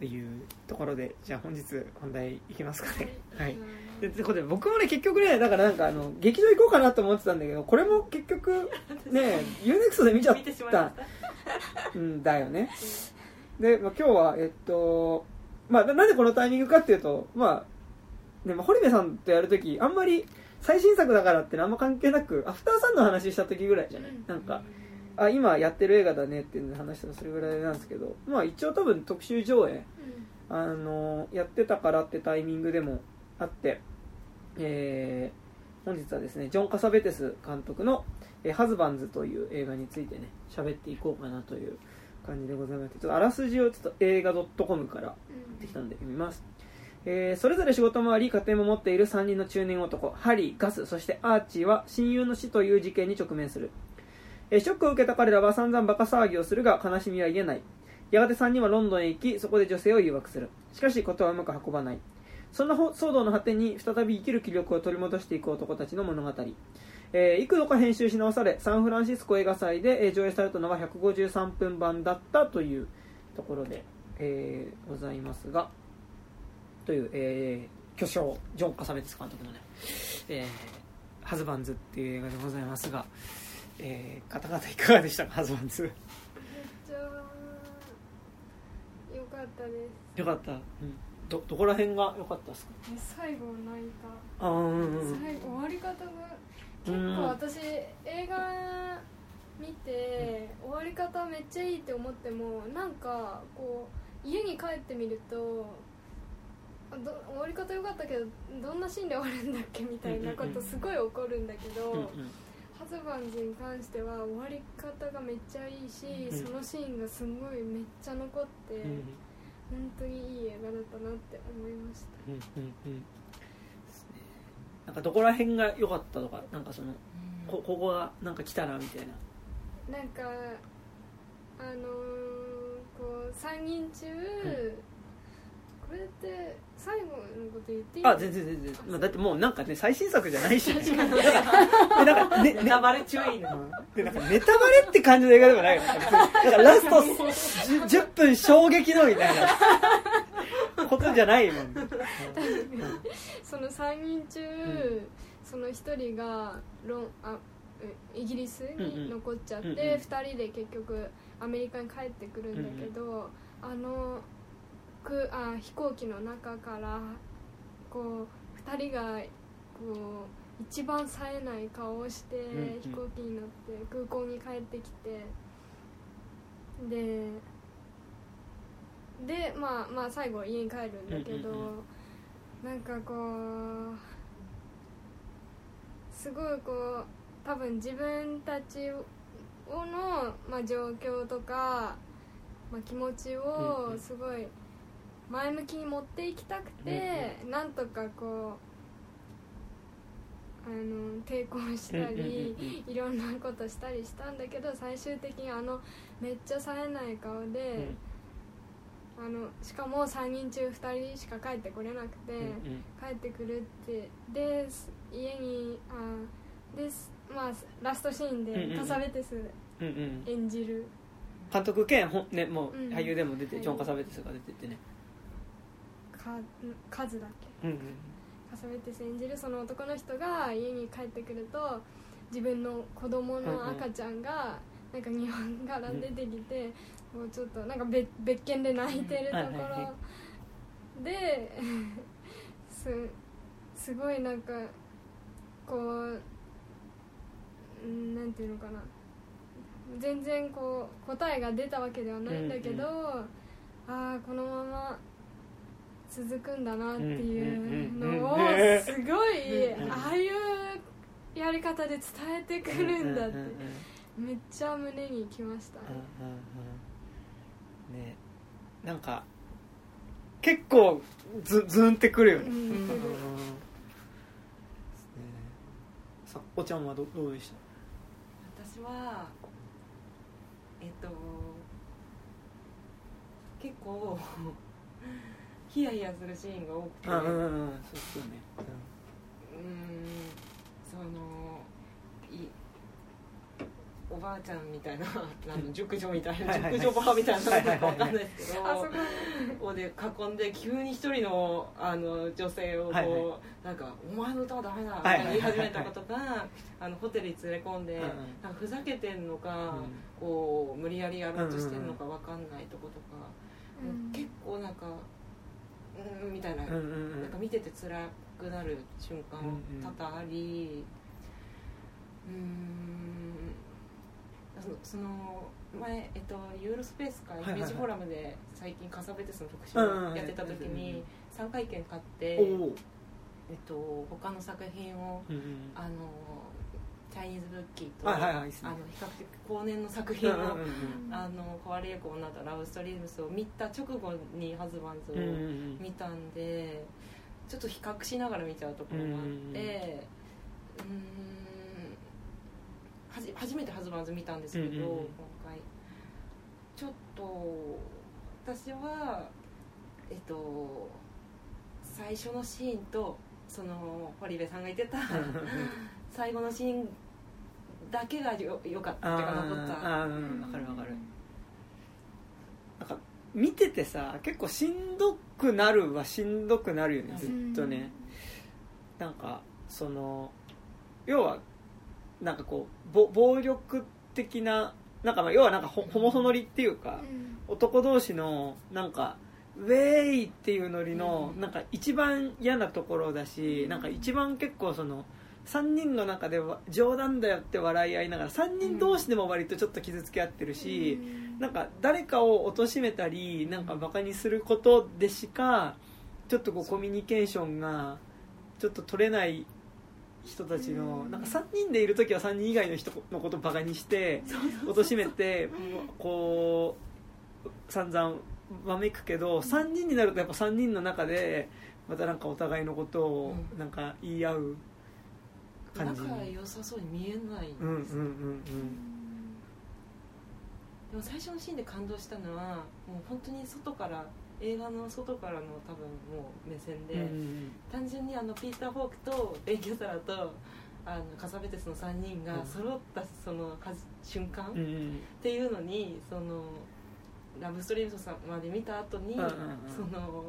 というところで、じゃあ本日本題いきますかね。はい。でこれ僕もね結局ね、だからなんか劇場行こうかなと思ってたんだけど、これも結局ねUNEXT で見ちゃったんだよね。で、まあ、今日はまあ、なんでこのタイミングかっていうと、まあね、まあ、堀部さんとやるときあんまり最新作だからってあんま関係なくアフターさんの話したときぐらいじゃない、なんかあ今やってる映画だねっていう話したのそれぐらいなんですけど、まあ一応多分特集上映、うん、やってたからってタイミングでもあって、本日はですねジョン・カサベテス監督のハズバンズという映画についてね喋っていこうかなという感じでございまして、ちょっとあらすじをちょっと映画 .com から持ってきたんで読みます、それぞれ仕事もあり家庭も持っている3人の中年男ハリー、ガス、そしてアーチーは親友の死という事件に直面する。ショックを受けた彼らは散々バカ騒ぎをするが悲しみは癒えない。やがて3人はロンドンへ行き、そこで女性を誘惑する。しかしことはうまく運ばない。そんな騒動の果てに再び生きる気力を取り戻していく男たちの物語、幾度か編集し直されサンフランシスコ映画祭で、上映されたのは153分版だったというところで、ございますがという、巨匠ジョン・カサベテス監督のね、ハズバンズっていう映画でございますが、方々いかがでしたか？ハズバンズ。めっちゃ良かったです。良かった、うん。どこら辺が良かったですか？最後泣いた。あ、うんうん、最後終わり方が結構私、映画見て終わり方めっちゃいいって思っても、なんかこう家に帰ってみると終わり方良かったけどどんなシーンで終わるんだっけみたいなことすごい起こるんだけど、うんうんうん、ハズバンズに関しては終わり方がめっちゃいいし、うん、そのシーンがすごいめっちゃ残って、うん、本当にいい映画だったなって思いました、うんうんうん。なんかどこら辺が良かったとか、なんかその、うん、こがなんか来たなみたいな、なんかこう3人中、うん、これって最後のこと言っていい？あ、全然全然、まあ、だってもうなんかね最新作じゃないし、確かになんか、ね、ネタバレ注意な、でなんかネタバレって感じの映画でもないよね。だからラスト10分衝撃のみたいなことじゃないもんね。その3人中、うん、その1人がイギリスに残っちゃって、うんうん、2人で結局アメリカに帰ってくるんだけど、うんうん、飛行機の中からこう2人がこう一番冴えない顔をして、うんうん、飛行機に乗って空港に帰ってきて、でまあ最後家に帰るんだけど、うんうんうん、なんかこうすごいこう多分自分たちの、まあ、状況とか、まあ、気持ちをすごい前向きに持っていきたくて、うんうん、なんとかこう抵抗したり、うんうん、いろんなことしたりしたんだけど、最終的にめっちゃ冴えない顔で、うん、しかも3人中2人しか帰ってこれなくて、うんうん、帰ってくるってで家にです、まあ、ラストシーンでカサベテス演じる、うんうん、監督兼ね、もう俳優でも出て、うん、ジョン・カサベテスが出ててね、カズだっけ、うんうん、カサベテス演じるその男の人が家に帰ってくると自分の子供の赤ちゃんがなんか日本から出てきて、うんうん、もうちょっとなんか別件で泣いてるところで、すごいなんかこうなんていうのかな、全然こう答えが出たわけではないんだけど、ああこのまま続くんだなっていうのをすごいああいうやり方で伝えてくるんだってめっちゃ胸にきました。ね、なんか結構ズンってくるよね。うん、ね。さ、おちゃんはどうでした？私は結構ヒヤヒヤするシーンが多くて、そうですよね。うん、そのばあちゃんみたいな熟女みたいな、はいはいはい、熟女バーみたいなのか分かんないですけど、をで囲んで急に一人の、女性をこう、はいはい、なんかお前の歌はダメだみたいな言い始めたことが、はいはいはいはい、ホテルに連れ込んで、はいはい、なんかふざけてんのか、うん、こう無理やりやろうとしてんのか分かんないとことか、うん、結構なんかうんみたいな、うんうんうん、なんか見てて辛くなる瞬間も多々あり、うんうん、その前、ユーロスペースかイメージフォーラムで最近カサベテスの特集をやってた時に3回券買って、他の作品を、うんうん、チャイニーズブッキーと、はいはいはい、比較的後年の作品の変わりゆく女とラブストリームスを見た直後にハズバンズを見たんで、うんうんうん、ちょっと比較しながら見ちゃうところもあって、うんうん、初めてハズバンズ見たんですけど、うんうんうん、今回ちょっと私は、最初のシーンとその堀部さんが言ってた最後のシーンだけが良かったってか残った。ああ、うん、分かる分かる。なんか見ててさ、結構しんどくなるはしんどくなるよね、ずっとね。なんかその要はなんかこう暴力的ななんかまあ要はなんかホモソノリっていうか、うん、男同士のなんか。ウェイっていうノリのなんか一番嫌なところだし、なんか一番結構その3人の中で冗談だよって笑い合いながら3人同士でも割とちょっと傷つけ合ってるし、なんか誰かを貶めたりなんかバカにすることでしかちょっとこうコミュニケーションがちょっと取れない人たちのなんか3人でいるときは3人以外の人のことをバカにして貶めてこう散々わめくけど、3人になるとやっぱ3人の中でまたなんかお互いのことをなんか言い合う感じ、うん、仲良さそうに見えないんです、うんうんうんうん、でも最初のシーンで感動したのはもう本当に外から映画の外からの多分もう目線で、うん、単純にピーター・フォークとベン・キャサラとカサベテスの3人が揃ったその瞬間っていうのにそのラブストリームスまで見た後に、うんうんうん、その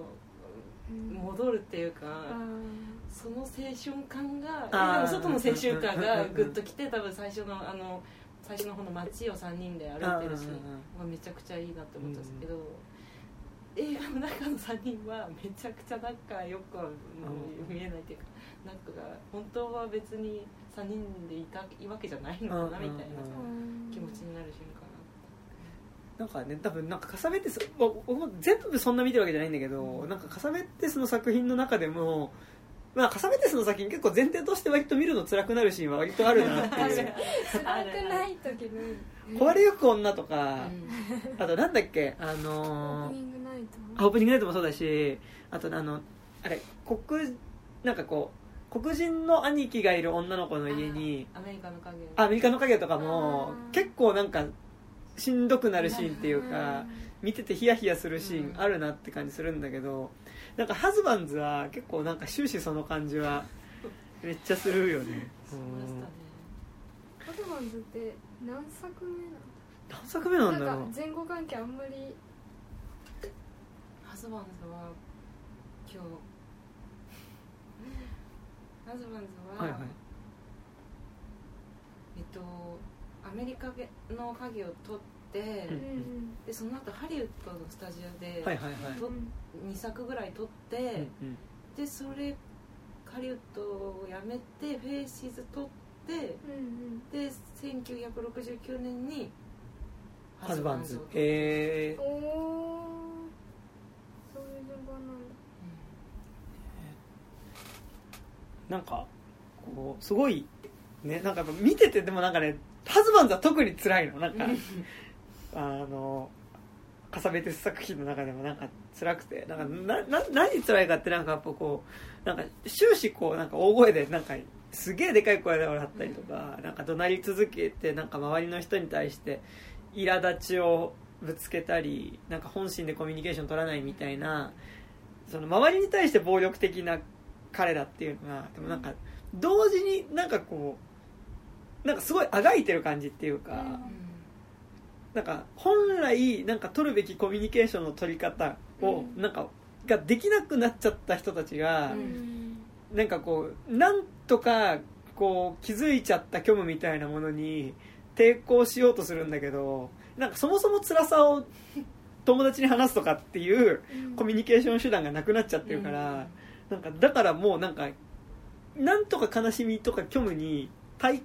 戻るっていうか、うん、その青春感が今の外の青春感がグッときて、多分最初の方の街を3人で歩いてるし、まあ、めちゃくちゃいいなって思ったんですけど、うんうん、映画の中の3人はめちゃくちゃ仲良くは見えないっていうか、なんか本当は別に3人でいいわけじゃないのかなみたいな気持ちになる瞬間。なんかね、多分なんかカサベテス全部そんな見てるわけじゃないんだけど、うん、なんかカサベテスの作品の中でも、まあ、カサベテスの作品結構前提として割と見るの辛くなるシーンは割とあるなっていう辛くない時に壊れゆく女とか、うん、あとなんだっけ、オープニングナイトもそうだし、あとあれなんかこう黒人の兄貴がいる女の子の家にアメリカの影とかも結構なんかしんどくなるシーンっていうか、見ててヒヤヒヤするシーンあるなって感じするんだけど、なんかハズバンズは結構なんか終始その感じはめっちゃするよね。そうでしたね。ハズバンズって何作目なんだろう。なんか前後関係あんまり。ハズバンズは今日ハズバンズは、はいはい、アメリカの影を撮って、うん、でその後ハリウッドのスタジオで、はいはいはい、2作ぐらい撮って、うんうん、でそれハリウッドをやめてフェイシーズ撮って、うんうん、で1969年にハズバンズを撮って、おー、そういう順番なんだ、なんかこうすごいね、なんかやっぱ見ててでもなんかね、ハズバンズは特に辛いのなんかカサベテス作品の中でもなんか辛くて、なんか何辛いかってなんかやっぱこうなんか終始こうなんか大声でなんかすげえでかい声で笑ったりとか、なんか怒鳴り続けてなんか周りの人に対して苛立ちをぶつけたり、なんか本心でコミュニケーション取らないみたいな、その周りに対して暴力的な彼らっていうのがでもなんか同時になんかこうなんかすごいあがいてる感じっていうか、うん、なんか本来なんか取るべきコミュニケーションの取り方をなんかができなくなっちゃった人たちが、うん、なんかこうなんとかこう気づいちゃった虚無みたいなものに抵抗しようとするんだけど、なんかそもそも辛さを友達に話すとかっていうコミュニケーション手段がなくなっちゃってるから、うん、なんかだからもうなんとか悲しみとか虚無に抵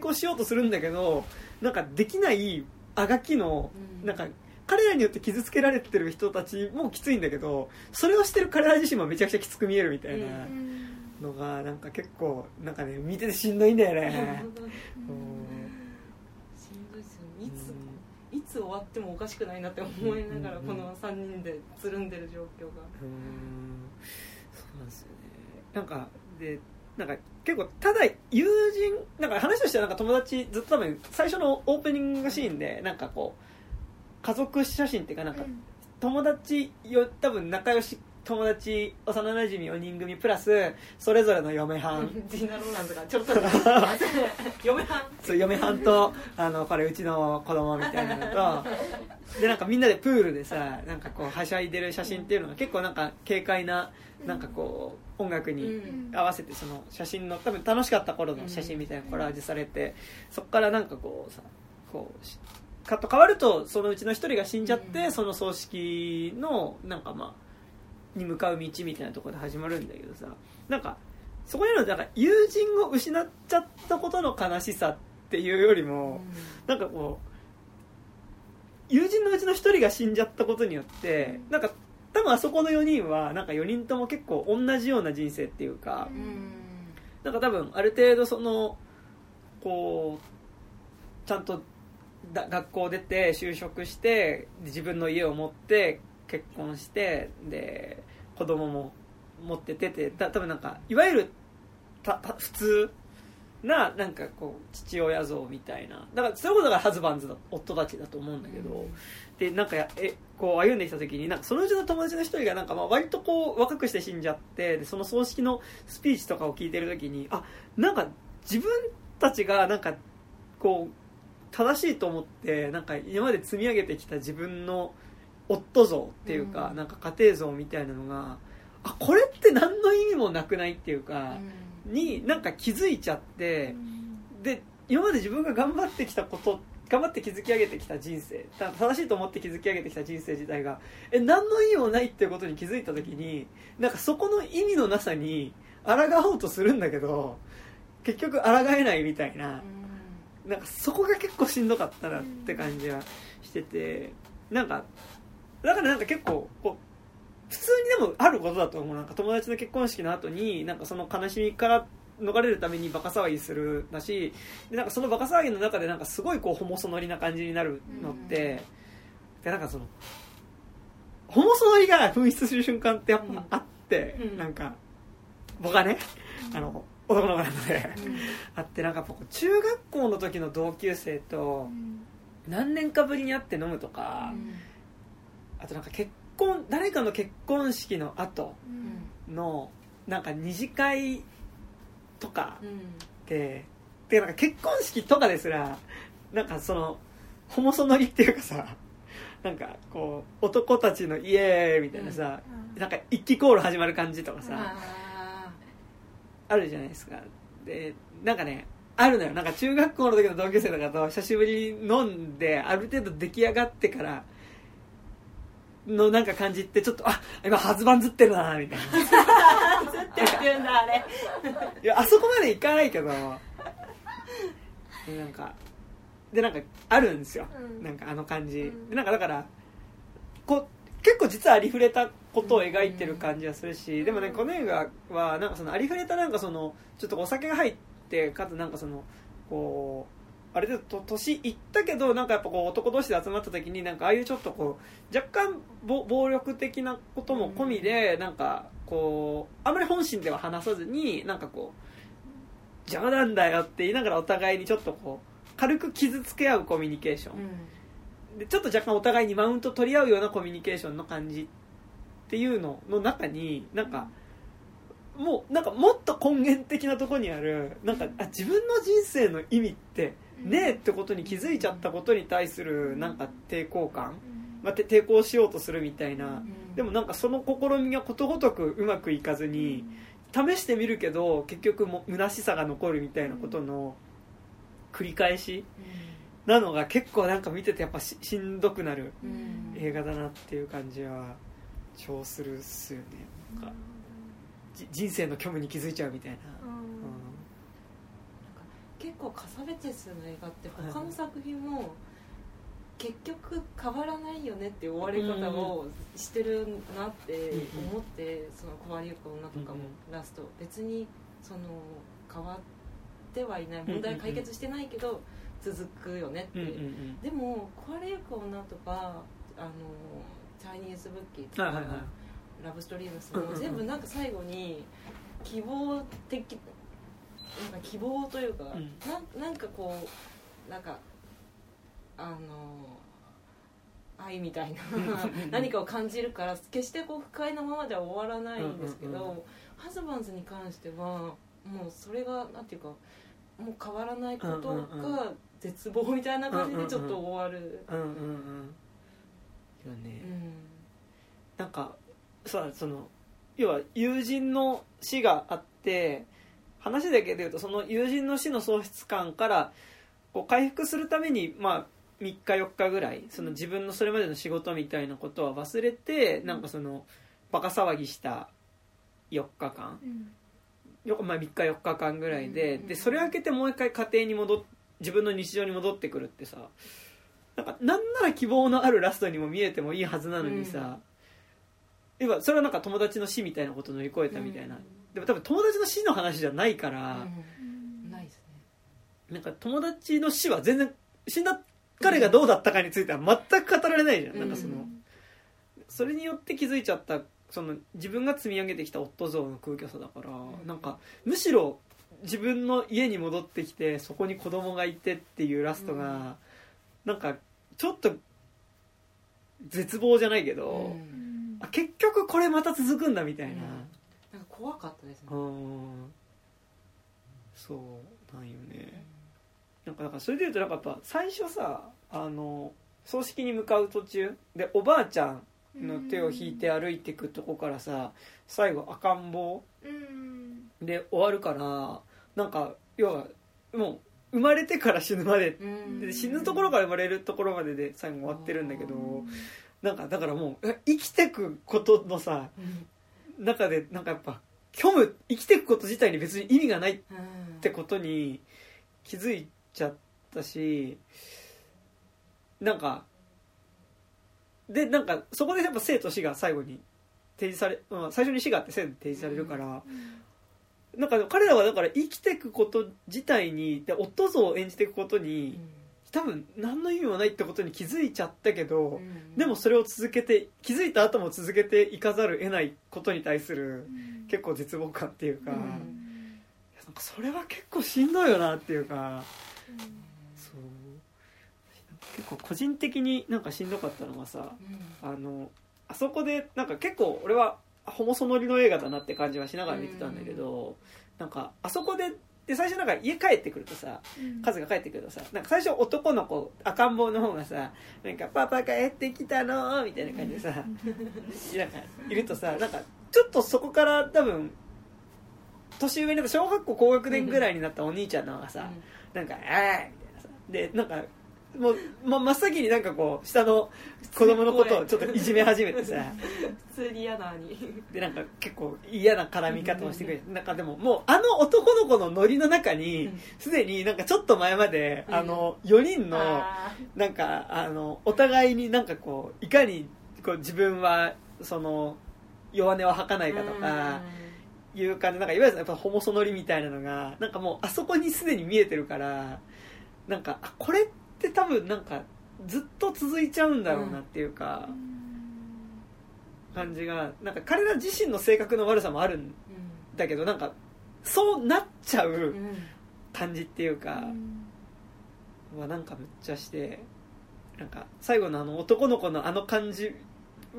抗しようとするんだけど、なんかできないあがきの、なんか彼らによって傷つけられてる人たちもきついんだけど、それをしてる彼ら自身もめちゃくちゃきつく見えるみたいなのがなんか結構なんかね、見ててしんどいんだよね。しんどいですよ。いつ終わってもおかしくないなって思いながら、この3人でつるんでる状況が、そうなんですよね。なんか結構ただ友人なんか話としてはなんか友達ずっと多分最初のオープニングシーンでなんかこう家族写真っていうかなんか友達よ、多分仲良し友達幼なじみ4人組プラスそれぞれの嫁はんジーナ・ローランズがちょっと嫁はんそう嫁はんとこれうちの子供みたいなのとでなんかみんなでプールでさなんかこうはしゃいでる写真っていうのが結構なんか軽快ななんかこう音楽に合わせてその写真の多分楽しかった頃の写真みたいなコラージュされて、そこからなんかこうさこうカット変わるとそのうちの一人が死んじゃって、その葬式のなんかまあに向かう道みたいなところで始まるんだけどさ、なんかそこにあるなんか友人を失っちゃったことの悲しさっていうよりも、なんかこう友人のうちの一人が死んじゃったことによってなんか多分あそこの4人はなんか4人とも結構同じような人生っていうか、なんか多分ある程度そのこうちゃんと学校出て就職して自分の家を持って結婚してで子供も持ってて多分なんかいわゆる普通ななんかこう父親像みたいな、だからそういうことがハズバンズだ夫たちだと思うんだけど、でなんかこう歩んできた時になんかそのうちの友達の一人がなんかまあ割とこう若くして死んじゃって、でその葬式のスピーチとかを聞いてる時になんか自分たちがなんかこう正しいと思ってなんか今まで積み上げてきた自分の夫像っていうか、なんか家庭像みたいなのがこれって何の意味もなくないっていうか、になんか気づいちゃって、で今まで自分が頑張ってきたこと頑張って築き上げてきた人生正しいと思って築き上げてきた人生自体が何の意味もないっていうことに気づいた時になんかそこの意味のなさに抗おうとするんだけど結局抗えないみたいな、なんかそこが結構しんどかったなって感じはしてて、なんかだからなんか結構こう普通にでもあることだと思う。なんか友達の結婚式の後になんかその悲しみから逃れるためにバカ騒ぎするだし、でなんかそのバカ騒ぎの中でなんかすごいこうホモソノリな感じになるのって、なんかそのホモソノリが噴出する瞬間ってやっぱあって、なんか僕はね男の子なのであってなんか中学校の時の同級生と何年かぶりに会って飲むとか、あとなんか誰かの結婚式の後のなんか二次会とかで、なんか結婚式とかですらなんかそのホモソノリっていうかさなんかこう男たちのイエーイみたいなさ、なんか一気コール始まる感じとかさあるじゃないですか。でなんかねあるのよ。なんか中学校の時の同級生とかと久しぶりに飲んである程度出来上がってからのなんか感じってちょっと今ハズバンズってるなみたいなずってるんだあれいやあそこまでいかないけどなんかあるんですよ、なんかあの感じ、なんかだから結構実はありふれたことを描いてる感じはするし、でもねこの映画はなんかそのありふれたなんかそのちょっとお酒が入ってかつなんかそのこうある程度年いったけどなんかやっぱこう男同士で集まった時になんかああいうちょっとこう若干暴力的なことも込みでなんかこうあんまり本心では話さずになんかこう邪魔なんだよって言いながらお互いにちょっとこう軽く傷つけ合うコミュニケーションでちょっと若干お互いにマウント取り合うようなコミュニケーションの感じっていうのの中になんかもうなんかもっと根源的なところにあるなんかあ自分の人生の意味ってねえってことに気づいちゃったことに対するなんか抵抗感、まあ、抵抗しようとするみたいな。でもなんかその試みがことごとくうまくいかずに試してみるけど結局も虚しさが残るみたいなことの繰り返しなのが結構なんか見ててやっぱ しんどくなる映画だなっていう感じは超するっすよね。なんか人生の虚無に気づいちゃうみたいな、うんうん、なんか結構カサベチェスの映画って他の作品も結局変わらないよねっていう終わり方をしてるなって思って、うん、その「壊れゆく女」とかもラスト、うん、別にその変わってはいない問題解決してないけど続くよねって、うんうんうん、でも「壊れゆく女」とかあの「チャイニーズ・ブッキー」とか。はいはいはいラブストリームスも全部なんか最後に希望的なんか希望というか、うん、なんかこうなんか愛みたいな何かを感じるから決してこう不快なままでは終わらないんですけど、うんうんうん、ハズバンズに関してはもうそれがなんていうかもう変わらないことが絶望みたいな感じでちょっと終わる。うんうんうん。よね。うん。なんか。その要は友人の死があって話だけで言うとその友人の死の喪失感からこう回復するために、まあ、3日4日ぐらいその自分のそれまでの仕事みたいなことは忘れてなんかそのバカ騒ぎした4日間、まあ、3日4日間ぐらい でそれを明けてもう一回家庭に自分の日常に戻ってくるってさなんなら希望のあるラストにも見えてもいいはずなのにさ、うんそれはなんか友達の死みたいなことを乗り越えたみたいな、うん、でも多分友達の死の話じゃないから、うん、ないですね。なんか友達の死は全然死んだ彼がどうだったかについては全く語られないじゃん、うん、なんかそれによって気づいちゃったその自分が積み上げてきた夫像の空虚さだから、うん、なんかむしろ自分の家に戻ってきてそこに子供がいてっていうラストが、うん、なんかちょっと絶望じゃないけど、うん結局これまた続くんだみたいな、うん、なんか怖かったですね。そうなんよね。なんかだからそれでいうとなんかやっぱ最初さ葬式に向かう途中でおばあちゃんの手を引いて歩いていくとこからさ最後赤ん坊で終わるからなんか要はもう生まれてから死ぬまで、で死ぬところから生まれるところまでで最後終わってるんだけどなんかだからもう生きてくことのさ、うん、中でなんかやっぱ虚無生きてくこと自体に別に意味がないってことに気づいちゃったしなんかでなんかそこでやっぱ生と死が最後に提示され、まあ、最初に死があって生に提示されるから、うん、なんか彼らはだから生きてくこと自体にで夫像を演じていくことに、うん多分何の意味もないってことに気づいちゃったけど、うん、でもそれを続けて気づいた後も続けていかざるを得ないことに対する結構絶望感っていうか、うん、なんかそれは結構しんどいよなっていうか、うん、そう結構個人的になんかしんどかったのがさ、うん、あそこでなんか結構俺はホモソノリの映画だなって感じはしながら見てたんだけど、うん、なんかあそこで最初なんか家帰ってくるとさカズが帰ってくるとさなんか最初男の子赤ん坊の方がさなんかパパ帰ってきたのみたいな感じでさなんかいるとさなんかちょっとそこから多分年上になった小学校高学年ぐらいになったお兄ちゃんの方がさなんかあーみたいなさでなんかもう真っ先になんかこう下の子供のことをちょっといじめ始めてさ普通に嫌なにでなんか結構嫌な絡み方をしてくれてなんかでももうあの男の子のノリの中にすでになんかちょっと前まで4人のなんかお互いになんかこういかにこう自分はその弱音を吐かないかとかいう感じなんかいわゆるやっぱホモソノリみたいなのがなんかもうあそこにすでに見えてるからなんかあこれってで多分なんかずっと続いちゃうんだろうなっていうか、うん、感じがなんか彼ら自身の性格の悪さもあるんだけど、うん、なんかそうなっちゃう感じっていうか、うん、はなんかむっちゃしてなんか最後の男の子のあの感じ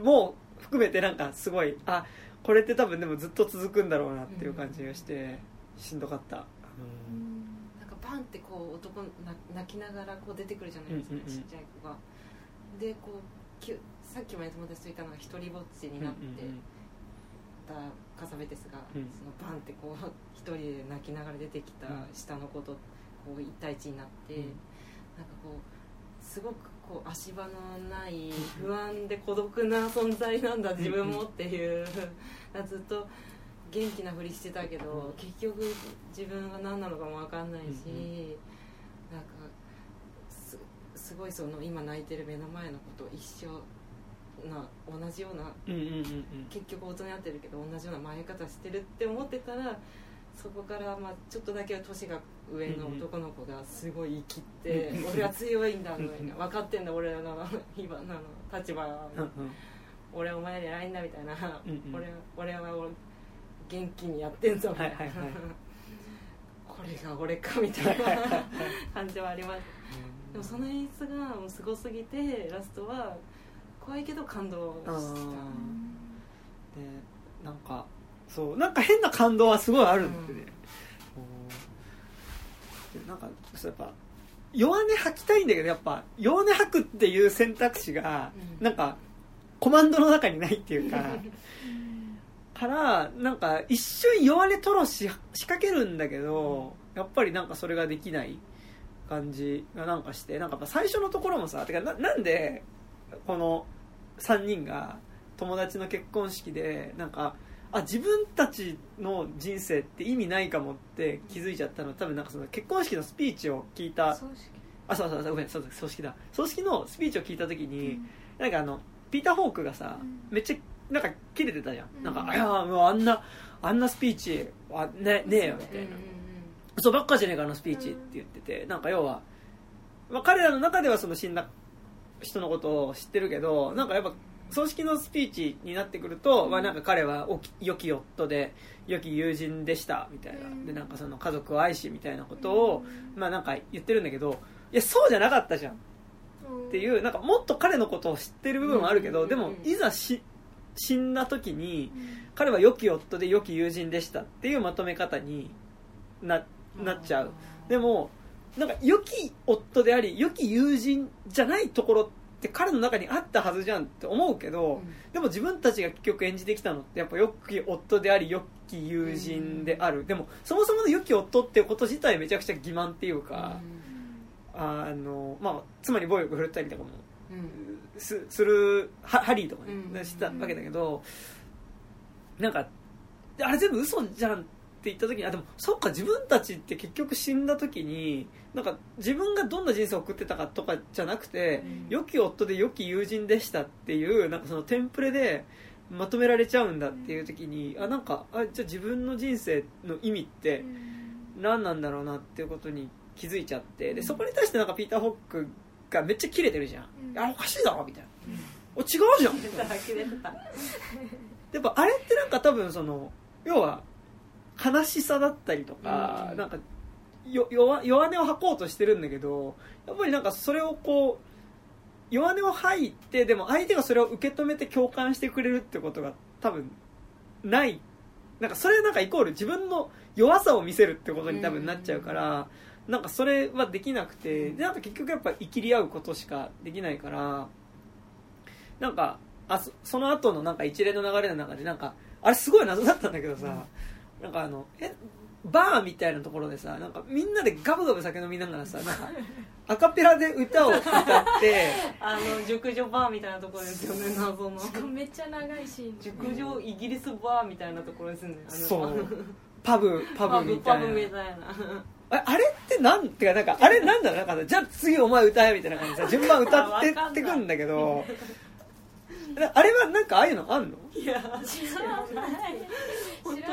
も含めてなんかすごい、あ、これって多分でもずっと続くんだろうなっていう感じがしてしんどかった、うん、なんかバンってこう男泣きながらこう出てくるじゃないですか、うんうんうん、ちっちゃい子がでこうさっきまで友達といたのが一人ぼっちになって、うんうんうん、カサベテスがそのバンってこう一人で泣きながら出てきた下の子とこう一対一になって、うん、なんかこうすごくこう足場のない不安で孤独な存在なんだ自分もっていうずっと元気なふりしてたけど結局自分は何なのかも分かんないし、なんか すごいその今泣いてる目の前の子と一緒な同じような、うんうんうんうん、結局大人になってるけど同じような回り方してるって思ってたら、そこからまあちょっとだけ年が上の男の子がすごい生きて、うんうん、俺は強いんだみたいな、分かってんだ俺の今の立場は、うんうん、俺お前で偉いんだみたいな、うんうん、俺は元気にやってんぞみたいな、はいはいはい、これが俺かみたいな感じはあります、うん、でもその演出がもうすごすぎてラストは怖いけど感動した。で、なんかそうなんか変な感動はすごいあるんで、ね、うん、なんかそうやっぱ弱音吐きたいんだけどやっぱ弱音吐くっていう選択肢が、うん、なんかコマンドの中にないっていうかからなんか一瞬弱音吐露し仕掛けるんだけど、うん、やっぱりなんかそれができない感じがなんかして、なんか最初のところもさ、てか なんでこの3人が友達の結婚式でなんか、あ、自分たちの人生って意味ないかもって気づいちゃったのは、多分なんかその結婚式のスピーチを聞いた、そうごめん、葬式だ、葬式のスピーチを聞いた時に、うん、なんかピーター・ホークがさ、うん、めっちゃなんかキレてたじゃん、うん、なんかいやもうあんなスピーチは ねえよみたいな、嘘ばっかじゃねえかあのスピーチって言ってて、なんか要は、まあ、彼らの中ではその死んだ人のことを知ってるけど、なんかやっぱ葬式のスピーチになってくると、うん、まあ、なんか彼は良き夫で良き友人でしたみたいな、うん、でなんかその家族を愛しみたいなことを、うん、まあなんか言ってるんだけど、いやそうじゃなかったじゃんっていう、なんかもっと彼のことを知ってる部分はあるけど、うん、でもいざ死んだ時に、うん、彼は良き夫で良き友人でしたっていうまとめ方に なっちゃう。でもなんか良き夫であり良き友人じゃないところって彼の中にあったはずじゃんって思うけど、うん、でも自分たちが結局演じてきたのってやっぱ良き夫であり良き友人である、うん、でもそもそもの良き夫っていうこと自体めちゃくちゃ欺瞞っていうか、うん、まあ、つまり暴力振るったりとかも、うん、するハリーとかね、うん、したわけだけど、なんかあれ全部嘘じゃんって言った時に、あ、でもそっか、自分たちって結局死んだ時になんか自分がどんな人生を送ってたかとかじゃなくて、うん、良き夫で良き友人でしたっていう、なんかそのテンプレでまとめられちゃうんだっていう時に、うん、あ、なんか、あ、じゃあ自分の人生の意味って何なんだろうなっていうことに気づいちゃって、でそこに対してなんかピーター・ホックがめっちゃキレてるじゃん、うん、あ、おかしいだろみたいな、うん、お、違うじゃんやっぱあれってなんか多分その要は悲しさだったりとか、うん、なんか弱音を吐こうとしてるんだけど、やっぱりなんかそれをこう弱音を吐いて、でも相手がそれを受け止めて共感してくれるってことが多分ない、なんかそれなんかイコール自分の弱さを見せるってことに多分なっちゃうから、うん、なんかそれはできなくて、でなんか結局やっぱ生きり合うことしかできないから、なんかその後のなんか一連の流れの中でなんかあれすごい謎だったんだけどさ、うん、なんかバーみたいなところでさ、なんかみんなでガブガブ酒飲みながらさ、なんかアカペラで歌を歌って熟女バーみたいなところですよね、謎のしかもめっちゃ長いシーン、熟女イギリスバーみたいなところですね、そうパブみたいな、あれってなんてか、なんかあれなんだろう、なんかさ、じゃあ次お前歌えみたいな感じでさ、順番歌ってってくんだけどあれはなんかああいうのあんの？いや知ら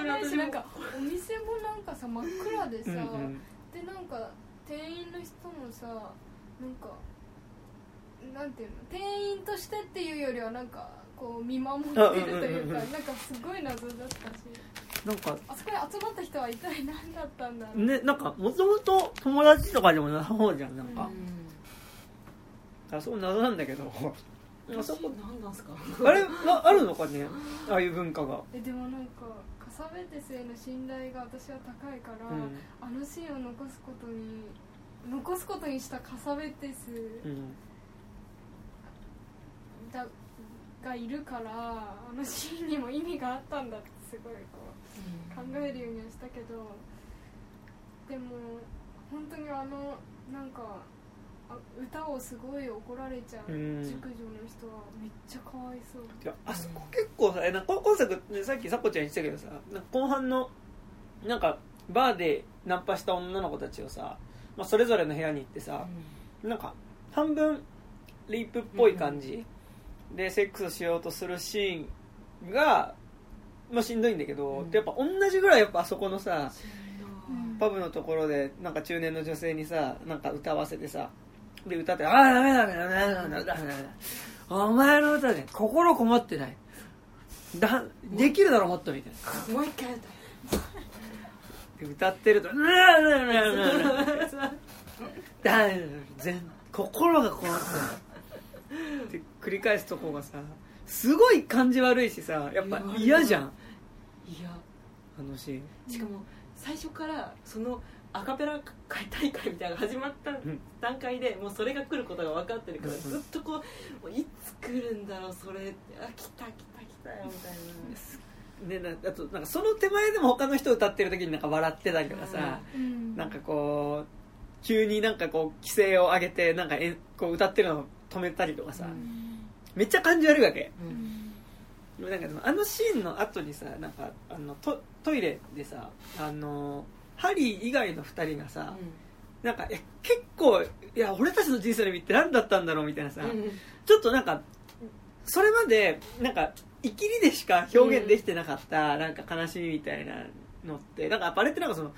ないし、なんかお店もなんかさ真っ暗でさ、うんうん、でなんか店員の人もさ、なんかなんていうの、店員としてっていうよりはなんかこう見守ってるというか、なんかすごい謎だったし、なんかあそこに集まった人は一体何だったんだろうね、なんかもともと友達とかでもなさそうじゃん、なんか、うん、だからそう謎なんだけどあそこ何なんすかあれあるのかねああいう文化がでもなんかカサベテスへの信頼が私は高いから、うん、あのシーンを残すことにしたカサベテスがいるから、あのシーンにも意味があったんだってすごいこう考えるようにはしたけど、でも本当にあのなんか歌をすごい怒られちゃう、うん、熟女の人はめっちゃかわいそう。いやあそこ結構さ、なんか今作、ね、さっきさこちゃん言ってたけどさ、なんか後半のなんかバーでナンパした女の子たちをさ、まあ、それぞれの部屋に行ってさ、うん、なんか半分リープっぽい感じでセックスしようとするシーンが、まあ、しんどいんだけど、うん、やっぱ同じぐらいやっぱあそこのさ、うん、パブのところでなんか中年の女性にさなんか歌わせてさで歌ってああダメだダメだお前の歌で心こもってないだできるだろもっとみたいなもう一回歌で歌ってるとだ心がこもってない繰り返すとこがさすごい感じ悪いしさやっぱ嫌じゃん嫌あのシーンしかも最初からそのアカペラ大会みたいなのが始まった段階でもうそれが来ることが分かってるからずっとこういつ来るんだろうそれあ来たよみたいな、ね、あとなんかその手前でも他の人歌ってる時になんか笑ってたりとかさ、うん、なんかこう急になんかこう規制を上げてなんかこう歌ってるのを止めたりとかさ、うん、めっちゃ感じ悪いわけ、うん、なんかでもあのシーンの後にさなんかあの トイレでさあのハリー以外の2人がさ、うん、なんか結構いや俺たちの人生の意味って何だったんだろうみたいなさ、うん、ちょっとなんかそれまでなんかイキリでしか表現できてなかった、うん、なんか悲しみみたいなのってなんかあれってなんかその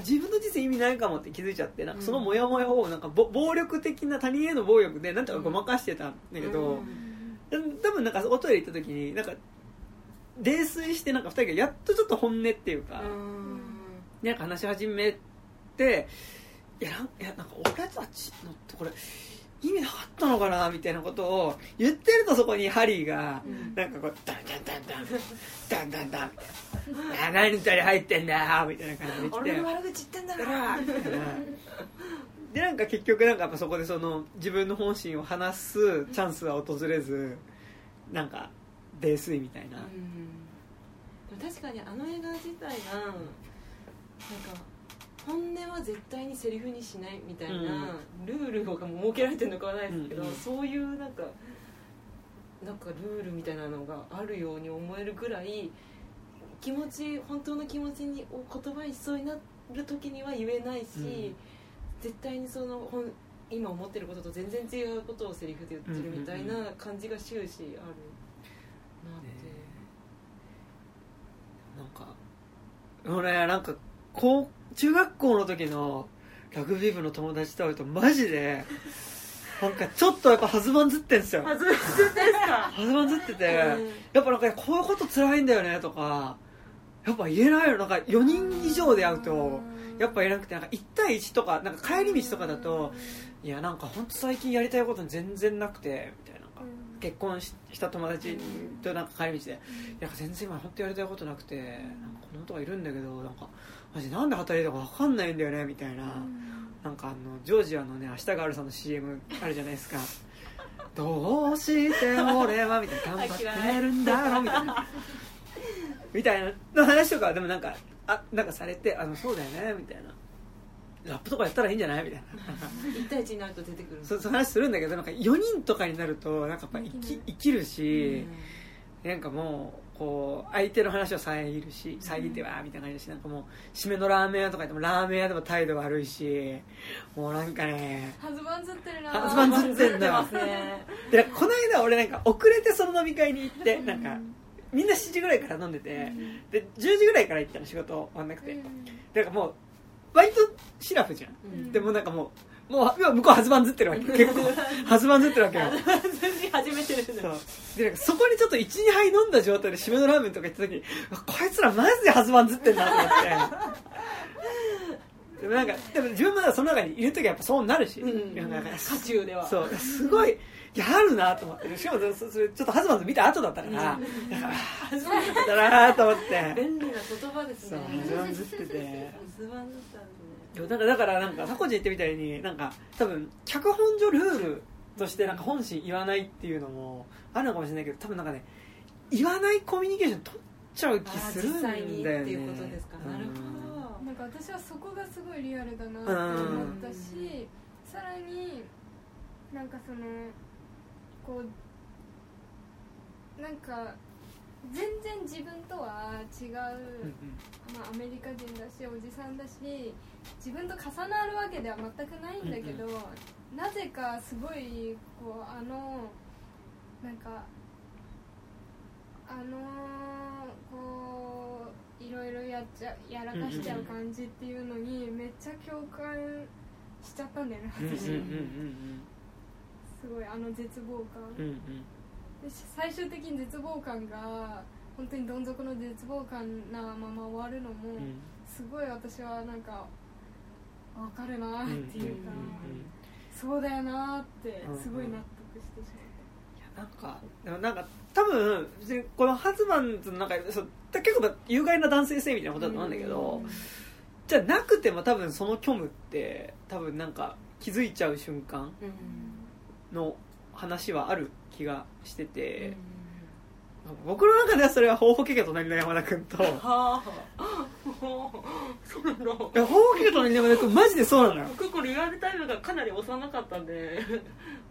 自分の人生意味ないかもって気づいちゃってなんかそのモヤモヤをなんか暴力的な他人への暴力でなんとかごまかしてたんだけど、うん、多分なんかおトイレ行った時になんか泥酔してなんか2人がやっとちょっと本音っていうか、うんなんか話し始めていやなんか俺たちのってこれ意味なかったのかなみたいなことを言ってるとそこにハリーがなんかこうダンダン何2人入ってんだみたいな感じで来て俺の悪口言ってんだからみたいなでなんか結局なんかやっぱそこでその自分の本心を話すチャンスは訪れずなんか泥酔みたいな、うん、確かにあの映画自体がなんか本音は絶対にセリフにしないみたいなルールが設けられてるのかはないですけど、うんうん、そういうなんかルールみたいなのがあるように思えるぐらい気持ち本当の気持ちに言葉にしそうになる時には言えないし、うん、絶対にその今思ってることと全然違うことをセリフで言ってるみたいな感じが終始あるなって、なんかこう中学校の時のラグビー部の友達と会うとマジでなんかちょっとやっぱハズマンずってんすよ。ハズマンずってんすか？ハズマンずってて、やっぱなんかこういうこと辛いんだよねとかやっぱ言えないよ。なんか4人以上で会うとやっぱ言えなくて、なんか1対1とかなんか帰り道とかだといやなんか本当最近やりたいこと全然なくてみたいな、結婚した友達となんか帰り道で、いや全然今本当やりたいことなくて、なんかこの人がいるんだけどなんかマジなんで働いたか分かんないんだよねみたいな、なんかあのジョージアのね明日があるさんの CM あるじゃないですかどうして俺はみたいな頑張ってるんだろみたいなみたいな話とかでもなんかなんかされて、あのそうだよねみたいな、ラップとかやったらいいんじゃないみたいな1対1になると出てくるそう話するんだけど、なんか4人とかになるとなんかやっぱ生きるし、なんかもうこう相手の話を遮るし、遮ってわみたいな感じだし、なんかもう締めのラーメン屋とか行ってもラーメン屋でも態度悪いし、もうなんかねハズマンずってるな、ハズマンずってんだよでこの間俺なんか遅れてその飲み会に行って、なんかみんな7時ぐらいから飲んでて、で10時ぐらいから行ったの、仕事終わんなくて、なんかもうバイトシラフじゃん、うん、でもなんかもう向こうハズマンずってるわけ、結構ハズマンずってるわけよ初めてるんだよ。 でなんかそこにちょっと 1,2 杯飲んだ状態で締めのラーメンとか行った時にこいつらマジでハズマンずってんなと思ってでも自分もその中にいる時はやっぱそうなるし、うんうん、なんか渦中ではそうすごいいやあるなと思って、しかもそれちょっとハズマンズ見た後だったから、うん、ハズマンズだったなと思って便利な言葉ですね、ハズマンズっててだからなんかタコジ言ってみたいになんか多分脚本上ルールとしてなんか本心言わないっていうのもあるのかもしれないけど、多分なんかね言わないコミュニケーション取っちゃう気するんだよね。実際にっていうことですか、うん、なるほど。なんか私はそこがすごいリアルだなって思ったし、うん、さらになんかそのこうなんか全然自分とは違う、まあ、アメリカ人だしおじさんだし自分と重なるわけでは全くないんだけど、なぜかすごいこうなんかこういろいろやらかしちゃう感じっていうのにめっちゃ共感しちゃったんだよね、私。すごい絶望感、うんうん、で最終的に絶望感が本当にどん底の絶望感なまま終わるのも、うん、すごい私はなんか分かるなっていうか、そうだよなってすごい納得してしまった。なんか多分このハズマンズのなんか結構有害な男性性みたいなことだと思うんだけど、じゃなくても多分その虚無って多分なんか気づいちゃう瞬間の話はある気がしてて、僕の中ではそれはホウホケケ隣の山田くんとホウホケケ隣の山田くんマジでそうなのよ。僕これリアルタイムがかなり幼かったんで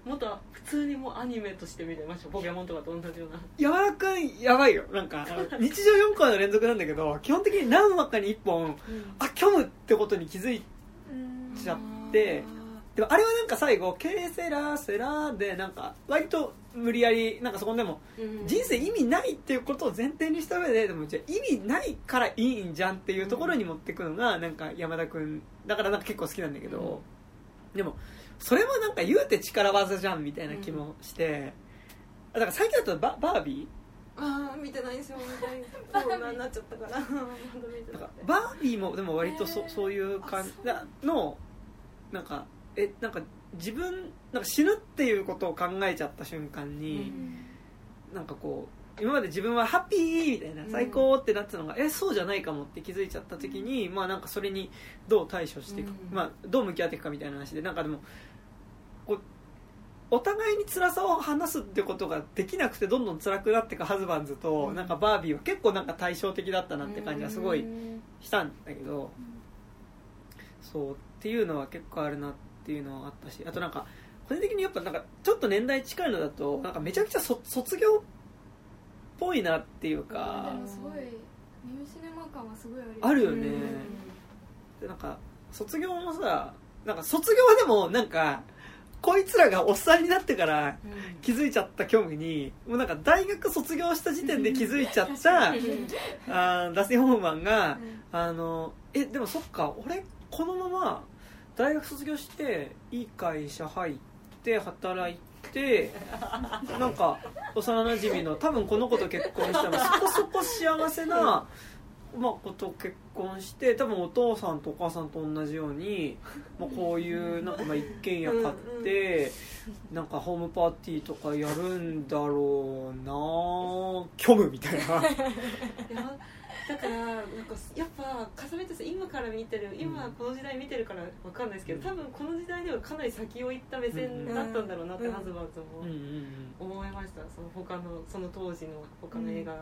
もっと普通にもうアニメとして見てました。ポケモンとかと同じような。山田くんやばいよ。なんか日常4回の連続なんだけど基本的に何話かに1本、うん、虚無ってことに気づいちゃって、でもあれはなんか最後ケセラセラでなんか割と無理やりなんかそこでも人生意味ないっていうことを前提にした上で、でもじゃあ意味ないからいいんじゃんっていうところに持っていくのがなんか山田くんだからなんか結構好きなんだけど、でもそれもなんか言うて力技じゃんみたいな気もして、だから最近だとバービー見てないんですよ。コロナになっちゃったからバービーもでも割とそういう感じのなんかなんか自分なんか死ぬっていうことを考えちゃった瞬間に、なんかこう今まで自分はハッピーみたいな最高ってなってたのが、そうじゃないかもって気づいちゃった時に、まあなんかそれにどう対処していく、まあどう向き合っていくかみたいな話で、なんかでもこうお互いに辛さを話すってことができなくてどんどん辛くなっていくハズバンズとなんかバービーは結構なんか対照的だったなって感じがすごいしたんだけど、そうっていうのは結構あるなってっていうのはあったし、あとなんか個人的にやっぱなんかちょっと年代近いのだとなんかめちゃくちゃ卒業っぽいなっていうか、でもすごいニューシネマ感はすごいあるよね。でなんか卒業もさ、なんか卒業はでもなんかこいつらがおっさんになってから気づいちゃった興味に、もうなんか大学卒業した時点で気づいちゃったダスティン・ホフマンが、でもそっか俺このまま大学卒業していい会社入って働いてなんか幼なじみの多分この子と結婚したらそこそこ幸せな子と結婚して、多分お父さんとお母さんと同じように、まあ、こういうなんかまあ一軒家買ってなんかホームパーティーとかやるんだろうな虚無みたいなだからなんかやっぱ重ねて今から見てる、今この時代見てるから分かんないですけど、多分この時代ではかなり先を行った目線だったんだろうなってハズマンズも思いました。その他のその当時の他の映画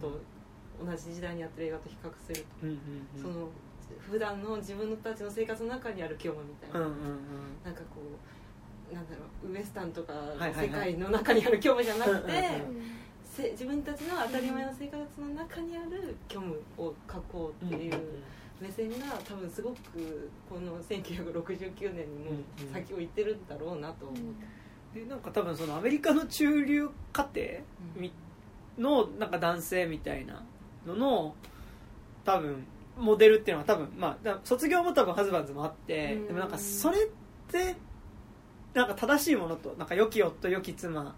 と同じ時代にやってる映画と比較すると、その普段の自分たちの生活の中にある興味みたいな、なんかこうなんだろうウエスタンとか世界の中にある興味じゃなくて自分たちの当たり前の生活の中にある虚無を書こうっていう目線が多分すごくこの1969年にも先を行ってるんだろうなと思う、でなんか多分そのアメリカの中流家庭のなんか男性みたいなのの多分モデルっていうのは多分、まあ、卒業も多分ハズバンズもあって、でもなんかそれってなんか正しいものとなんか良き夫良き妻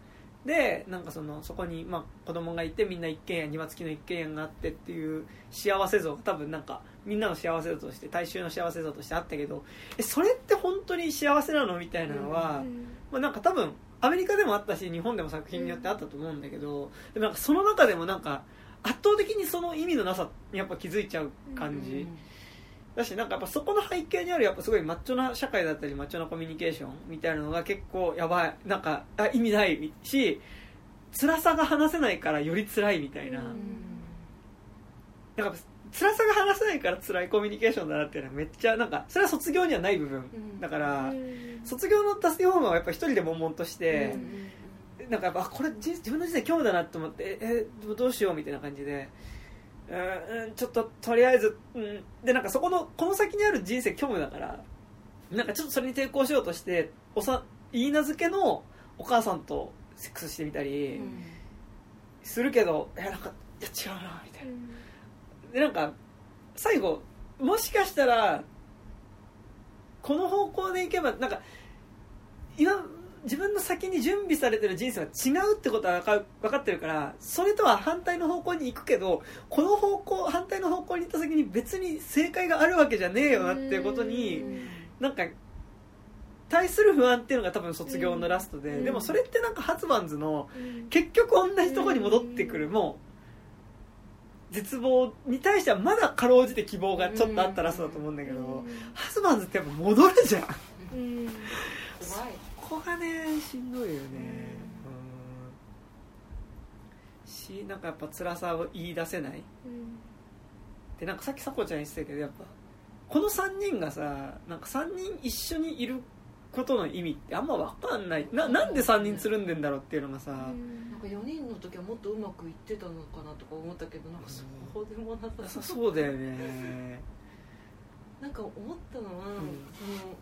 でなんか そこに、まあ、子供がいてみんな一軒家庭付きの一軒家があってっていう幸せ像が多分なんかみんなの幸せ像として大衆の幸せ像としてあったけど、それって本当に幸せなのみたいなのは、まあ、なんか多分アメリカでもあったし日本でも作品によってあったと思うんだけど、でもなんかその中でもなんか圧倒的にその意味のなさにやっぱ気づいちゃう感じ、だしなんかやっぱそこの背景にあるやっぱすごいマッチョな社会だったりマッチョなコミュニケーションみたいなのが結構やばい、なんか意味ないし辛さが話せないからより辛いみたいな、なんか辛さが話せないから辛いコミュニケーションだなっていうのはめっちゃなんかそれは卒業にはない部分だから、卒業のタスキフォームはやっぱ一人で悶々としてなんかやっぱこれ自分の人生興味だなと思ってどうしようみたいな感じで、ちょっととりあえず、でなんかそこのこの先にある人生虚無だからなんかちょっとそれに抵抗しようとしていいなずけのお母さんとセックスしてみたりするけど、なんかいや違うなみたいな、でなんか最後もしかしたらこの方向でいけばなんか自分の先に準備されてる人生は違うってことは分かってるから、それとは反対の方向に行くけどこの方向反対の方向に行った先に別に正解があるわけじゃねえよなっていうことになんか対する不安っていうのが多分卒業のラストで、でもそれってなんかハズバンズの結局同じところに戻ってくるもう絶望に対してはまだかろうじて希望がちょっとあったラストだと思うんだけど、ハズバンズってやっぱ戻るじゃん、怖いここがねしんどいよね、しなんかやっぱ辛さを言い出せない、でなんかさっきさこちゃん言ってたけどやっぱこの3人がさなんか3人一緒にいることの意味ってあんま分かんない、なんで3人つるんでんだろうっていうのがさ、なんか4人の時はもっとうまくいってたのかなとか思ったけどなんかそうでもなさそうだよねなんか思ったのは、その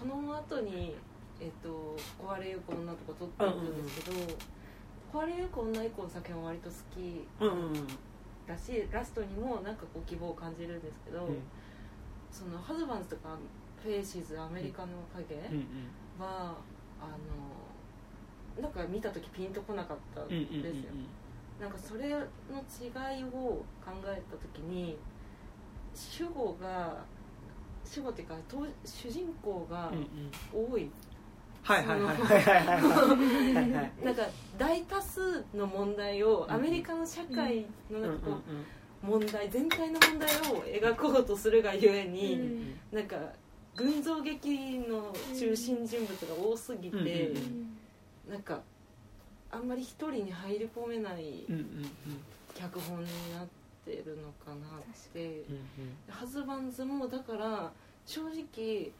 この後に、壊れゆく女とか撮ってるんですけど、壊れゆく女以降の作品は割と好きだし、ラストにもなんかこう希望を感じるんですけど、そのハズバンズとかフェイシーズアメリカの影は、なんか見た時ピンとこなかったんですよ、なんかそれの違いを考えた時に主語っていうか主人公が多い、はいはいはいなんか大多数の問題をアメリカの社会のなんかこう問題全体の問題を描こうとするがゆえに、なんか群像劇の中心人物が多すぎて、なんかあんまり一人に入り込めない脚本になっててるのかなって、ハズバンズもだから正直ピ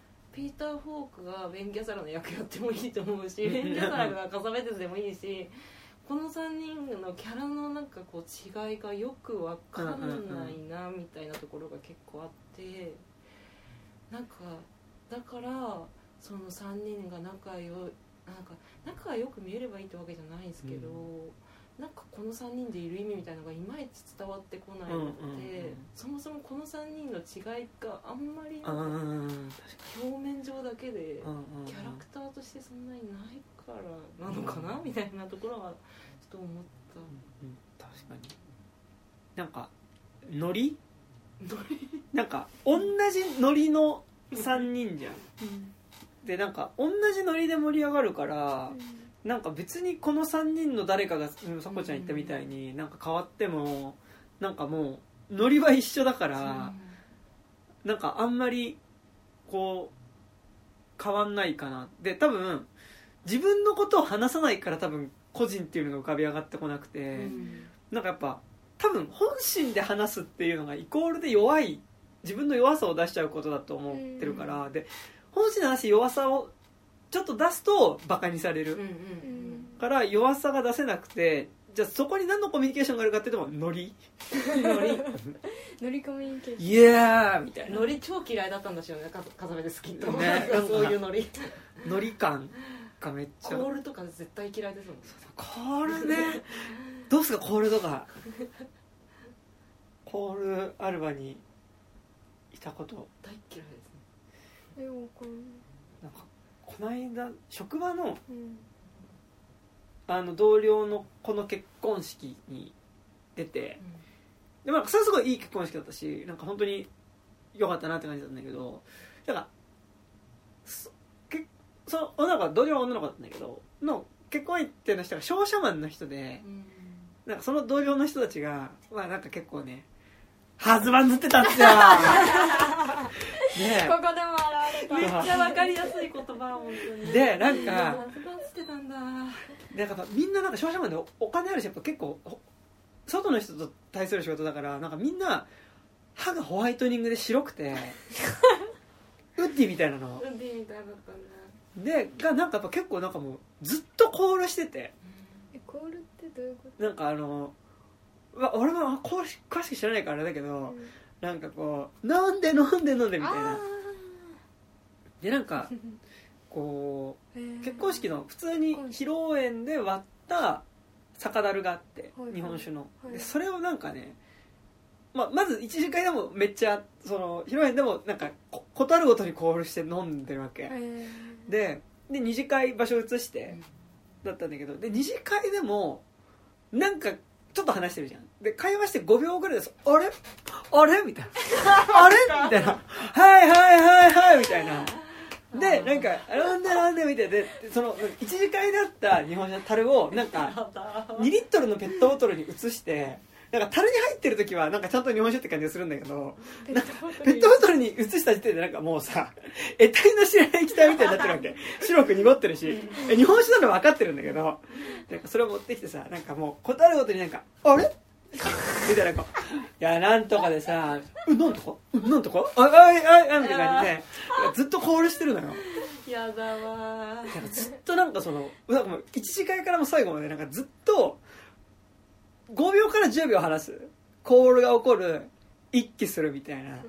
ーター・フォークがベン・ギャサラの役やってもいいと思うし、ベン・ギャサラがカサベテスでもいいし、この3人のキャラのなんかこう違いがよくわかんないなみたいなところが結構あって、なんかだからその3人が仲がよく見えればいいってわけじゃないんですけど。なんかこの3人でいる意味みたいなのがいまいち伝わってこないので、そもそもこの3人の違いがあんまり表面上だけでキャラクターとしてそんなにないからなのかなみたいなところはちょっと思った、確かになんかノリなんか同じノリの3人じゃん、でなんか同じノリで盛り上がるから、なんか別にこの3人の誰かがさこちゃん言ったみたいになんか変わってもなんかもうノリは一緒だからなんかあんまりこう変わんないかな、で多分自分のことを話さないから多分個人っていうのが浮かび上がってこなくて、なんかやっぱ多分本心で話すっていうのがイコールで弱い自分の弱さを出しちゃうことだと思ってるから、で本心の話弱さをちょっと出すとバカにされるから弱さが出せなくて、じゃあそこに何のコミュニケーションがあるかっていうとノリコミュニケーション、イエーみたいな、ノリ超嫌いだったんですよね、風目で好きと、そういうノリ感がめっちゃ、コールとか絶対嫌いですもん、コールねどうすかコールとかコールアルバにいたこと大嫌いですね、でもこれなんかこの間職場 の、あの同僚の子の結婚式に出て、でもなんかそれすごいいい結婚式だったしなんか本当に良かったなって感じだったんだけど、だから そ, けその女の子は同僚は女の子だったんだけどの結婚相手の人が商社マンの人で、うん、なんかその同僚の人たちが、まあ、なんか結構ねハズバン塗ってたんですよね、ここでも現れた。めっちゃ分かりやすい言葉本当に。でなんかハズバンしてたんだ。でなんかみんななんか商社マンで お金あるしやっぱ結構外の人と対する仕事だからなんかみんな歯がホワイトニングで白くてウッディみたいなの。ウッディみたいだったね。でがなんかやっぱ結構なんかもうずっとコールしてて。コールってどういうこと？なんか俺も詳しく知らないからあれだけど、うん、なんかこう飲んで飲んで飲んでみたいな。でなんかこう結婚式の普通に披露宴で割った酒樽があって、はいはい、日本酒の、はい、でそれをなんかね。まず一次会でもめっちゃその披露宴でもなんかことあるごとにコールして飲んでるわけ、で二次会場所移してだったんだけどで二次会でもなんかちょっと話してるじゃんで会話して5秒ぐらいですあれあれみたいなあれみたいなはいはいはいはいみたいなでなんかなんでなんでみたいなでその一次会だった日本酒の樽をなんか2リットルのペットボトルに移してなんか樽に入ってる時はなんかちゃんと日本酒って感じがするんだけどなんかペットボトルに移した時点でなんかもうさ得体の知らない液体みたいになってるわけ白く濁ってるし日本酒なの分かってるんだけどなんかそれを持ってきてさなんかもうことあるごとになんかあれみたいなこういやなんとかでさなんとかなんとかあいみたいな感じでずっとコールしてるのよやだわずっとなんかそのなんかもう1次会からも最後までなんかずっと5秒から10秒話すコールが起こる一気するみたいな、うん、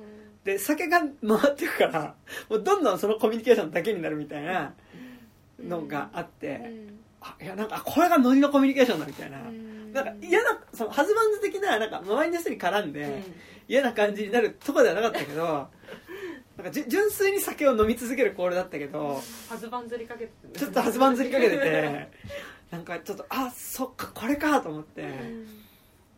で酒が回ってくからもうどんどんそのコミュニケーションだけになるみたいなのがあって、うん、あいやなんかこれがノリのコミュニケーションだみたいな、うん、なんか嫌なそのハズバンズ的 なんか周りの人に絡んで、うん、嫌な感じになるとこではなかったけどなんか純粋に酒を飲み続けるコールだったけどハズバンズりかけてちょっとハズバンズりかけててなんかちょっとあそっかこれかと思って、うん、っ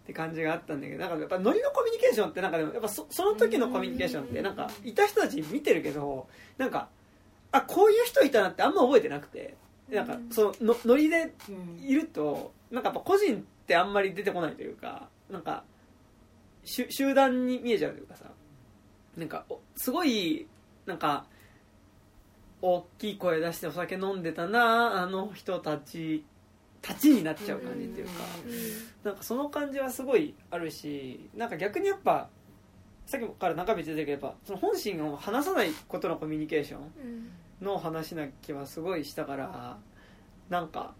て感じがあったんだけどなんかやっぱノリのコミュニケーションってなんかでもやっぱ その時のコミュニケーションってなんかいた人たち見てるけどなんかあこういう人いたなってあんま覚えてなくてなんかそのノリでいるとなんかやっぱ個人ってあんまり出てこないというかなんか集団に見えちゃうというかさなんかすごいなんか大きい声出してお酒飲んでたなあの人たちになっちゃう感じっていうか、なんかその感じはすごいあるし、なんか逆にやっぱさっきから中身出てるけどやっぱその本心を話さないことのコミュニケーションの話な気はすごいしたから、なんか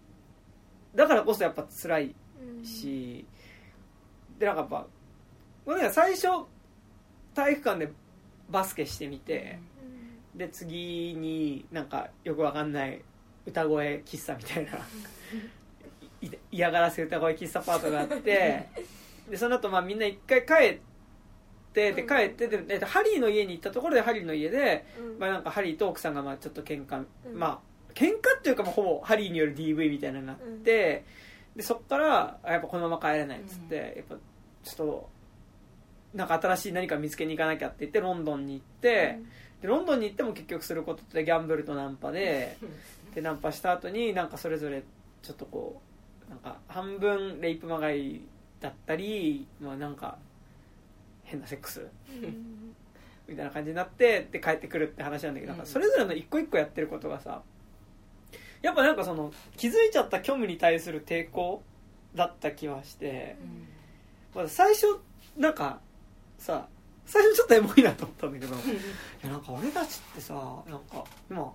だからこそやっぱ辛いし、でなんかやっぱ俺が最初体育館でバスケしてみて、で次になんかよくわかんない歌声喫茶みたいな。嫌がらせ歌声喫茶パートがあってでその後まあみんな一回帰ってでハリーの家に行ったところでハリーの家で、まあ、なんかハリーと奥さんがまあちょっと喧嘩、まあ喧嘩っていうかまあほぼハリーによる DV みたいなのがあって、でそっからやっぱこのまま帰れないっつってやっぱちょっとなんか新しい何か見つけに行かなきゃって言ってロンドンに行って、でロンドンに行っても結局することってギャンブルとナンパで、でナンパした後になんかそれぞれちょっとこうなんか半分レイプまがいだったり、まあ、なんか変なセックスみたいな感じになってで帰ってくるって話なんだけど、なんかそれぞれの一個一個やってることがさやっぱなんかその気づいちゃった虚無に対する抵抗だった気はして、まあ、最初なんかさ最初ちょっとエモいなと思ったんだけどいやなんか俺たちってさなんか今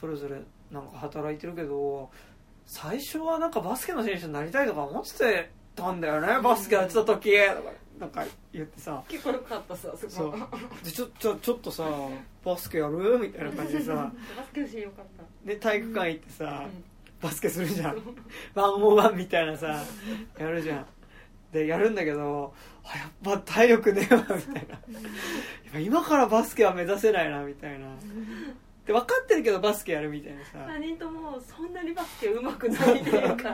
それぞれなんか働いてるけど最初はなんかバスケの選手になりたいとか思ってたんだよねバスケやってた時とかなんか言ってさ結構よかったさそこでちょっとさバスケやるみたいな感じでさバスケのシーンよかったで体育館行ってさ、バスケするじゃんワンオンワンみたいなさやるじゃんでやるんだけどあやっぱ体力ねえわみたいな今からバスケは目指せないなみたいなで分かってるけどバスケやるみたいなさ何ともそんなにバスケ上手くないっていうかなんか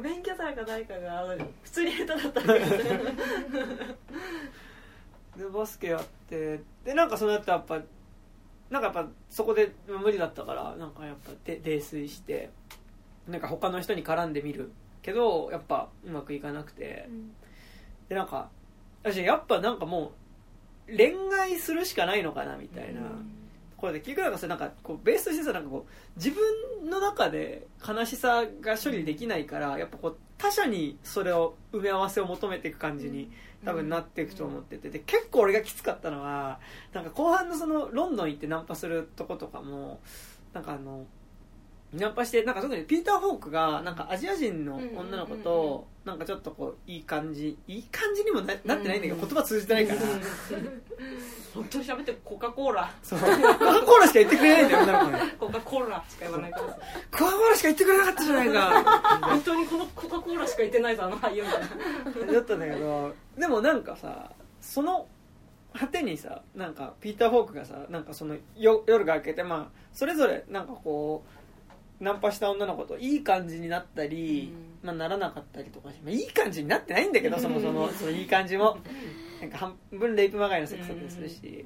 勉強された誰かが普通に下手だったんですよでバスケやってでなんかその後やっぱなんかやっぱそこで無理だったからなんかやっぱ泥酔してなんか他の人に絡んでみるけどやっぱうまくいかなくて、うん、でなんか私やっぱなんかもう恋愛するしかないのかなみたいな、うん、これで結局なんかさなんかこうベースとしてさなんかこう自分の中で悲しさが処理できないからやっぱこう他者にそれを埋め合わせを求めていく感じに多分なっていくと思ってて、で結構俺がきつかったのはなんか後半のそのロンドン行ってナンパするとことかもなんかナンパしてなんか特にピーター・フォークがなんかアジア人の女の子となんかちょっとこういい感じにも なってないんだけど言葉通じてないから本当に喋ってるコカ・コーラそうコカ・コーラしか言ってくれないんだよ女の子にコカ・コーラしか言わないからコカ・コーラしか言ってくれなかったじゃないか本当にこのコカ・コーラしか言ってないぞあの俳優みたいなだったんだけどでもなんかさその果てにさなんかピーター・フォークがさなんかその夜が明けてまあそれぞれなんかこうナンパした女の子といい感じになったり、まあ、ならなかったりとかして、まあ、いい感じになってないんだけどそもそもそのいい感じもなんか半分レイプまがいのセックスもするし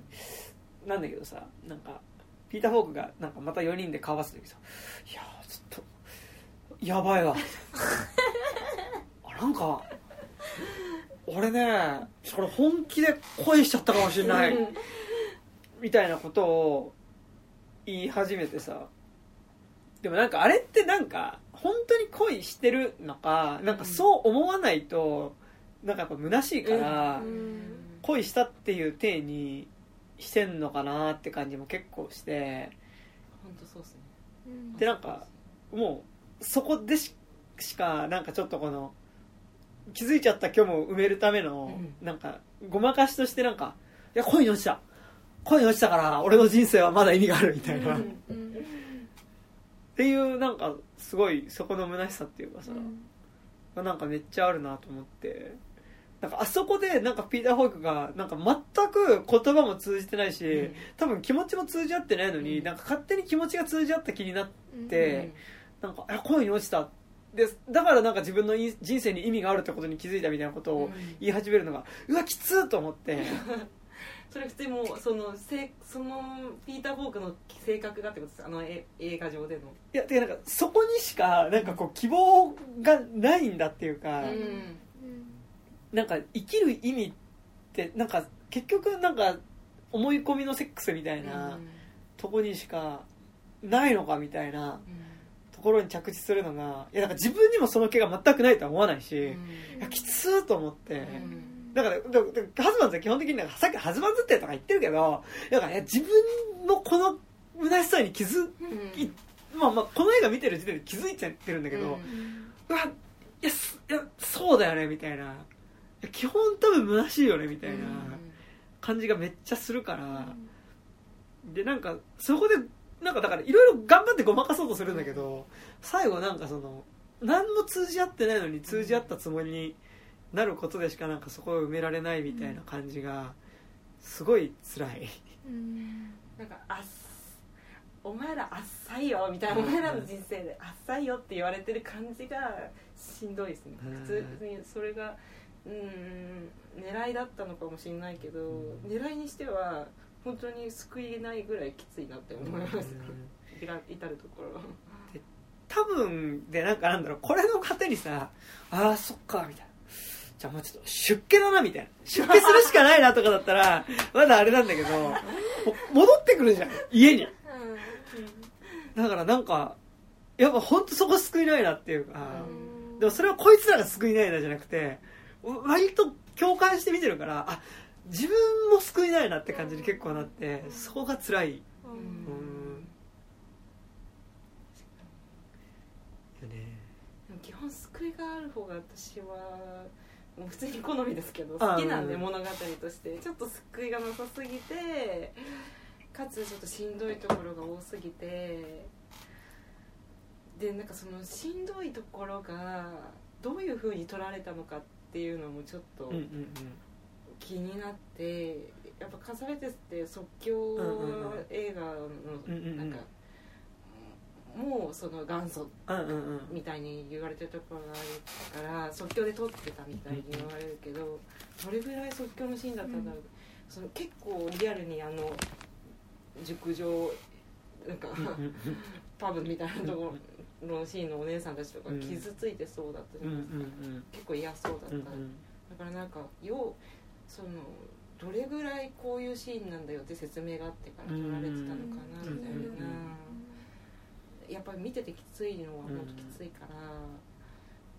なんだけどさなんかピーター・フォークがなんかまた4人で顔合わせてさいやちょっとやばいわなんか俺ねこれ本気で恋しちゃったかもしれないみたいなことを言い始めてさでもなんかあれってなんか本当に恋してるのかなんかそう思わないとなんかやっぱ虚しいから恋したっていう体にしてんのかなって感じも結構して本当そうですねでなんかもうそこでしかなんかちょっとこの気づいちゃった虚無を埋めるためのなんかごまかしとしてなんかいや恋に落ちたから俺の人生はまだ意味があるみたいなっていうなんかすごいそこの虚しさっていうかさ、うん、なんかめっちゃあるなと思ってなんかあそこでなんかピーター・フォークがなんか全く言葉も通じてないし、うん、多分気持ちも通じ合ってないのに、うん、なんか勝手に気持ちが通じ合った気になって、うん、なんかあ恋に落ちたでだからなんか自分の人生に意味があるってことに気づいたみたいなことを言い始めるのが、うん、うわきつーと思ってそれ普通もうそのピーター・フォークの性格がってことですかあの映画上でのいやてかなんかそこにしかなんかこう希望がないんだっていうか、うん、なんか生きる意味ってなんか結局なんか思い込みのセックスみたいな、うん、とこにしかないのかみたいな、うん、ところに着地するのがいやなんか自分にもその気が全くないとは思わないし、うん、いやきつーと思って、うんだからハズマンズは基本的になんかさっきハズマンズってとか言ってるけどだから自分のこの虚しさにうんまあ、この映画見てる時点で気づいちゃってるんだけど、うん、うわいやそうだよねみたいな基本多分虚しいよねみたいな感じがめっちゃするから、うん、でなんかそこでなんかだからいろいろ頑張ってごまかそうとするんだけど最後なんかその何も通じ合ってないのに通じ合ったつもりになることでしかなんかそこを埋められないみたいな感じがすごい辛い、うん、なんかお前らあっさいよみたいなお前らの人生であっさいよって言われてる感じがしんどいですね普通にそれが狙いだったのかもしれないけど狙いにしては本当に救いないぐらいきついなって思います至るところで多分でなんかなんだろうこれの糧にさあそっかみたいなじゃあもうちょっと出家だなみたいな出家するしかないなとかだったらまだあれなんだけど戻ってくるじゃん家にだからなんかやっぱほんとそこ救いないなっていうかでもそれはこいつらが救いないなじゃなくて割と共感して見てるからあ自分も救いないなって感じに結構なってそこが辛いよね基本救いがある方が私は普通に好みですけど好きなんで物語としてちょっと救いがなさすぎてかつちょっとしんどいところが多すぎてでなんかそのしんどいところがどういう風に取られたのかっていうのもちょっと気になってやっぱカサベテスって即興映画のなんかもうその元祖みたいに言われてるところがあるから即興で撮ってたみたいに言われるけどどれぐらい即興のシーンだったんだろう、その結構リアルに熟女なんかパブみたいなところのシーンのお姉さんたちとか傷ついてそうだったじゃないですか、うんうん、結構嫌そうだった、うんうん、だからなんかそのどれぐらいこういうシーンなんだよって説明があってから撮られてたのかなみたいな、うんうんうん、やっぱり見ててきついのは本当きついから、うん、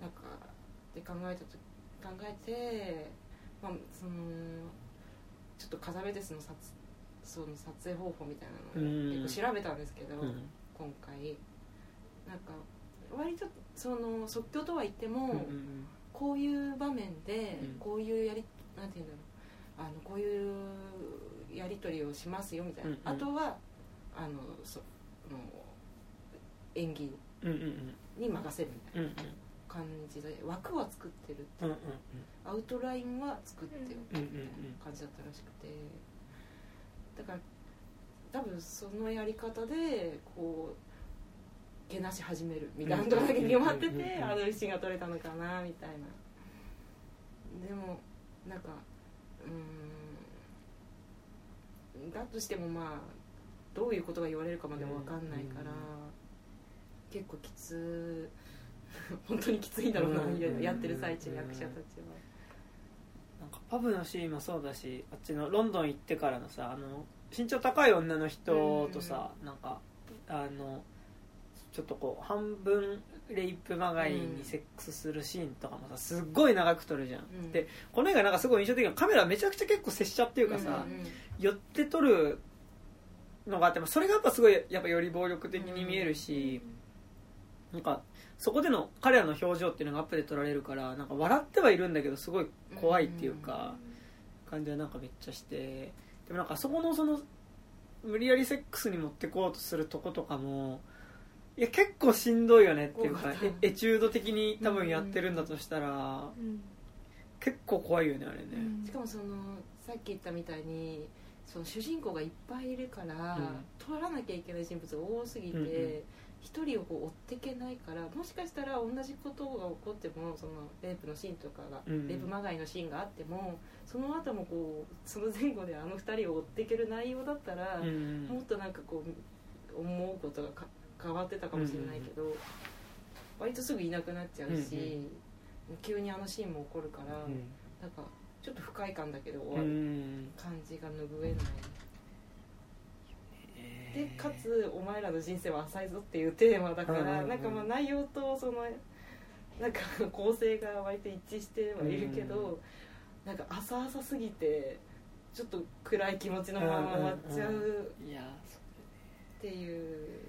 なんかで考えて、まあ、そのちょっとカザベテスの撮影方法みたいなのを結構調べたんですけど、うん、今回なんか割とその即興とは言っても、うんうん、こういう場面でこういうなんていうんだろう、こういうやり取りをしますよみたいな、うんうん、あとは演技に任せるみたいな感じで、枠は作ってるっていう、うんうんうん、アウトラインは作ってるみたいな感じだったらしくて、だから多分そのやり方でこうけなし始めるみたいなのだけ決まってて、あのシーンが撮れたのかなみたいな。でもなんかだとしてもまあどういうことが言われるかまで分かんないから、結構きつ本当にきついだろうな、やってる最中役者たちは。なんかパブのシーンもそうだし、あっちのロンドン行ってからのさ、身長高い女の人とさ、なんかちょっとこう半分レイプまがいにセックスするシーンとかもさ、すっごい長く撮るじゃん、うん、でこの映画なんかすごい印象的なカメラめちゃくちゃ結構拙者っていうかさ、うんうんうん、寄って撮るのがあって、それがやっぱすごいやっぱより暴力的に見えるし、うんうん、なんかそこでの彼らの表情っていうのがアップで撮られるから、なんか笑ってはいるんだけどすごい怖いっていうか、うんうん、感じはなんかめっちゃして、でもなんかそこのその無理やりセックスに持ってこうとするとことかも、いや結構しんどいよねっていうか、エチュード的に多分やってるんだとしたら、うんうん、結構怖いよねあれね、うん、しかもそのさっき言ったみたいにその主人公がいっぱいいるから、うん、取らなきゃいけない人物が多すぎて、うんうん、一人をこう追っていけないから、もしかしたら同じことが起こっても、そのレイプのシーンとかが、うんうん、レイプまがいのシーンがあっても、その後もこうその前後であの二人を追っていける内容だったら、うんうん、もっとなんかこう思うことが変わってたかもしれないけど、うんうん、割とすぐいなくなっちゃうし、うんうん、急にあのシーンも起こるから、うん、なんかちょっと不快感だけど終わる感じが拭えない、うん、でかつお前らの人生は浅いぞっていうテーマだから、うんうん、なんかまあ内容とそのなんか構成が割と一致してはいるけど、うんうん、なんか浅々すぎてちょっと暗い気持ちのまま終わっちゃう、うんうん、いやっていう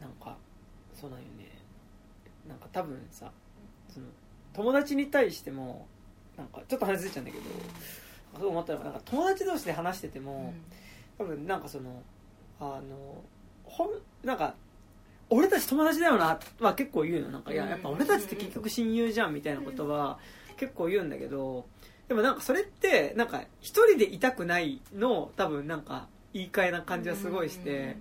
なんかそうなんよね。なんか多分さ、その友達に対してもなんかちょっと話ずれちゃうんだけど、そう思ったのがなんか友達同士で話してても、うん、多分なんかそのなんか俺たち友達だよなは結構言うの、なんかいややっぱ俺たちって結局親友じゃんみたいなことは結構言うんだけど、でもなんかそれってなんか一人でいたくないの多分なんか言い換えな感じはすごいして。うんうん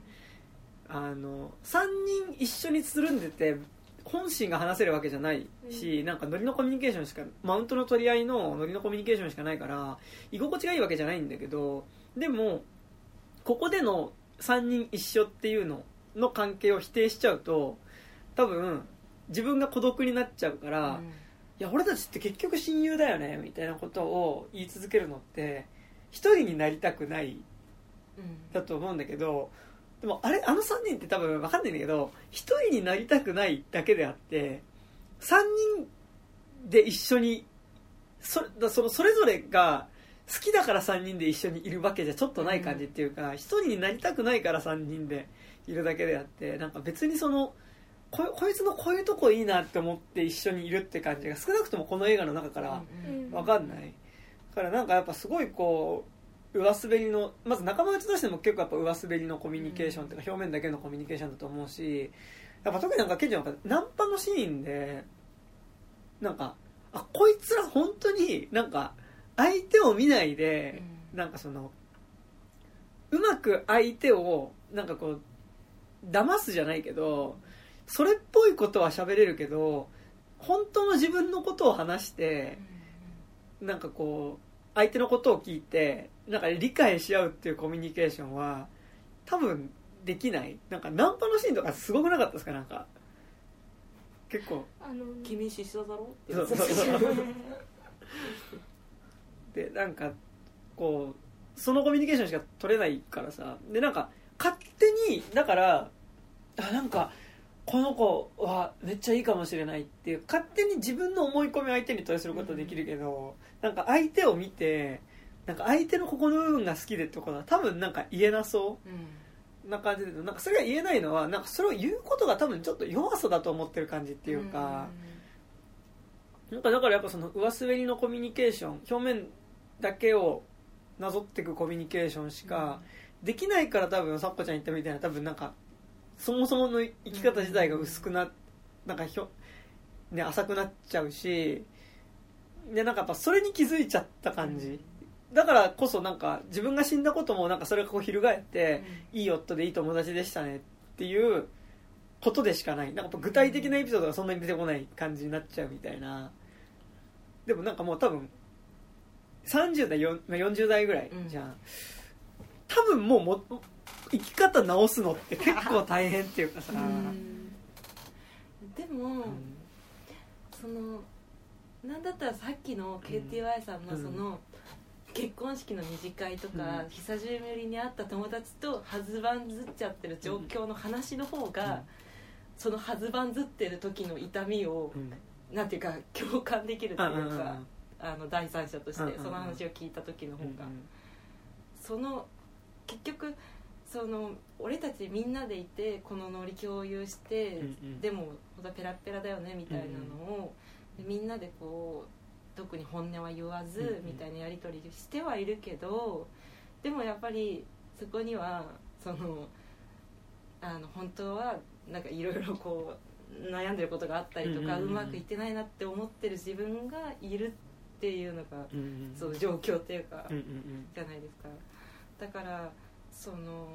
うん、3人一緒につるんでて本心が話せるわけじゃないし、うん、なんかノリのコミュニケーションしか、マウントの取り合いのノリのコミュニケーションしかないから居心地がいいわけじゃないんだけど、でもここでの3人一緒っていうの関係を否定しちゃうと、多分自分が孤独になっちゃうから、うん、いや俺たちって結局親友だよねみたいなことを言い続けるのって一人になりたくない、うん、だと思うんだけど、でもあれあの3人って多分分かんないんだけど、1人になりたくないだけであって、3人で一緒にそれぞれが好きだから3人で一緒にいるわけじゃちょっとない感じっていうか、1人になりたくないから3人でいるだけであって、なんか別にそのこいつのこういうとこいいなって思って一緒にいるって感じが少なくともこの映画の中から分かんない。だからなんかやっぱすごいこう上滑りの、まず仲間内としても結構やっぱ上滑りのコミュニケーションというか、表面だけのコミュニケーションだと思うし、やっぱ特になんかケンジはナンパのシーンでなんかこいつら本当になんか相手を見ないで、なんかそのうまく相手をなんかこう騙すじゃないけど、それっぽいことは喋れるけど本当の自分のことを話して、なんかこう相手のことを聞いてなんか理解し合うっていうコミュニケーションは多分できない。なんかナンパのシーンとかすごくなかったですか？なんか結構君ししだろってそうそうそうでなんかこうそのコミュニケーションしか取れないからさ。でなんか勝手にだからなんかこの子はめっちゃいいかもしれないっていう勝手に自分の思い込みを相手に対することはできるけど、うん、なんか相手を見てなんか相手のここの部分が好きでってことは多分なんか言えなそう、うんな感じで、なんかそれが言えないのはなんかそれを言うことが多分ちょっと弱さだと思ってる感じっていうか、うん、なんかだからやっぱその上滑りのコミュニケーション表面だけをなぞっていくコミュニケーションしかできないから多分さっこちゃん言ったみたいな多分なんかそもそもの生き方自体が薄くなっなんかね、浅くなっちゃうしでなんかやっぱそれに気づいちゃった感じ、うんだからこそなんか自分が死んだこともなんかそれがこう翻って、うん、いい夫でいい友達でしたねっていうことでしかないなんか具体的なエピソードがそんなに出てこない感じになっちゃうみたいな。でもなんかもう多分30代40代ぐらいじゃん、うん、多分もう生き方直すのって結構大変っていうかさでも、うん、そのなんだったらさっきの KTY さんのその、うん結婚式の二次会とか、うん、久しぶりに会った友達とはずばんずっちゃってる状況の話の方が、うん、そのはずばんずってる時の痛みを、うん、なんていうか共感できるというか、あの第三者としてその話を聞いた時の方が、その結局その俺たちみんなでいてこのノリ共有して、でもほらペラペラだよねみたいなのを、みんなでこう特に本音は言わずみたいなやり取りしてはいるけど、でもやっぱりそこにはあの本当はなんかいろいろこう悩んでることがあったりとか、うまくいってないなって思ってる自分がいるっていうのが、その状況っていうか、じゃないですか。だからその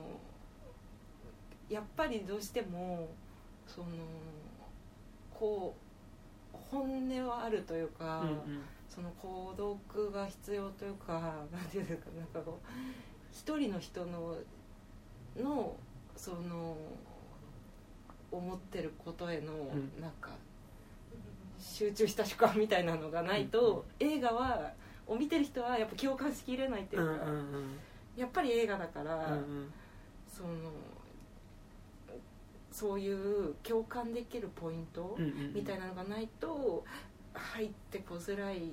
やっぱりどうしてもそのこう本音はあるというか、その孤独が必要というか、なんていうか、なんかこう一人の人のその思ってることへのなんか集中した主観みたいなのがないと、映画はを見てる人はやっぱ共感しきれないというか、やっぱり映画だから、そのそういう共感できるポイントみたいなのがないと入ってこづらい、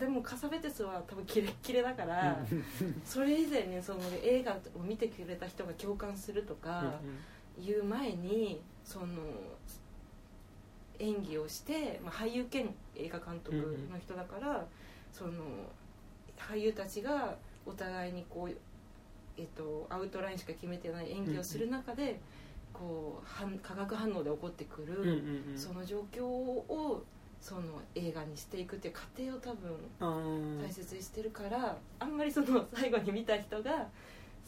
でもカサベテスは多分キレッキレだからそれ以前にその映画を見てくれた人が共感するとかいう前にその演技をして、まあ、俳優兼映画監督の人だから、その俳優たちがお互いにこう、アウトラインしか決めてない演技をする中で、こう化学反応で起こってくる、その状況をその映画にしていくっていう過程を多分大切にしてるから、あんまりその最後に見た人が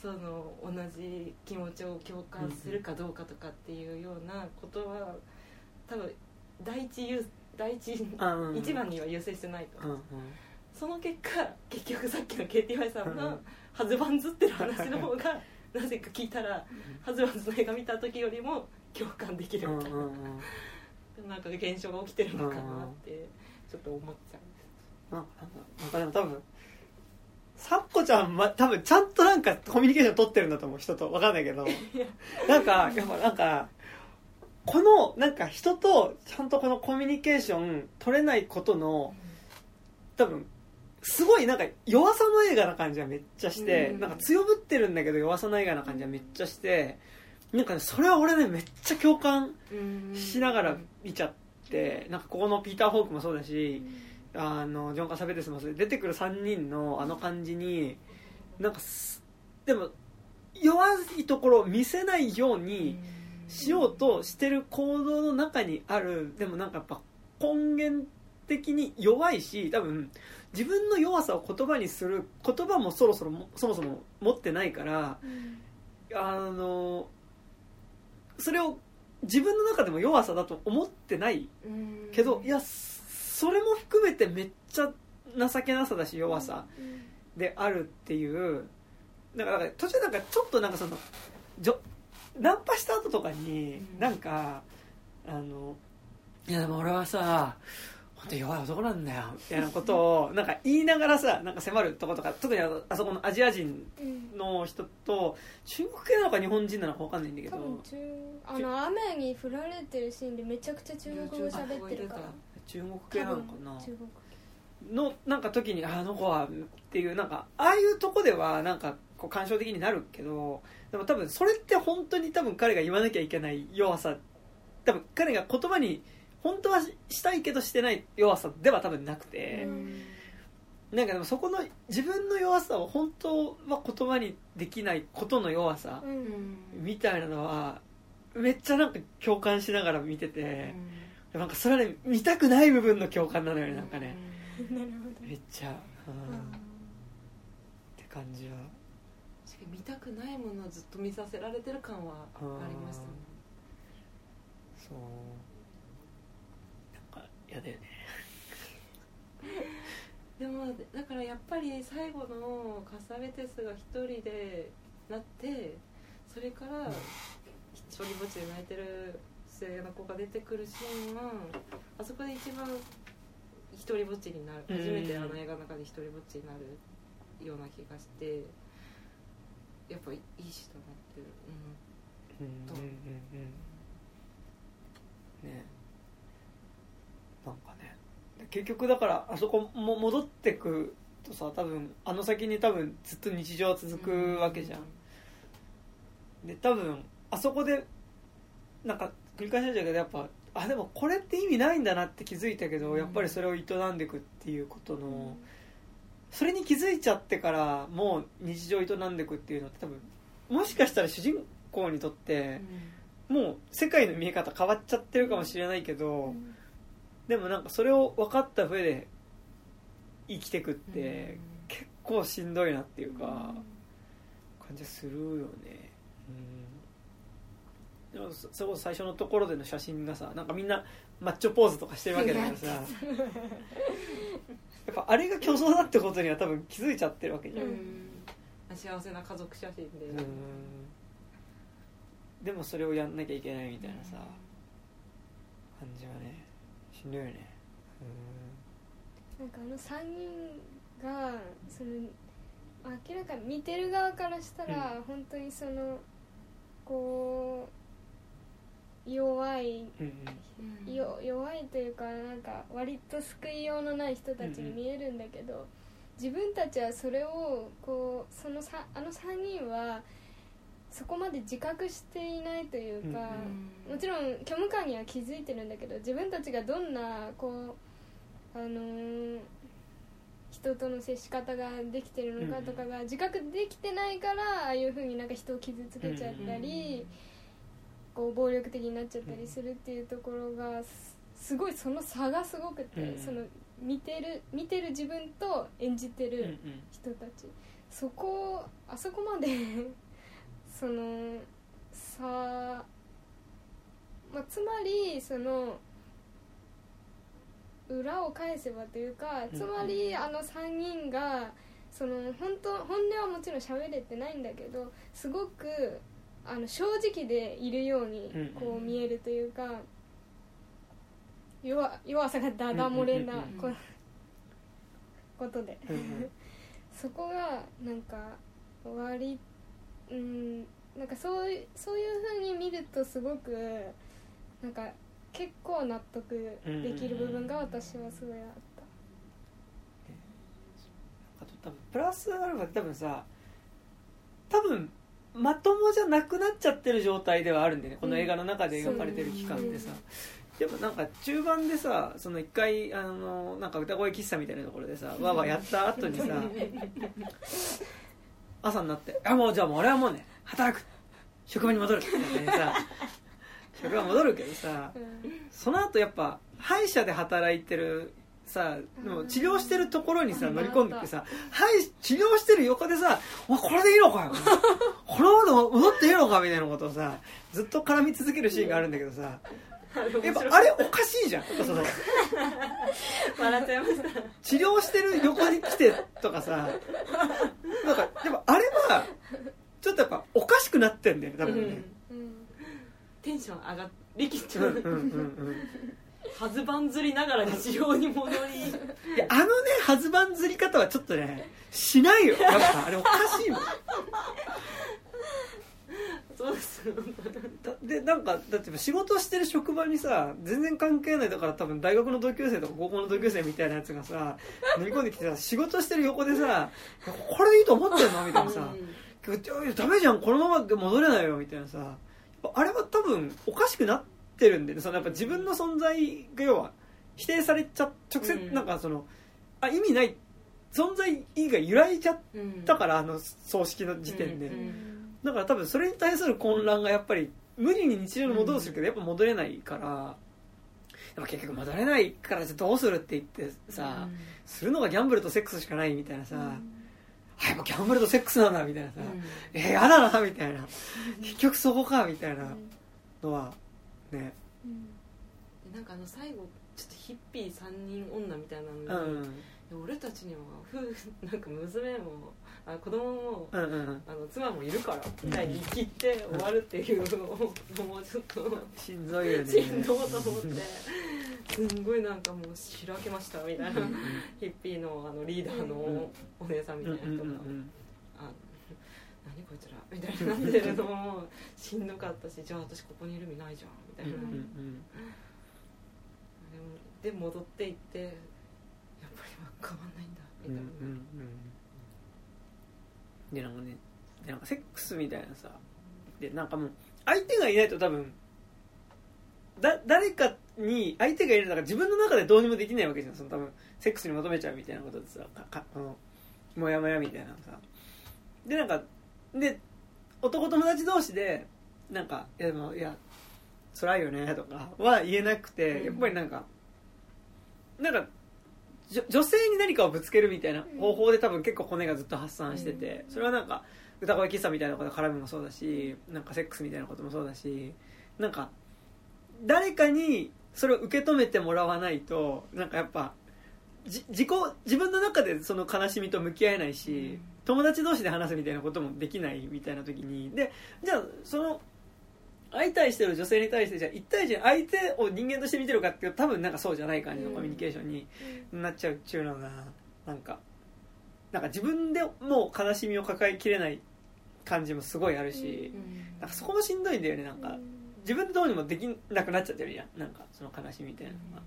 その同じ気持ちを共感するかどうかとかっていうようなことは多分一番には優先してないと。その結果結局さっきの KTY さんのハズバンズっていう話の方がなぜか聞いたらハズバンズの映画見た時よりも共感できるみたいな、なんか現象が起きてるのかなってちょっと思っちゃうんです。なんか多分さっこちゃんは多分ちゃんとなんかコミュニケーション取ってるんだと思う、人と。分かんないけどなんかこのなんか人とちゃんとこのコミュニケーション取れないことの多分すごいなんか弱さの映画な感じはめっちゃして、なんか強ぶってるんだけど弱さの映画な感じはめっちゃして、なんかね、それは俺ねめっちゃ共感しながら見ちゃって、なんかここのピーター・ホークもそうだし、あのジョン・カサベテスもそうで、出てくる3人のあの感じに、なんかでも弱いところを見せないようにしようとしてる行動の中にある、でもなんかやっぱ根源的に弱いし、多分自分の弱さを言葉にする言葉もそもそも持ってないから、それを自分の中でも弱さだと思ってないけど、いやそれも含めてめっちゃ情けなさだし弱さであるっていう。だから途中なんかちょっとなんかそのナンパした後とかになんかいやでも俺はさ本当に弱い男なんだよみたいなことをなんか言いながらさなんか迫るとことか、特にあそこのアジア人の人と中国系なのか日本人なのか分かんないんだけど、多分雨に降られてるシーンでめちゃくちゃ中国語喋ってるから中国系なのかなのなんか時にあの子はっていうなんかああいうとこではなんかこう感傷的になるけど、でも多分それって本当に多分彼が言わなきゃいけない弱さ、多分彼が言葉に本当はしたいけどしてない弱さでは多分なくて、なんかでもそこの自分の弱さを本当は言葉にできないことの弱さみたいなのはめっちゃなんか共感しながら見てて、なんかそれはね見たくない部分の共感なのよね、なんかねめっちゃって感じは。確かに見たくないものをずっと見させられてる感はありましたね。そうやだよねでもだからやっぱり最後のカサベテスが一人でなってそれからひとりぼっちで泣いてる末の子が出てくるシーンはあそこで一番一人ぼっちになる、初めてあの映画の中で一人ぼっちになるような気がしてやっぱいいしと思ってる、とねなんかね、結局だからあそこも戻ってくとさ多分あの先に多分ずっと日常は続くわけじゃん、で多分あそこでなんか繰り返しちゃうけどやっぱあでもこれって意味ないんだなって気づいたけど、やっぱりそれを営んでいくっていうことの、それに気づいちゃってからもう日常を営んでいくっていうのって多分もしかしたら主人公にとって、もう世界の見え方変わっちゃってるかもしれないけど、でもなんかそれを分かった上で生きてくって結構しんどいなっていうか感じするよね、でもそこ最初のところでの写真がさなんかみんなマッチョポーズとかしてるわけだからさやっぱあれが虚像だってことには多分気づいちゃってるわけじゃん、幸せな家族写真で、でもそれをやんなきゃいけないみたいなさ感じはねしんどいよね。なんかあの3人がその明らかに見てる側からしたら、本当にそのこう弱い、弱いというかなんか割と救いようのない人たちに見えるんだけど、自分たちはそれをこうそのあの3人はそこまで自覚していないというか、もちろん虚無感には気づいてるんだけど、自分たちがどんなこう、人との接し方ができてるのかとかが自覚できてないから、ああいう風になんか人を傷つけちゃったり、こう暴力的になっちゃったりするっていうところがすごいその差がすごくて、その見てる自分と演じてる人たち、あそこまでそのさ、つまりその裏を返せばというか、つまりあの3人がその本音はもちろん喋れてないんだけど、すごく正直でいるようにこう見えるというか、弱さがダダ漏れなことでそこがなんか割となんかそういう風に見るとすごくなんか結構納得できる部分が私はすごいあった。あと多分プラスアルファで多分まともじゃなくなっちゃってる状態ではあるんでね、この映画の中で描かれてる期間ってさ、でもなんか中盤でさその一回なんか歌声喫茶みたいなところでさわわやった後にさ朝になってもう俺はもうね働く職場に戻るってさ職場戻るけどさ、その後やっぱ歯医者で働いてるさもう治療してるところにさ乗り込んでってさ、治療してる横でさお前これでいいのかよこのまま戻っていいのかみたいなことをさずっと絡み続けるシーンがあるんだけどさ、やっぱあれおかしいじゃんその笑っちゃいました治療してる横に来てとかさなんかでもあれはちょっとやっぱおかしくなってんだよね多分ね、うんうん、テンション上がりきっちゃう、うんうんうんうん、はずばんずりながら治療に戻りいやあのねはずばんずり方はちょっとねしないよやっぱあれおかしいもんそうですでなんかだって仕事してる職場にさ全然関係ないだから多分大学の同級生とか高校の同級生みたいなやつがさ乗り込んできてさ仕事してる横でさこれでいいと思ってるのみたいなさダメじゃんこのままで戻れないよみたいなさあれは多分おかしくなってるんで、ね、そのやっぱ自分の存在が要は否定されちゃ直接なんかそのあ意味ない存在意義が揺らいちゃったからあの葬式の時点で。だから多分それに対する混乱がやっぱり無理に日常に戻るけどやっぱ戻れないから、うん、結局戻れないからどうするって言ってさ、うん、するのがギャンブルとセックスしかないみたいなさ、うん、やっぱギャンブルとセックスなんだみたいなさ、うん、やだなみたいな、うん、結局そこかみたいなのはね、うん、なんかあの最後ちょっとヒッピー3人女みたいなのに、うん俺たちにもなんか娘もあ子供も、うんうんうん、あの妻もいるからみたいに切って終わるっていうのを、うん、もうちょっとしんどいよねしんどいと思ってすんごいなんかもうしらけましたみたいな、うん、ヒッピー あのリーダーのお姉さんみたいな人が、うんうんうん、あ何こいつらみたいになってるのもしんどかったしじゃあ私ここにいる意味ないじゃんみたいな、うんうんうん、で戻っていって変わんないんだみたいな、うんうん、でなんかねなんかセックスみたいなさでなんかもう相手がいないと多分誰かに相手がいるんだから自分の中でどうにもできないわけじゃんその多分セックスに求めちゃうみたいなことでさモヤモヤみたいなさでなんかで男友達同士でなんかいやでもいや辛いよねとかは言えなくて、うん、やっぱりなんか女性に何かをぶつけるみたいな方法で多分結構骨がずっと発散しててそれはなんか歌声喫茶みたいなこと絡みもそうだしなんかセックスみたいなこともそうだしなんか誰かにそれを受け止めてもらわないとなんかやっぱ自分の中でその悲しみと向き合えないし友達同士で話すみたいなこともできないみたいな時にでじゃあその相対してる女性に対してじゃあ1対1で相手を人間として見てるかっていうと多分なんかそうじゃない感じのコミュニケーションになっちゃうっちゅうのがなんか自分でもう悲しみを抱えきれない感じもすごいあるしなんかそこもしんどいんだよねなんか自分でどうにもできなくなっちゃってるじゃんなんかその悲しみみたいなのが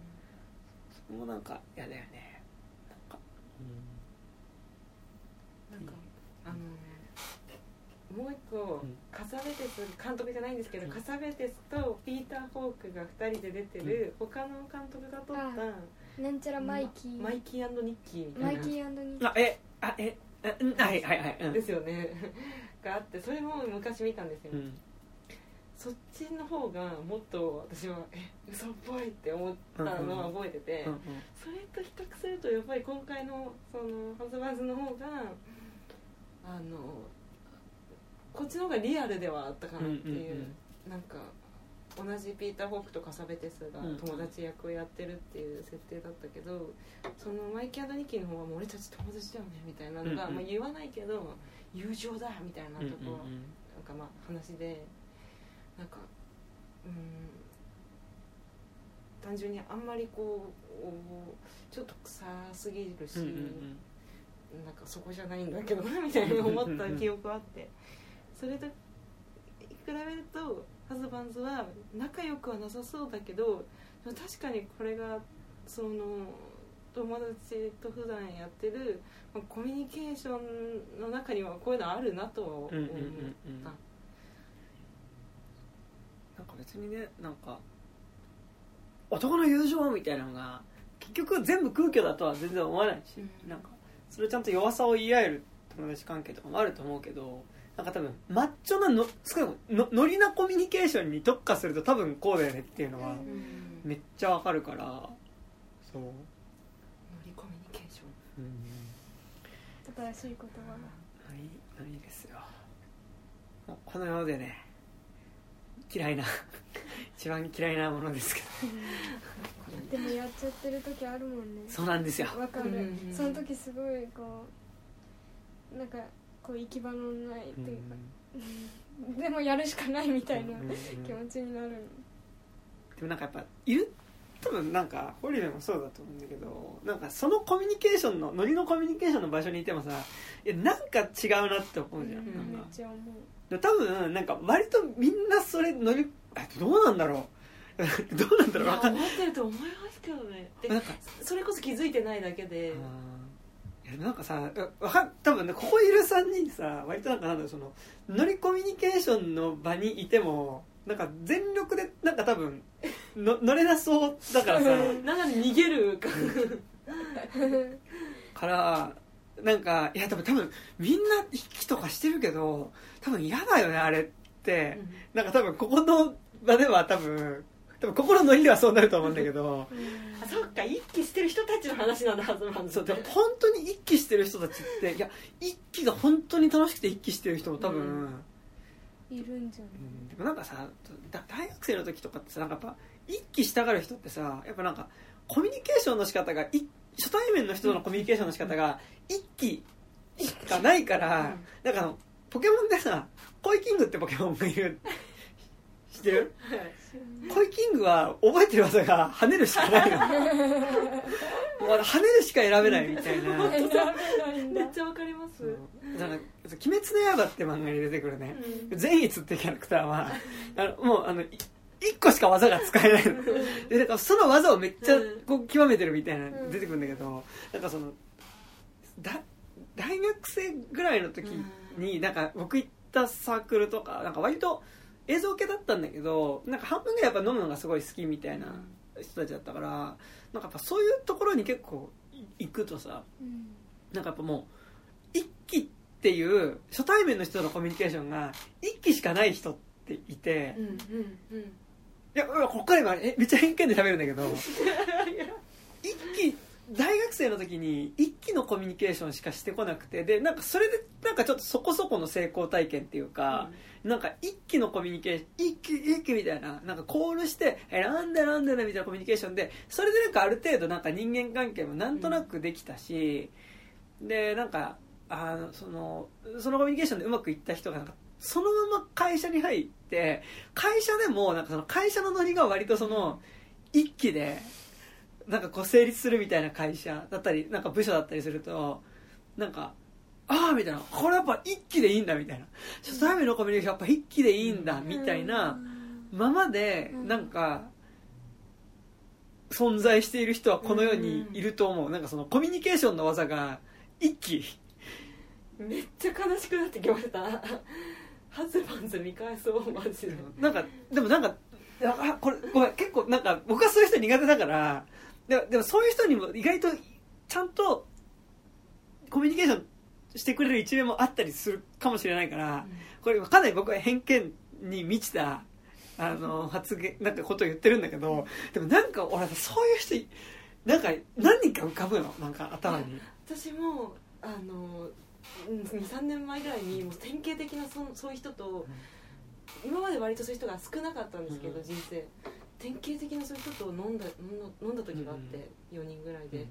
そこもなんか嫌だよねなんかもう一個、カサベテス監督じゃないんですけど、カサベテスとピーター・ホークが2人で出てる、他の監督が撮ったなんちゃらマイキー&ニッキーみたいなマイキー&ニッキーはいはいはい、うん、ですよねがあって、それも昔見たんですよ、うん、そっちの方がもっと私は嘘っぽいって思ったのは覚えてて、うんうん、それと比較するとやっぱり今回のそのハズバーズの方がこっちの方がリアルではあったかなっていう、うんうんうん、なんか同じピーター・ホークとカサベテスが友達役をやってるっていう設定だったけど、そのマイキー&ニッキーの方はもう俺たち友達だよねみたいなのが、うんうんまあ、言わないけど友情だみたいなとこ、うんうんうん、なんかまあ話でなんか単純にあんまりこうちょっと臭すぎるし、うんうんうんなんかそこじゃないんだけどなみたいな思った記憶あってそれと比べるとハズバンズは仲良くはなさそうだけど確かにこれがその友達と普段やってるコミュニケーションの中にはこういうのあるなとは思った、うんうんうんうん、なんか別にねなんか男の友情みたいなのが結局全部空虚だとは全然思わないし、うん、なんかそれちゃんと弱さを言い合える友達関係とかもあると思うけどなんか多分マッチョなの少なくのノリなコミュニケーションに特化すると多分こうだよねっていうのはめっちゃわかるからそうノリコミュニケーション、うん、正しい言葉がないですよこの世でね嫌いな一番嫌いなものですけどでもやっちゃってる時あるもんね。そうなんですよ、わかる、うんうん、その時すごいこうなんかこう行き場のないというか、うん、でもやるしかないみたいな、うん、気持ちになる。でもなんかやっぱいる、多分なんかホリデーもそうだと思うんだけど、なんかそのコミュニケーションのノリのコミュニケーションの場所にいてもさ、いやなんか違うなって思うじゃん、うん、なんかめっちゃ思う。多分なんか割とみんなそれノリどうなんだろうどうなんだろう、分かんない、思ってると思いますけどね。でなんかそれこそ気づいてないだけで、いやなんかさ多分ね、ここいる3人さ割となんかなんだろう、そのノリコミュニケーションの場にいてもなんか全力でなんか多分の乗れなそうだからさなんか逃げるからなんかいや多分みんな息とかしてるけど多分嫌だよねあれって、うん、なんか多分ここの場では多分ここのノリではそうなると思うんだけどあそっか、一気してる人たちの話なんだはずなんだ。そうでも本当に一気してる人たちっていや一気が本当に楽しくて一気してる人も多分、うんいるんじゃない、うん、でもなんかさ大学生の時とかってさなんかやっぱ一気したがる人ってさやっぱなんかコミュニケーションの仕方が初対面の人とのコミュニケーションの仕方が一気しかないから、うん、なんかポケモンでさコイキングってポケモンがいる知ってる？コイキングは覚えてる技が跳ねるしかないのもう跳ねるしか選べないみたいなめっちゃわかります。だから鬼滅の刃って漫画に出てくるね、うん、善逸ってキャラクターはもう1個しか技が使えないのでだからその技をめっちゃこう極めてるみたいなの出てくるんだけど、うん、なんかその大学生ぐらいの時になんか僕行ったサークルとかなんか割と映像系だったんだけどなんか半分ぐらいやっぱ飲むのがすごい好きみたいな人たちだったから、うん、なんかやっぱそういうところに結構行くとさ、うん、なんかやっぱもう一気っていう初対面の人とのコミュニケーションが一気しかない人っていて、うんうんうん、いやこっから今めっちゃ偏見で食べるんだけど一気大学生の時に一気のコミュニケーションしかしてこなくてでなんかそれでなんかちょっとそこそこの成功体験っていうか、うん、なんか一気のコミュニケーション一気みたいななんかコールしてなんだみたいなコミュニケーションでそれでなんかある程度なんか人間関係もなんとなくできたし、うん、でなんかそのコミュニケーションでうまくいった人がなんかそのまま会社に入って会社でもなんかその会社のノリが割とその一気でなんかこう成立するみたいな会社だったりなんか部署だったりするとなんかああみたいなこれやっぱ一気でいいんだみたいな初対面のコミュニケーションやっぱ一気でいいんだみたいなままでなんか存在している人はこの世にいると思う。なんかそのコミュニケーションの技が一気めっちゃ悲しくなってきましたハズバンズ見返そうマジでなんかでもなんかあこれごめん結構なんか僕はそういう人苦手だからでもそういう人にも意外とちゃんとコミュニケーションしてくれる一面もあったりするかもしれないから、うん、これかなり僕は偏見に満ちた発言なんかことを言ってるんだけどでもなんか俺そういう人なんか何人か浮かぶのなんか頭に。私も2,3 年前ぐらいにもう典型的なそういう人と、うん今まで割とそういう人が少なかったんですけど、うん、人生典型的なそういう人と飲んだ時があって、うん、4人ぐらいで、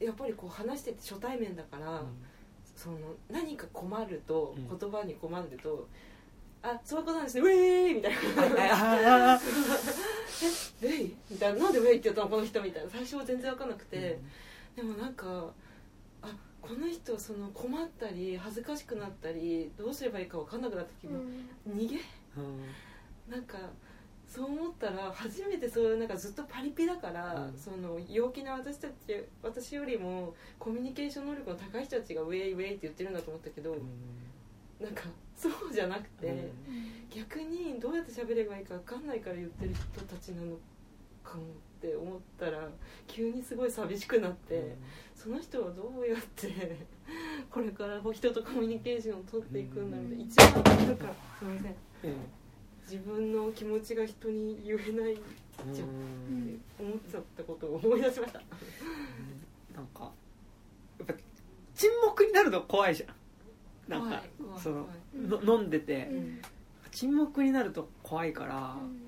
うん、やっぱりこう話してて初対面だから、うん、その何か困ると、うん、言葉に困るとあ、そういうことなんですね、ウェイみたいなえ、ウェイみたいな、なんでウェイって言ったのこの人みたいな最初は全然分かんなくて、うん、でもなんかこの人その困ったり恥ずかしくなったりどうすればいいか分かんなくなった時も、うん、逃げ、うん、なんかそう思ったら初めてそういうなんかずっとパリピだから、うん、その陽気な私よりもコミュニケーション能力の高い人たちがウェイウェイって言ってるんだと思ったけど、うん、なんかそうじゃなくて、うん、逆にどうやって喋ればいいか分かんないから言ってる人たちなのかもって思ったら急にすごい寂しくなって、うん、その人はどうやってこれから人とコミュニケーションを取っていくんだろう、うん、一番なんかすみません、うん、自分の気持ちが人に言えないじゃんって思っちゃったことを思い出しました、うん、なんかやっぱ沈黙になるの怖いじゃんなんかその飲んでて、うん、沈黙になると怖いから、うん、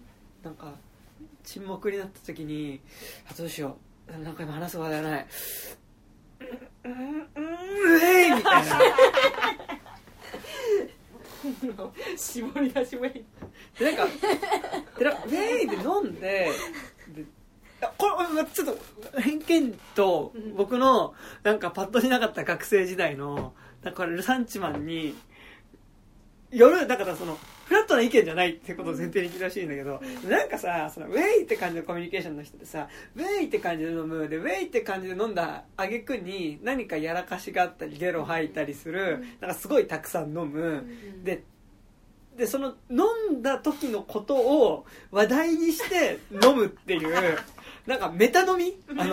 なんか沈黙になった時にどうしよう、なんか今話す話題ない、みたいな絞り出しウェイでなんかウェイで飲ん でこれちょっと偏見と僕のなんかパッとしなかった学生時代のだからルサンチマンによる、だからそのフラットな意見じゃないってことを前提に聞いたらしいんだけど、なんかさそのウェイって感じのコミュニケーションの人でさ、ウェイって感じで飲むでウェイって感じで飲んだ挙句に何かやらかしがあったりゲロ吐いたりする、なんかすごいたくさん飲むでその飲んだ時のことを話題にして飲むっていうなんかメタ飲み、メタ飲み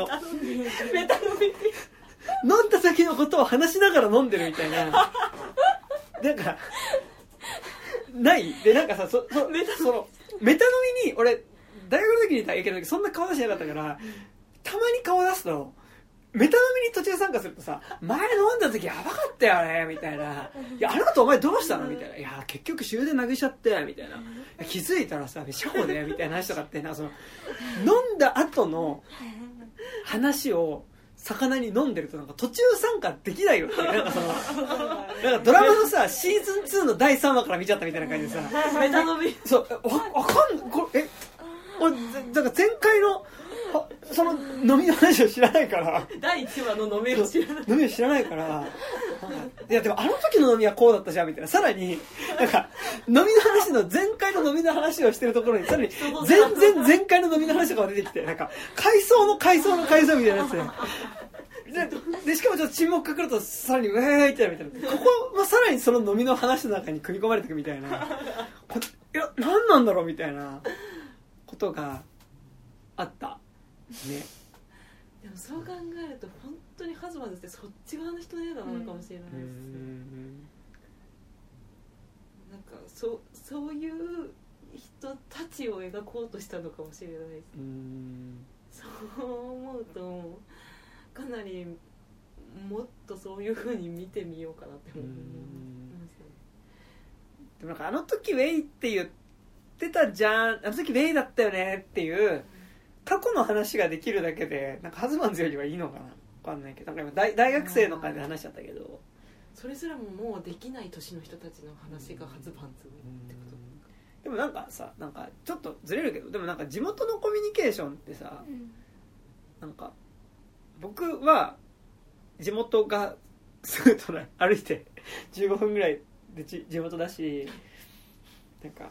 飲んだ先のことを話しながら飲んでるみたいななんかないで、なんかさメタ飲みに俺大学の時にいたけどそんな顔出してなかったからたまに顔出すとメタ飲みに途中参加するとさ、前飲んだ時やばかったよねみたいな、いやあの後お前どうしたのみたいな、いや結局終電なくしちゃってみたいな、気づいたらさシャオねみたいな話とかってな、その飲んだ後の話を魚に飲んでるとなんか途中参加できないよってなんかそのなんかドラマのさシーズン2の第3話から見ちゃったみたいな感じでさメタ飲みそうわかんこれなんか前回のその飲みの話を知らないから第1話の飲みを知らないいやでもあの時の飲みはこうだったじゃんみたいな、さらになんか飲みの話の前回の飲みの話をしてるところにさらに全然前回の飲みの話とかが出てきて、なんか回想みたいなやつでしかもちょっと沈黙かかるとさらにウェーイってみたいな、ここもさらにその飲みの話の中に組み込まれていくみたいな、いや何なんだろうみたいなことがあったね。でもそう考えると本当にハズマズってそっち側の人のようなのかもしれないです、うん、なんかそういう人たちを描こうとしたのかもしれないです、うん、そう思うとかなりもっとそういう風に見てみようかなって思います、ね、うん、でもなんかあの時ウェイって言ってたじゃん、あの時ウェイだったよねっていう過去の話ができるだけでなんかハズマンズよりはいいのかな、分かんないけど、なんか 大学生の感じで話しちゃったけど、それすらももうできない年の人たちの話がハズマンズってこと、うん、でもなんかさ、なんかちょっとずれるけどでもなんか地元のコミュニケーションってさ、うん、なんか僕は地元がすぐ隣、歩いて15分ぐらいで地元だし、なんか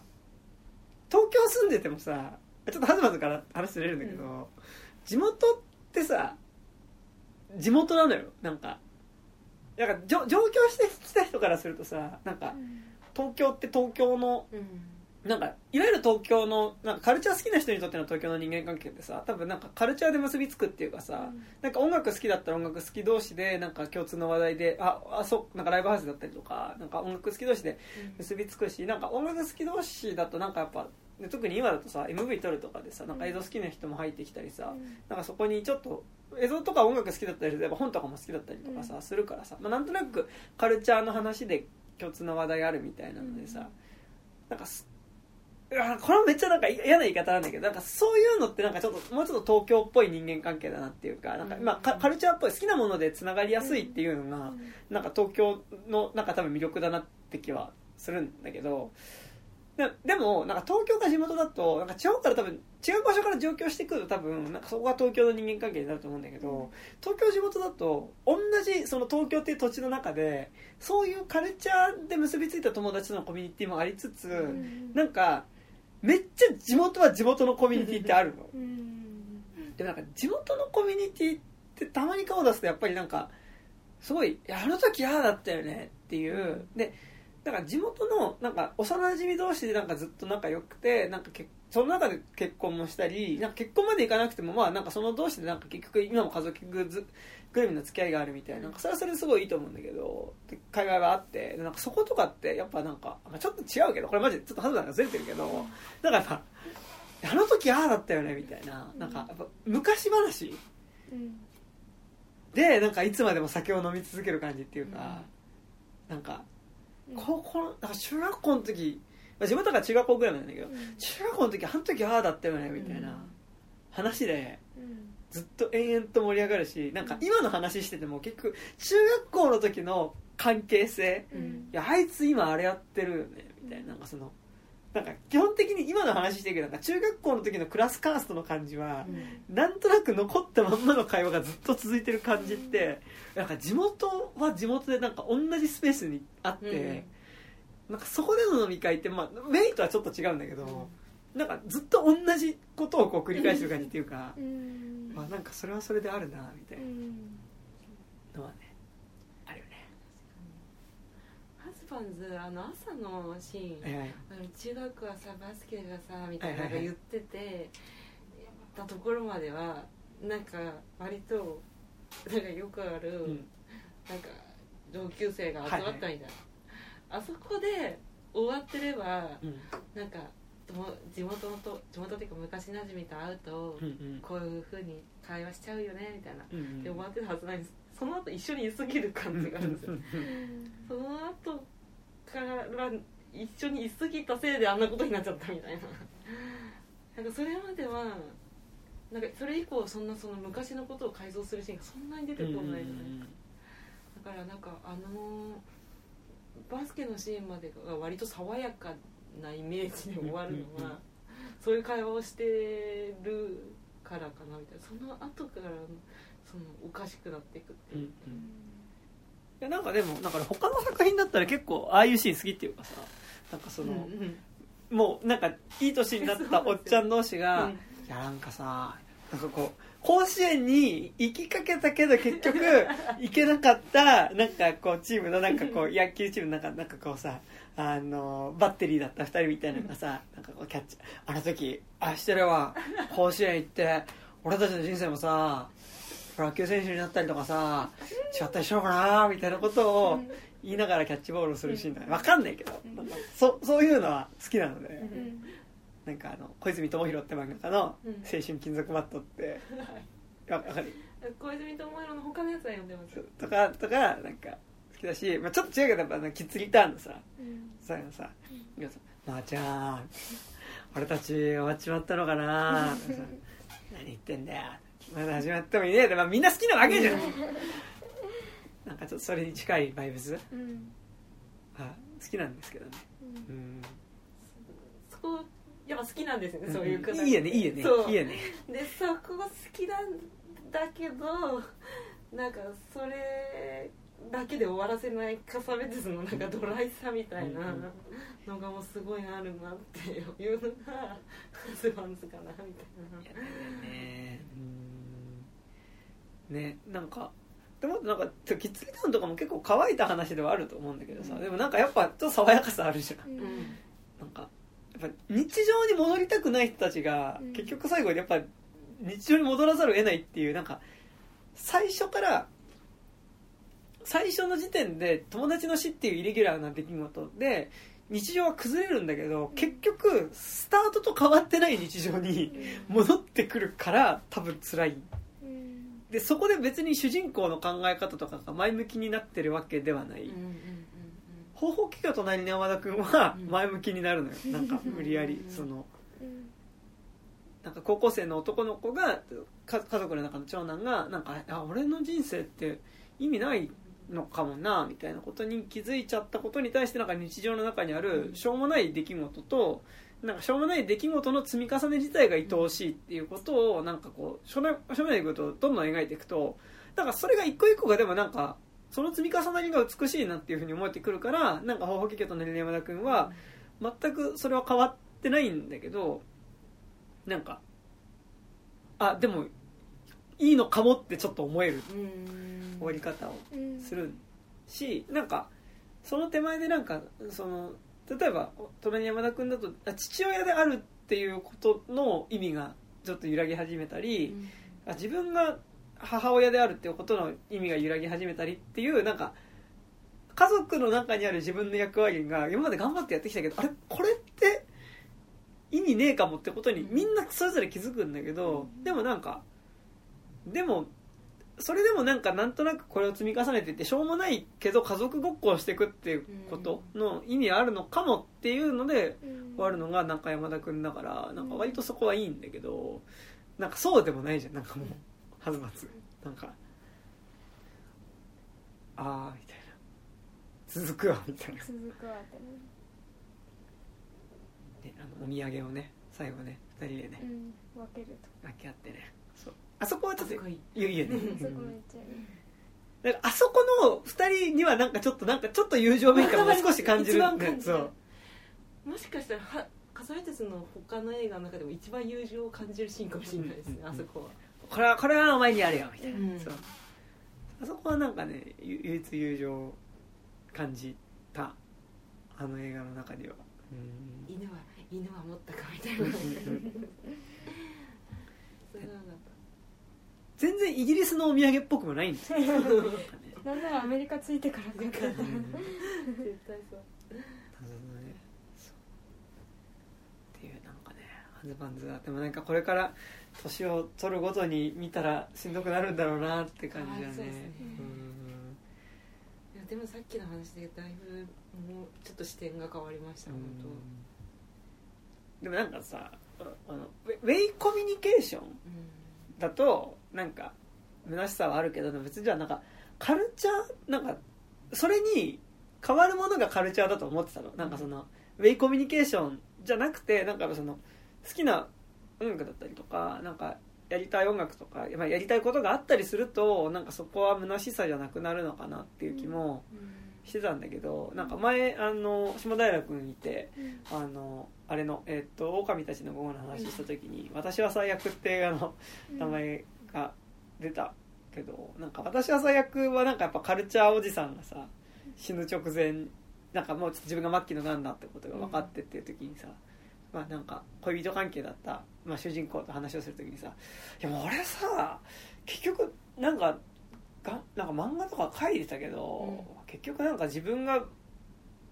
東京住んでてもさ、ちょっとハズマズから話しれるんだけど、うん、地元ってさ地元なのよ、なんか上京してきた人からするとさ、なんか東京って東京の、うん、なんかいわゆる東京のなんかカルチャー好きな人にとっての東京の人間関係ってさ、多分なんかカルチャーで結びつくっていうかさ、うん、なんか音楽好きだったら音楽好き同士でなんか共通の話題でそうなんかライブハウスだったりとか、なんか音楽好き同士で結びつくし、うん、なんか音楽好き同士だとなんかやっぱで特に今だとさ MV 撮るとかでさ、なんか映像好きな人も入ってきたりさ、うん、なんかそこにちょっと映像とか音楽好きだったり、やっぱ本とかも好きだったりとかさ、うん、するからさ、まあ、なんとなくカルチャーの話で共通の話題あるみたいなのでさ、うん、なんかこれはめっちゃなんか嫌な言い方なんだけど、なんかそういうのってなんかちょっともうちょっと東京っぽい人間関係だなっていうか、なんかまあカルチャーっぽい好きなものでつながりやすいっていうのが、うん、なんか東京のなんか多分魅力だなって気はするんだけど、でもなんか東京が地元だとなんか地方から多分違う場所から上京してくると多分なんかそこが東京の人間関係になると思うんだけど、東京地元だと同じその東京っていう土地の中でそういうカルチャーで結びついた友達とのコミュニティもありつつ、なんかめっちゃ地元は地元のコミュニティってあるのでもなんか地元のコミュニティってたまに顔出すとやっぱりなんかすごい、あの時嫌だったよねっていうで、なんか地元のなんか幼馴染同士でなんかずっと仲良くて、なんかその中で結婚もしたり、なんか結婚までいかなくてもまあなんかその同士でなんか結局今も家族ぐるみの付き合いがあるみたいな、なんかそれはそれすごいいいと思うんだけど、海外はあって、なんかそことかってやっぱなんかちょっと違うけど、これマジでちょっとハズマズがずれてるけど、なんかやっぱあの時ああだったよねみたいな、なんかやっぱ昔話でなんかいつまでも酒を飲み続ける感じっていうか、なんか高校の中学校の時自分とか中学校ぐらいまでなんだけど、うん、中学校の時あの時ああだったよねみたいな話で、うん、ずっと延々と盛り上がるし、なんか今の話してても結局中学校の時の関係性、うん、いやあいつ今あれやってるよねみたいな、なんかそのなんか基本的に今の話してるけど、なんか中学校の時のクラスカーストの感じは、うん、なんとなく残ったまんまの会話がずっと続いてる感じって、うん、なんか地元は地元でなんか同じスペースにあって、うん、なんかそこでの飲み会って、まあ、メイとはちょっと違うんだけど、うん、なんかずっと同じことをこう繰り返してる感じっていうか、うん、まあ、なんかそれはそれであるなみたいなのはね、パンズ朝のシーン、中学はさバスケがさみたいなのが言ってて、たところまではなんか割となんかよくある、うん、なんか同級生が集まったみたいな、はいはい、あそこで終わってれば、うん、なんか地元っていうか昔なじみと会うと、うんうん、こういう風に会話しちゃうよねみたいな、うんうん、で終わってたはずないんです。その後一緒にいすぎる感じがあるんですよその後から一緒にいすぎたせいであんなことになっちゃったみたいななんかそれまではなんかそれ以降その昔のことを改造するシーンがそんなに出てこないじゃないですか。だからなんかバスケのシーンまでが割と爽やかなイメージで終わるのはそういう会話をしてるからかなみたいな。その後からおかしくなっていくっていう、うんうん、いやなんかでもなんか他の作品だったら結構ああいうシーン好きっていうかさ、なんかその、うんうん、もうなんかいい年になったおっちゃん同士が、ね、いやなんかさなんかこう甲子園に行きかけたけど結局行けなかったなんかこうチームのなんかこう野球チームのなんかこうさバッテリーだった2人みたいなのがさなんかこうキャッチャーあの時ああしてれば甲子園行って俺たちの人生もさプロ野球選手になったりとかさ違ったりしようかなみたいなことを言いながらキャッチボールをするシーンだね。分かんないけどなんかそういうのは好きなので、うん、なんか小泉智弘って漫画家の青春金属バットって、うん、分かる小泉智弘の他のやつは読んでますとかなんか好きだし、まあ、ちょっと違うけどやっぱキッズギターのさ、うん、そういうのさ「まあちゃん俺たち終わっちまったのかな何言ってんだよ」まだ始まってもいねえで、まあ、みんな好きなわけじゃんなんかちょっとそれに近いバイブス、うん、好きなんですけどね、うんうん、そこやっぱ好きなんですよね、うん、そういうくらいいいよねいいよねでそこ好きなんだけどなんかそれだけで終わらせないカサベテスのなんかドライさみたいなのがもうすごいあるなっていうのがスバンズかなみたいな。ね、なんかでもなんかキッズリターンとかも結構乾いた話ではあると思うんだけどさ、うん、でもなんかやっぱちょっと爽やかさあるじゃん、うん、なんかやっぱ日常に戻りたくない人たちが、うん、結局最後にやっぱ日常に戻らざるを得ないっていう、なんか最初の時点で友達の死っていうイレギュラーな出来事で日常は崩れるんだけど、結局スタートと変わってない日常に戻ってくるから多分辛いで、そこで別に主人公の考え方とかが前向きになってるわけではない、うんうんうんうん、方法企業となりの山田くんは前向きになるのよ、うん、なんか無理やりその、うん、なんか高校生の男の子が家族の中の長男がなんか俺の人生って意味ないのかもなみたいなことに気づいちゃったことに対して、なんか日常の中にあるしょうもない出来事と、なんかしょうもない出来事の積み重ね自体が愛おしいっていうことを、なんかこうしょうもないことをどんどん描いていくと、なんかそれが一個一個がでもなんかその積み重なりが美しいなっていうふうに思えてくるから、なんかほうほうきけとねりね山田くんは全くそれは変わってないんだけど、なんかあでもいいのかもってちょっと思える終わり方をするし、なんかその手前でなんかその例えば隣山田君だと父親であるっていうことの意味がちょっと揺らぎ始めたり、うん、自分が母親であるっていうことの意味が揺らぎ始めたりっていう、なんか家族の中にある自分の役割が今まで頑張ってやってきたけど、あれこれって意味ねえかもってことにみんなそれぞれ気づくんだけど、でもなんかでもそれでもなんかなんとなくこれを積み重ねていってしょうもないけど家族ごっこをしていくっていうことの意味あるのかもっていうので終わるのがなんか山田君だから、なんか割とそこはいいんだけど、なんかそうでもないじゃん、なんかもうはずまつなんかあーみたいな、続くわみたいな、続くわってね、でお土産をね最後ね2人でね、うん、分けると分け合ってね、そうあそこはちょっと言うよね、そこめっちゃいい、だからあそこの2人にはなんかちょっとなんかちょっと友情面感も少し感じる、そうもしかしたらはかされたその他の映画の中でも一番友情を感じるシーンかもしれないですね、うんうんうん、あそこはこれはお前にやれよみたいな、うん、そうあそこはなんかね唯一友情を感じたあの映画の中では、うん、犬は持ったかみたいなそれはなんか全然イギリスのお土産っぽくもないんですよなんならアメリカ着いてから絶対そうっていうなんかねハズバンズはでもなんかこれから年を取るごとに見たらしんどくなるんだろうなって感じだね。 そうですね、うん、いやでもさっきの話でだいぶもうちょっと視点が変わりました。本当でもなんかさウェイコミュニケーションだとなんか虚しさはあるけど、別にじゃあなんかカルチャーなんかそれに変わるものがカルチャーだと思ってたの。なんかそのウェイコミュニケーションじゃなくて、なんかその好きな音楽だったりとか、なんかやりたい音楽とか、まあ、やりたいことがあったりするとなんかそこは虚しさじゃなくなるのかなっていう気もしてたんだけど、なんか前下平くんいてあれの狼たちの午後の話した時に私は最悪って映画の名前が出たけど、なんか私は最悪はなんかやっぱカルチャーおじさんがさ死ぬ直前なんかもうちょっと自分が末期の癌だってことが分かってっていう時にさ、まあなんか恋人関係だったまあ主人公と話をする時にさ、いやもう俺さ結局なんか漫画とか書いてたけど、結局なんか自分が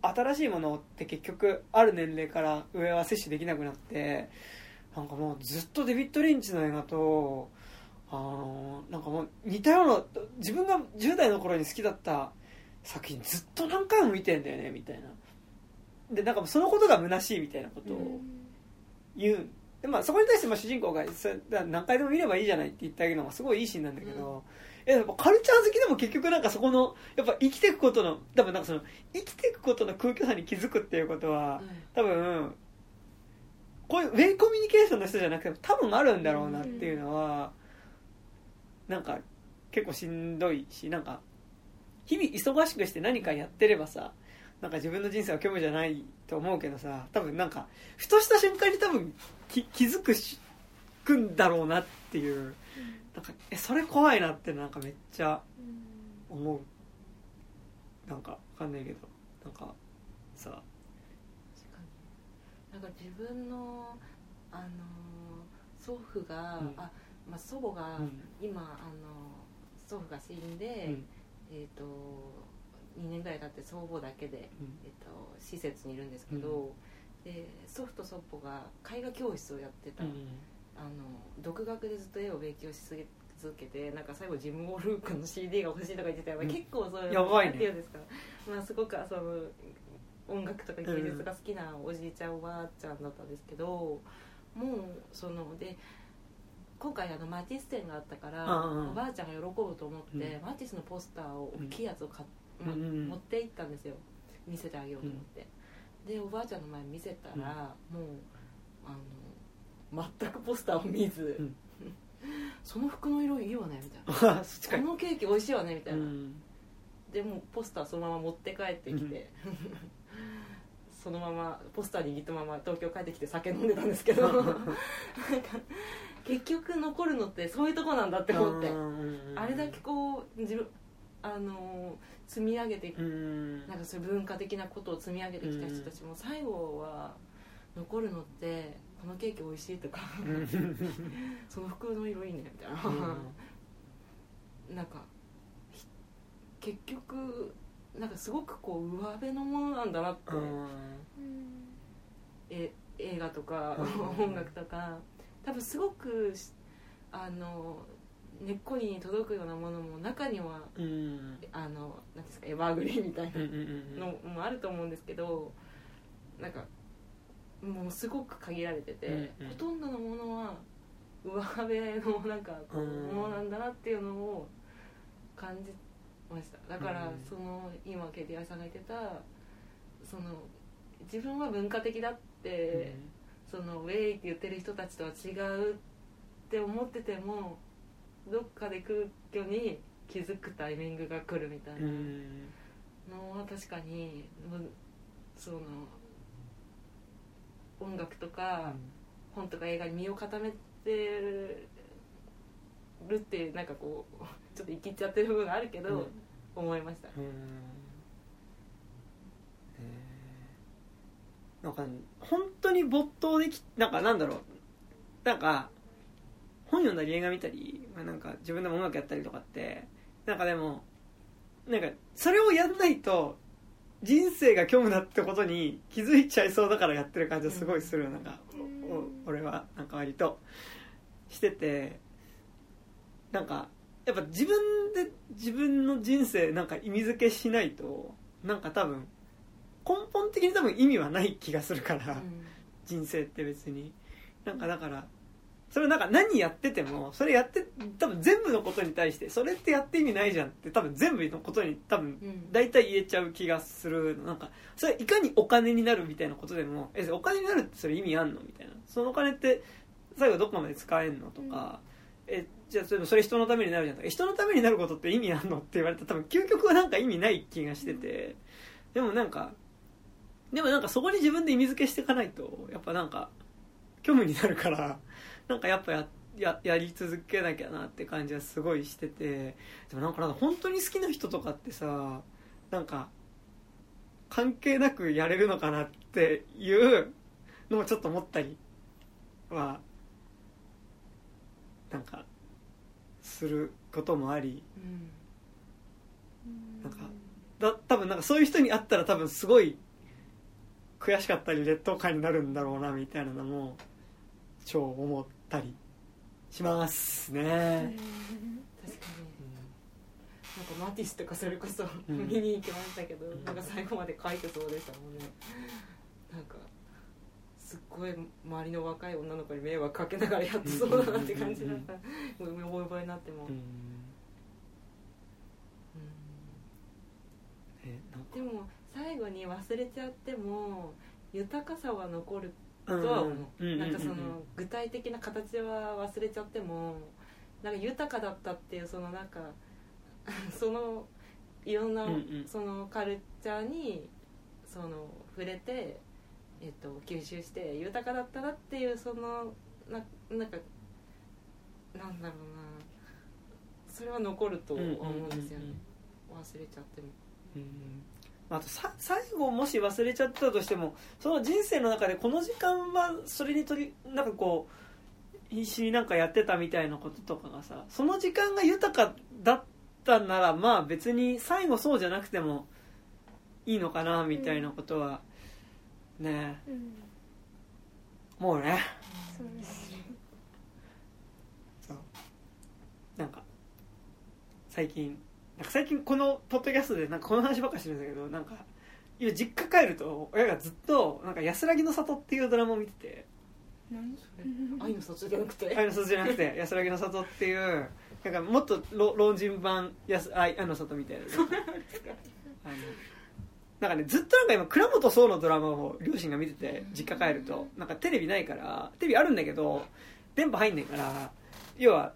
新しいものって結局ある年齢から上は摂取できなくなって、なんかもうずっとデビッド・リンチの映画となんかもう似たような自分が10代の頃に好きだった作品ずっと何回も見てんだよねみたいな、でなんかそのことが虚しいみたいなことを言う。でまあそこに対してまあ主人公が何回でも見ればいいじゃないって言ってあげるのがすごいいいシーンなんだけど、やっぱカルチャー好きでも結局なんかそこのやっぱ生きていくことの多分なんかその生きていくことの空虚さに気づくっていうことは多分こういうウェイコミュニケーションの人じゃなくても多分あるんだろうなっていうのはなんか結構しんどいし、なんか日々忙しくして何かやってればさなんか自分の人生は虚無じゃないと思うけどさ、多分なんかふとした瞬間に多分気づくんだろうなっていう。なんかそれ怖いなってなんかめっちゃ思う。なんかわかんないけどなんかさ、確かになんか自分の祖父が、うん、まあ、祖母が、うん、今祖父が死んで、うん、2年ぐらい経って祖母だけで、うん、施設にいるんですけど、うん、で祖父と祖母が絵画教室をやってた。うん、独学でずっと絵を勉強し続けて、なんか最後ジム・ウォルークの CD が欲しいとか言ってたら、結構そういうのっていうんですか、まあ、すごくその音楽とか芸術が好きなおじいちゃんおばあちゃんだったんですけど、もうそので今回マーティス展があったからおばあちゃんが喜ぶと思って、うん、マーティスのポスターを大きいやつをまあ、持って行ったんですよ、見せてあげようと思って、うん、でおばあちゃんの前見せたら、うん、もう全くポスターを見ず、うん、その服の色いいわねみたいなこのケーキ美味しいわねみたいな、うん、でもポスターそのまま持って帰ってきて、うん、そのままポスター握ったまま東京帰ってきて酒飲んでたんですけどなんか結局残るのってそういうとこなんだって思って、あれだけこう自分積み上げて、なんかそういう文化的なことを積み上げてきた人たちも最後は残るのってこのケーキ美味しいとかその服の色いいねみたいな、うん、なんか結局なんかすごくこう上辺のものなんだなって、うん、映画とか音楽とか多分すごく根っこに届くようなものも中には、うん、なんですかエバーグリーンみたいなのもあると思うんですけど、なんかもうすごく限られてて、うんうん、ほとんどのものは上辺のなんかこうものなんだなっていうのを感じました。だからその今ケディアさんが言ってたその自分は文化的だって、うん、そのウェイって言ってる人たちとは違うって思っててもどっかで空虚に気づくタイミングが来るみたいなのは確かにその音楽とか本とか映画に身を固めてるってなんかこうちょっとイキっちゃってる部分があるけど、うん、思いました。なんか本当に没頭できなんだろう、なんか本読んだり映画見たり、まあ、なんか自分でも音楽やったりとかってなんかでもなんかそれをやんないと人生が虚無だってことに気づいちゃいそうだからやってる感じはすごいする、なんか俺はなんか割としてて、なんかやっぱ自分で自分の人生なんか意味付けしないとなんか多分根本的に多分意味はない気がするから、うん、人生って別になんかだからそれなんか何やっててもそれやって多分全部のことに対してそれってやって意味ないじゃんって多分全部のことに多分大体言えちゃう気がする、うん、なんかそれいかにお金になるみたいなことでもお金になるってそれ意味あんのみたいな、そのお金って最後どこまで使えんのとか、うん、じゃあそれ人のためになるじゃんとか人のためになることって意味あんのって言われたら多分究極はなんか意味ない気がしてて、うん、でもなんかそこに自分で意味付けしていかないとやっぱなんか虚無になるからなんかやっぱ やり続けなきゃなって感じはすごいしてて、でもなんか本当に好きな人とかってさなんか関係なくやれるのかなっていうのもちょっと思ったりはなんかすることもあり、うん、なんか多分なんかそういう人に会ったら多分すごい悔しかったり劣等感になるんだろうなみたいなのも超思ったりしますね。確かに、うん、なんかマティスとかそれこそ見に行きましたけど、うん、なんか最後まで描いてそうでしたもんね。なんかすっごい周りの若い女の子に迷惑かけながらやってそうだなって感じだった、うんうんうん、もう覚えになっても、うんうん、でも最後に忘れちゃっても豊かさは残るとは思う、うん、なんかその具体的な形は忘れちゃってもなんか豊かだったっていうそのなんかそのいろんなそのカルチャーにその触れて吸収して豊かだったなっていうそのなんかなんだろうな、それは残ると思うんですよね、忘れちゃっても、うんあと最後もし忘れちゃったとしてもその人生の中でこの時間はそれになんかこう必死になんかやってたみたいなこととかがさその時間が豊かだったならまあ別に最後そうじゃなくてもいいのかなみたいなことはね、うん、もうねそうですね。そうなんか最近このポッドキャストでなんかこの話ばっかしてるんだけどなんか今実家帰ると親がずっとなんか安らぎの里っていうドラマを見てて、何それ愛の里じゃなくて安らぎの里っていうなんかもっと老人版愛の里みたいななんかねずっとなんか今倉本壮のドラマを両親が見てて、実家帰るとなんかテレビないからテレビあるんだけど電波入んないから要は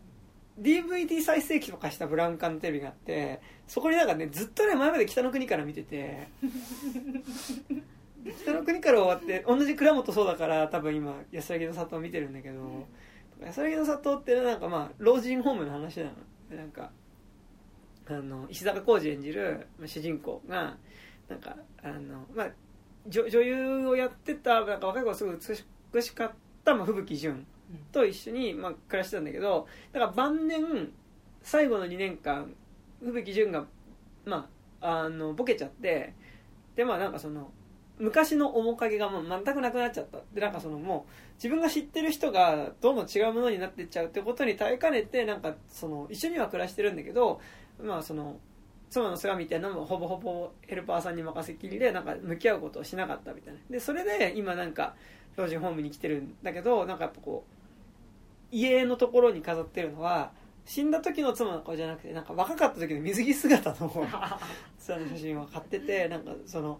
DVD 再生機とかしたブラウン管のテレビがあってそこになんかねずっとね前まで北の国から見てて北の国から終わって同じ倉本そうだから多分今安らぎの里を見てるんだけど、うん、安らぎの里ってなんかまあ老人ホームの話なの。なんか石坂浩二演じる主人公がなんかまあ女優をやってたなんか若い子がすごい美しかった、まあ、吹雪純と一緒に、まあ、暮らしてたんだけどだから晩年最後の2年間吹雪純が、まあ、ボケちゃってでまあなんかその昔の面影がもう全くなくなっちゃった。で、なんかそのもう自分が知ってる人がどうも違うものになっていっちゃうってことに耐えかねて、なんかその一緒には暮らしてるんだけど、まあその妻の世話みたいなのもほぼほぼヘルパーさんに任せっきりで、なんか向き合うことをしなかったみたいな。で、それで今なんか老人ホームに来てるんだけど、なんかやっぱこう家のところに飾ってるのは死んだ時の妻の顔じゃなくて、なんか若かった時の水着姿の妻の写真を買ってて、なんかその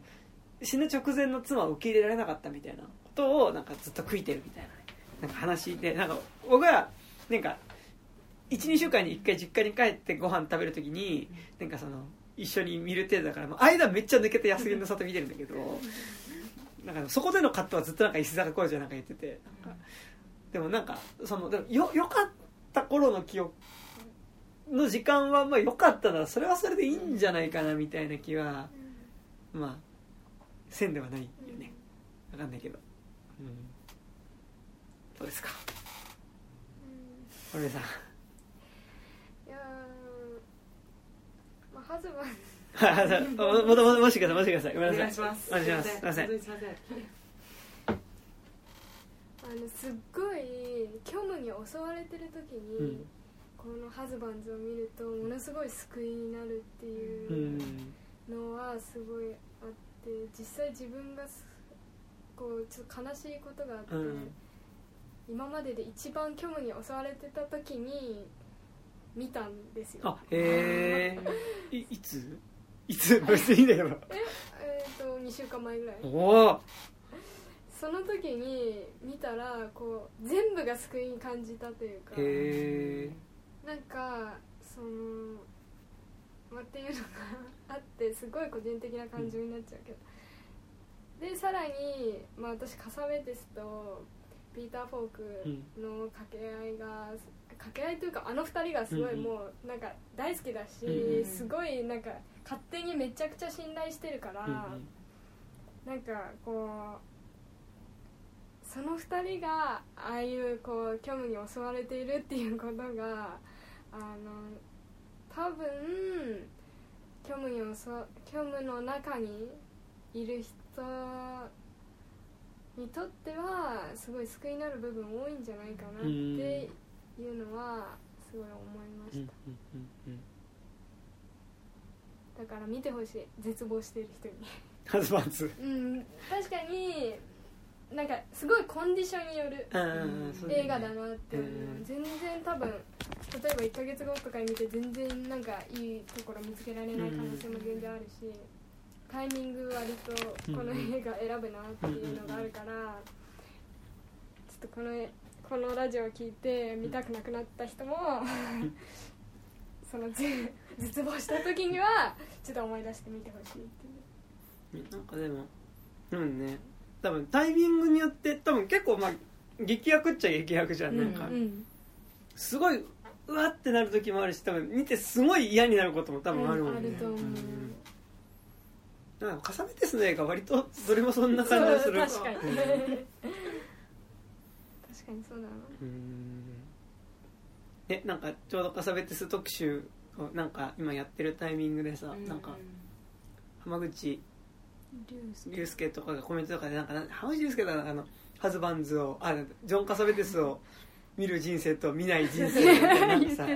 死ぬ直前の妻を受け入れられなかったみたいなことをなんかずっと悔いてるみたいな、なんか話で、なんか僕はなんか 1,2 週間に1回実家に帰ってご飯食べる時になんかその一緒に見る程度だから、間めっちゃ抜けて安源の里見てるんだけどなんかそこでのカットはずっとなんか石坂浩二なんか言ってて、なんかでもなんかそのよかった頃の記憶の時間はまあ良かったならそれはそれでいいんじゃないかなみたいな気はまあ線ではないよね。分かんないけど、うん、どうですか、堀部さん。いや、まあハズバンもしください、もしください、ごめんなさい、お願いします、お願いします、すいません、すいません。すっごい虚無に襲われてる時に、うん、このハズバンズを見るとものすごい救いになるっていうのはすごいあって、実際自分がこうちょっと悲しいことがあって、うん、今までで一番虚無に襲われてた時に見たんですよ。あ、へえいつ別にいいんだよ。2週間前ぐらい。お、その時に見たらこう全部が救いに感じたというか、へえ、なんかそのっていうのがあって、すごい個人的な感情になっちゃうけど、うん、でさらに、まあ、私カサベテスとピーター・フォークの掛け合いというか、あの2人がすごいもうなんか大好きだし、うん、すごいなんか勝手にめちゃくちゃ信頼してるから、うん、なんかこうその2人がああいうこう虚無に襲われているっていうことが多分虚無の中にいる人にとってはすごい救いになる部分多いんじゃないかなっていうのはすごい思いました。だから見てほしい、絶望してる人にハズバンズ、うん、確かになんかすごいコンディションによる映画だなっていう、全然多分例えば1ヶ月後とかに見て全然なんかいいところ見つけられない可能性も全然あるし、タイミング割とこの映画選ぶなっていうのがあるから、ちょっとこのラジオを聞いて見たくなくなった人もその絶望した時にはちょっと思い出して見てほしいっていう。なんかでもうんね、多分タイミングによって多分結構まあ劇薬っちゃ劇薬じゃん、なんかすごいうわってなる時もあるし、多分見てすごい嫌になることも多分あるもんね、あると思う。なんか重ねてすねが割とどれもそんな感じがする。確かに確かにそうだな。ね、なんかちょうどカサベテス特集をなんか今やってるタイミングでさ、なんか浜口竜介とかがコメントとかでなんか浜口竜介だな、ハズバンズをジョン・カサベテスを見る人生と見ない人生みたいなさ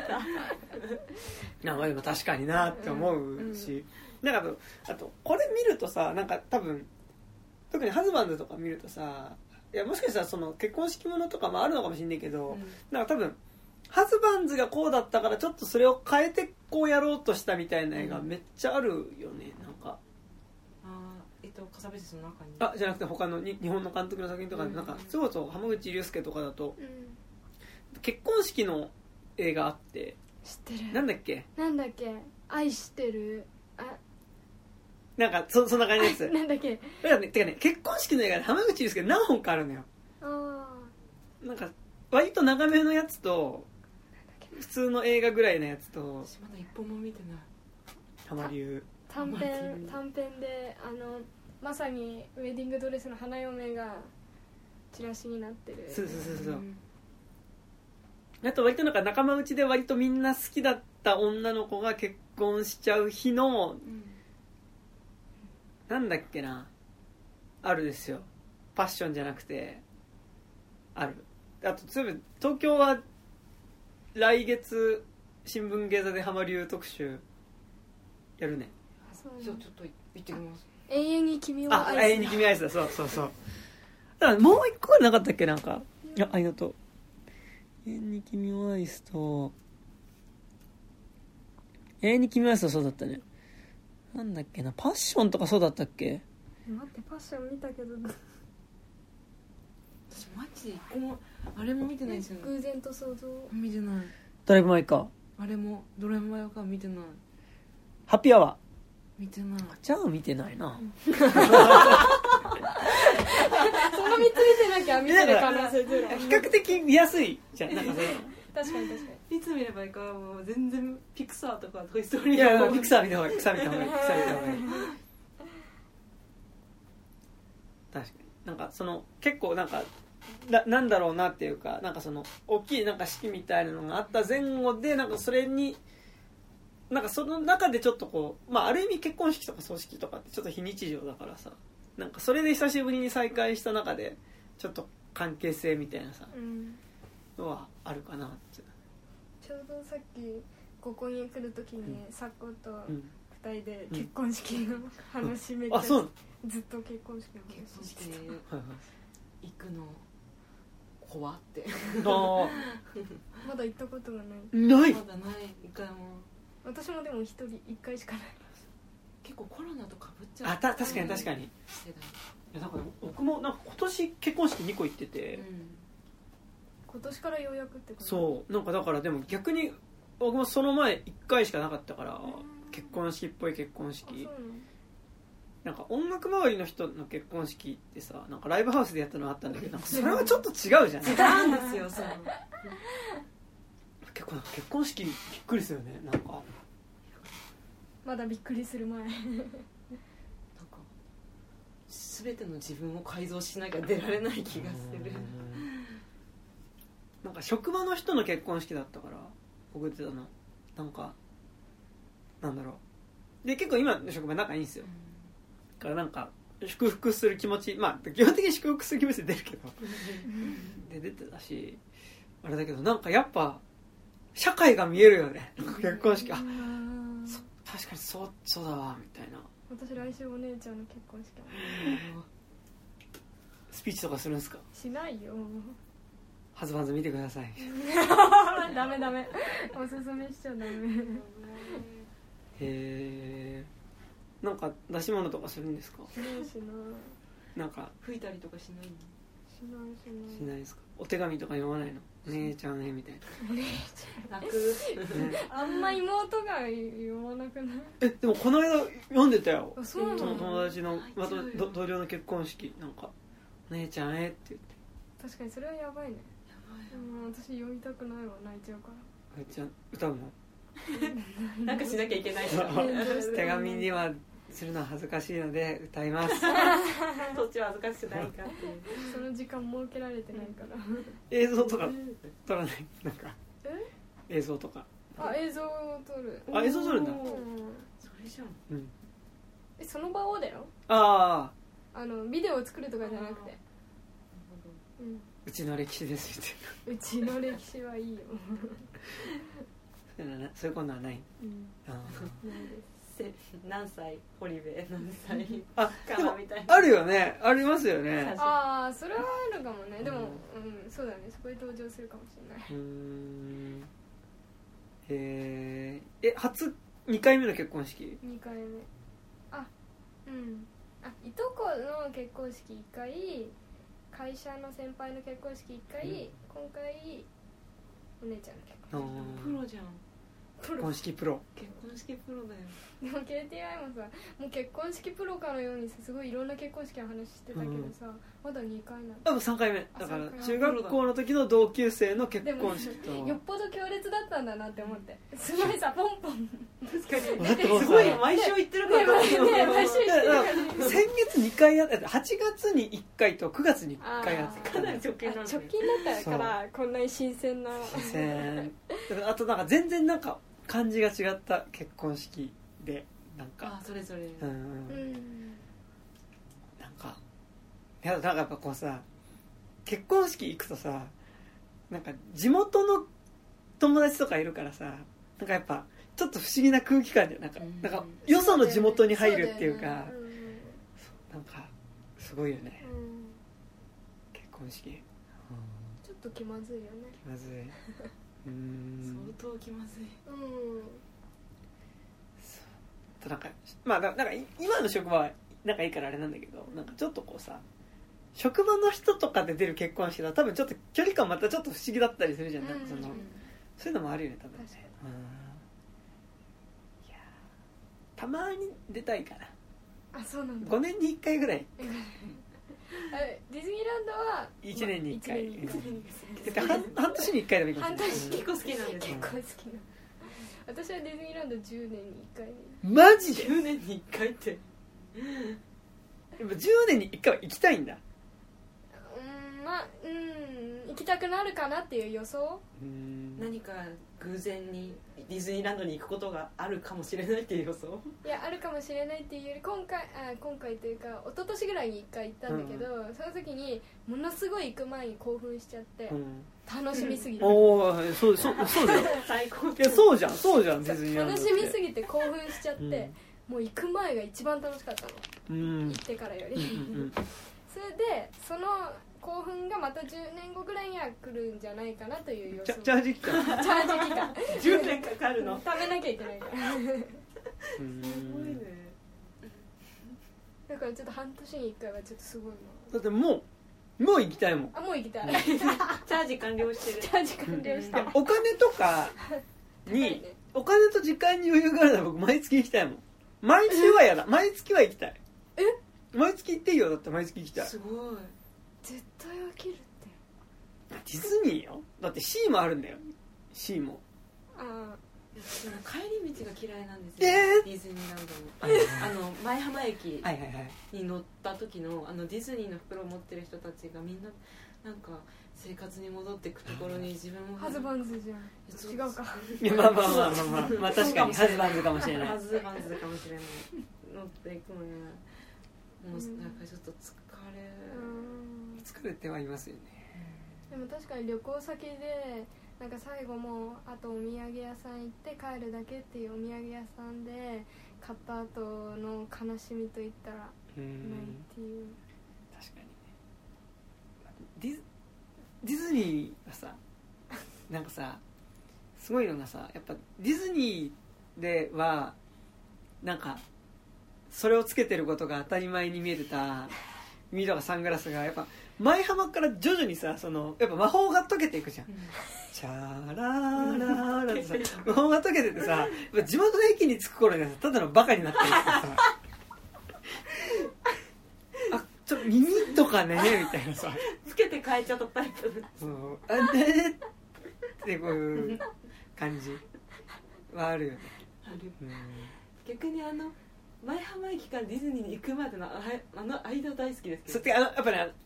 なんかでも確かになって思うし、なんかあとこれ見るとさ、なんか多分特にハズバンズとか見るとさ、いやもしかしたらその結婚式ものとかもあるのかもしれないけど、なんか多分ハズバンズがこうだったからちょっとそれを変えてこうやろうとしたみたいな絵がめっちゃあるよね。なんかカサベテスの中にじゃなくて他の日本の監督の作品とかで、なんかそうそう浜口竜介とかだと、結婚式の映画あって、知ってる、なんだっけ愛してる、なんかそんな感じです。なんだっけ、てかね、結婚式の映画で浜口竜介何本かあるのよ。なんか割と長めのやつと普通の映画ぐらいのやつと、私まだ一本も見てない。浜流短編でまさにウェディングドレスの花嫁がチラシになってる。そう、あと割となんか仲間内で割とみんな好きだった女の子が結婚しちゃう日の、なんだっけな、あるですよ。パッションじゃなくてある。あと東京は来月新聞芸座で浜流特集やるね。そうちょっと行ってきます。永遠に君はアイスだ。永遠に君はアイスだ。そうそうそう。だからもう一個はなかったっけ。なんかありがとう。永遠に君はアイスと永遠に君はアイスはそうだったね。なんだっけな、パッションとかそうだったっけ。待ってパッション見たけど私マジで一個もあれも見てないんですよね。偶然と想像見てない。ドライブ・マイ・カーあれもドライブ・マイ・カー見てない。ハッピーアワー見てない。じゃあ見てないな。その3つ見てなきゃ見てる可能性ゼロ。比較的見やすいじゃん。なんか確かに確かに。いつ見ればいいかもう全然ピクサーとかトイストーリー。いやピクサー見た方がいい。ピクサー見た方がいい。確かになんかその結構なんかなんだろうなっていうか、なんかその大きいなんか式みたいなのがあった前後でなんかそれに。なんかその中でちょっとこう、まあ、ある意味結婚式とか葬式とかってちょっと非日常だからさ、なんかそれで久しぶりに再会した中でちょっと関係性みたいなさ、うん、のはあるかなって。ちょうどさっきここに来る時にサッコと2人で結婚式の話めっちゃ、うんうん、ずっと結婚式の話してた。行くの怖ってまだ行ったことがない。まだない一回も。私もでも一人一回しかない。結構コロナとかぶっちゃう。あた確かに確かに。いやなんか僕もなんか今年結婚式2個行ってて、うん、今年からようやくってこと。そうなんかだからでも逆に僕もその前1回しかなかったから結婚式っぽい結婚式。なんか音楽周りの人の結婚式ってさ、なんかライブハウスでやったのあったんだけど、なんかそれはちょっと違うじゃん。違うんですよ。そう結婚式びっくりするよね。なんかまだびっくりする前なんか全ての自分を改造しなきゃ出られない気がする。なんか職場の人の結婚式だったから送ってたの。なんかなんだろうで結構今の職場仲いいんですよ。だからなんか祝福する気持ち、まあ基本的に祝福する気持ちで出るけどで出てたしあれだけど、なんかやっぱ社会が見えるよね結婚式。あ確かにそうだわみたいな。私来週お姉ちゃんの結婚式スピーチとかするんですか。しないよ。ハズバンズ見てくださいダメダメおすすめしちゃダメへー。なんか出し物とかするんですか。しないしない。なんか吹いたりとかしないの。しないしないしないですか。お手紙とか読まないの。姉ちゃんへみたいな。姉ちゃん泣く、ね、あんま妹が読まなくない。でもこの間読んでたよ。そうなの。友達の、ま、同僚の結婚式なんか姉ちゃんへって言って。確かにそれはやばいね。やばい。私読みたくないわ。泣いちゃうから。めっちゃ歌うのなんかしなきゃいけない手紙にはするのは恥ずかしいので歌いますそっちは恥ずかしくないかっていうその時間設けられてないから映像とか撮らない。なんか映像とか映像を撮る。映像撮るんだ。それじゃん、うん、その場をだよ。ビデオを作るとかじゃなくて、うん、うちの歴史ですみたいな。うちの歴史はいいよそういうことはない、うん、ないです何歳堀部何歳かなみたいな。あるよね。ありますよね。ああそれはあるかもね。でも、うん、そうだね。そこで登場するかもしれない。初2回目の結婚式。2回目。あうんあいとこの結婚式1回、会社の先輩の結婚式1回、うん、今回お姉ちゃんの結婚式。プロじゃん。結婚式プロ。結婚式プロだよ。でも KTI もさもう結婚式プロかのようにさすごいいろんな結婚式の話してたけどさ、うん、まだ2回なの。あもう3回目だから。中学校の時の同級生の結婚式とよっぽど強烈だったんだなって思って、うん、すごいさポンポン確かにだってすごい毎週行ってるからね。毎週行ってるからね。先月2回やった8月に1回と9月に1回やってた。かなり直近なんだよ。直近だったからこんなに新鮮な新鮮あとなんか全然なんか感じが違った結婚式でなんかそれぞれ、うん、なんかなんかやっぱこうさ、結婚式行くとさ、なんか地元の友達とかいるからさ、なんかやっぱちょっと不思議な空気感でなんかよその地元に入るっていうか、そうなんかすごいよね、結婚式、ちょっと気まずいよね、気まずい相当気まずい、そうなんかまあなんか今の職場はなんかいいからあれなんだけど、なんかちょっとこうさ、職場の人とかで出る結婚式だと多分ちょっと距離感またちょっと不思議だったりするじゃん、なんかその、そういうのもあるよね多分ね。いやたまに出たいかな。あ、そうなんだ。5年に1回ぐらい。ディズニーランドは1年に1回。半年に1回でもいいかもしれない。半年結構好きなんです。結構好きな。私はディズニーランド10年に1回。マジで？10年に1回って。でも10年に1回は行きたいんだ。まあ、行きたくなるかなっていう予想。何か偶然にディズニーランドに行くことがあるかもしれないっていう予想。いや、あるかもしれないっていうより、今回というか一昨年ぐらいに1回行ったんだけど、その時にものすごい行く前に興奮しちゃって、楽しみすぎて、そうだよ最高。いや、そうじゃんディズニーランドって楽しみすぎて興奮しちゃって、もう行く前が一番楽しかったの、行ってからよりそれでその興奮がまた10年後ぐらいには来るんじゃないかなという予想。チャージ期間10年かかるの食べなきゃいけないからすごいね。だからちょっと半年に1回はちょっとすごいな。だってもう行きたいもん。あ、もう行きたいチャージ完了してる。チャージ完了した、お金とかに、ね、お金と時間に余裕があるなら僕毎月行きたいもん。毎週はやだ、毎月は行きたい。毎月行っていいよ。だって毎月行きたい。すごい。絶対飽きるって。ディズニーよ。だって C もあるんだよ。 C も。ああ、帰り道が嫌いなんですよ、ディズニーランドの舞浜駅に乗った時のあのディズニーの袋を持ってる人たちがみんななんか生活に戻ってくところに自分もハズバンズじゃん。違うか。いや、まあ確かにハズバンズかもしれない。ハズバンズかもしれない乗っていくのね。もうなんかちょっと疲れてはいますよね。でも確かに旅行先でなんか最後もあとお土産屋さん行って帰るだけっていうお土産屋さんで買った後の悲しみといったらないっていう。確かにね。ディズニーはさ、なんかさすごいのがさ、やっぱディズニーではなんかそれをつけてることが当たり前に見えてたミドがサングラスがやっぱ舞浜から徐々にさ、そのやっぱ魔法が解けていくじゃん、チャラララってさ魔法が解けててさ、地元の駅に着く頃にはただのバカになってるからさあ、ちょっと耳とかねみたいなさつけて変えちゃったタイプ、あねってこういう感じはあるよね。ある。逆に舞浜駅からディズニーに行くまでのあの間大好きですけど。それってやっ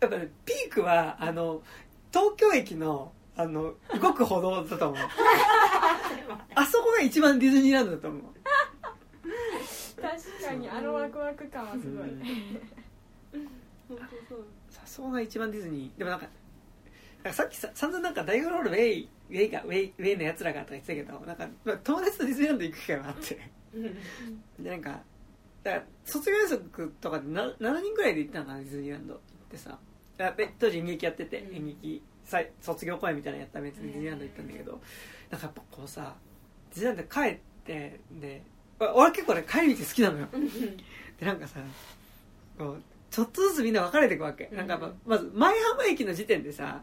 ぱねピークは東京駅の動く歩道だと思うあそこが一番ディズニーランドだと思う確かにワクワク感はすごい本当そう。そこが一番ディズニーでもなんかさっき散々なんか大学ロールウェイのやつらがとか言ってたけど、なんか友達とディズニーランド行く機会もあってでなんか卒業生とかで7人くらいで行ったのかな、ディズニーランドってさ。当時演劇やってて、演劇卒業公演みたいなのやったらディズニーランド行ったんだけど、なんかやっぱこうさディズニーランド帰ってで、俺結構ね帰り道好きなのよでなんかさこうちょっとずつみんな分かれていくわけ。なんかまず舞浜駅の時点でさ、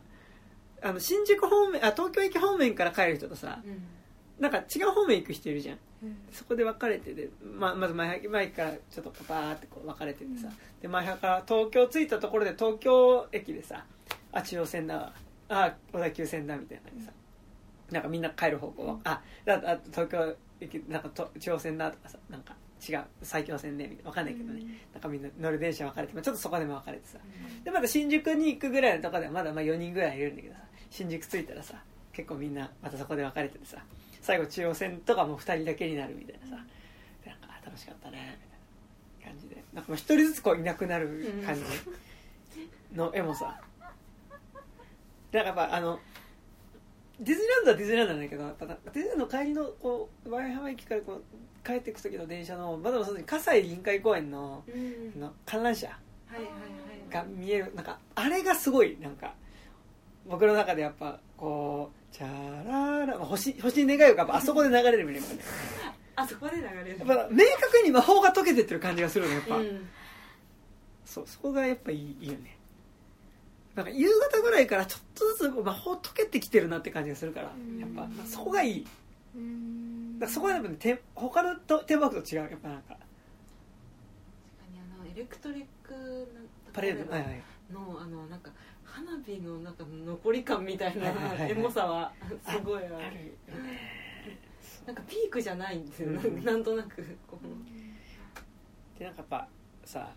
新宿方面東京駅方面から帰る人とさ、なんか違う方面行く人いるじゃん。そこで分かれてて、まず前からちょっとパパーってこう分かれててさ、で前から東京着いたところで東京駅でさ、あ、中央線だ、あ、小田急線だみたいな感じさ、なんかみんな帰る方向、あ東京駅なんか中央線だとかさ、なんか違う埼京線ねみたいな、分かんないけどね、なんかみんな乗る電車分かれて、ちょっとそこでも分かれてさ、でまだ新宿に行くぐらいのとこではまだ4人ぐらいいるんだけどさ、新宿着いたらさ結構みんなまたそこで分かれててさ、最後中央線とかもう2人だけになるみたいなさ、なんか楽しかったねみたいな感じで、なんか1人ずつこういなくなる感じ、の絵もさ、だからやっぱディズニーランドはディズニーランドなんだけど、やっぱディズニーランドの帰りのこうワイハマ駅からこう帰っていく時の電車のまだまだ葛西臨海公園 の観覧車が見える、なんかあれがすごいなんか僕の中でやっぱこうチャララ星に願いをやっぱあそこで流れるみたいな、ね、あそこで流れる、やっぱ明確に魔法が解けてってる感じがするのやっぱ、うん、そこがやっぱいいよね。なんか夕方ぐらいからちょっとずつ魔法解けてきてるなって感じがするから、やっぱそこがいい。だからそこはやっぱね、他のテーマークと違う。やっぱなんか確かにエレクトリックパレード、はいはい、あのなんか花火のなんか残り感みたいなエモさはすごいある。なんかピークじゃないんですよ。なんとなくこうでなんかやっぱさ、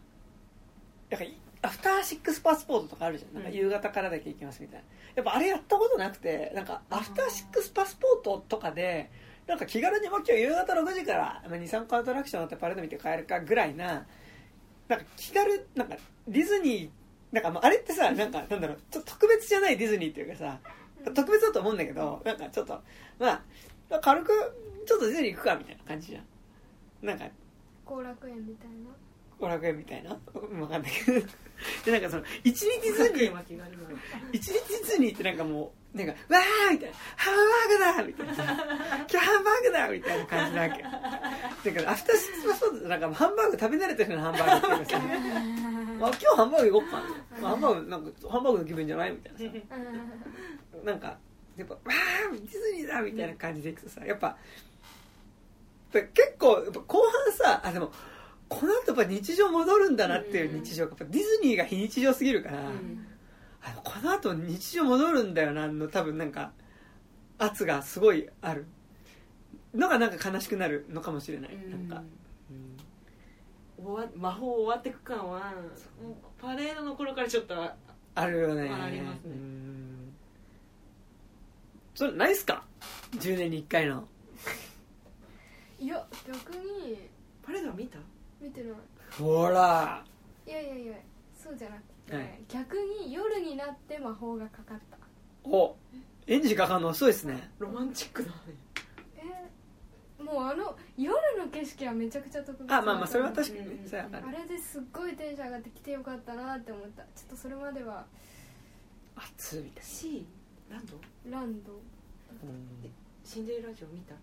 なんかアフターシックスパスポートとかあるじゃ ん、 なんか夕方からだけ行きますみたいな、やっぱあれやったことなくて、なんかアフターシックスパスポートとかでなんか気軽に今日夕方6時から 2,3 個アトラクションあってパレード見て帰るかぐらいな、なんか気軽、なんかディズニー、なんかあれってさ、なんかなんだろう、ちょっと特別じゃないディズニーっていうかさ、特別だと思うんだけど、なんかちょっとまあ軽くちょっとディズニー行くかみたいな感じじゃん、なんか後楽園みたいな分かんないけどでなんかその一日ディズニーってなんかもうなんかわーみたいな、ハンバーグだみたいな、今日ハンバーグだみたいな感じなわけだからアフターシックスパスポートなんかハンバーグ食べ慣れてるのハンバーグっていうかさまあ今日ハンバーグ行こうかな、ハンバーグなんかハンバーグの気分じゃないみたいなさなんかやっぱわーディズニーだみたいな感じでいくとさ、やっぱ結構やっぱ後半さ、あでもこの後やっぱ日常戻るんだなっていう、日常やっぱディズニーが非日常すぎるから、この後日常戻るんだよなの多分なんか圧がすごいあるのがなんか悲しくなるのかもしれない。なんか魔法終わってく感はパレードの頃からちょっとあるよね。ありますね。それないっすか10年に1回のいや逆にパレードは見てない。ほらいやそうじゃなくて、はい、逆に夜になって魔法がかかった。おエンジンかかるの遅いですね。ロマンチックだね。もう夜の景色はめちゃくちゃ特別な。あ、まあそれは確かに、あれですっごいテンション上がってきてよかったなって思った。ちょっとそれまでは暑いし、ランドシンデレラ城見た。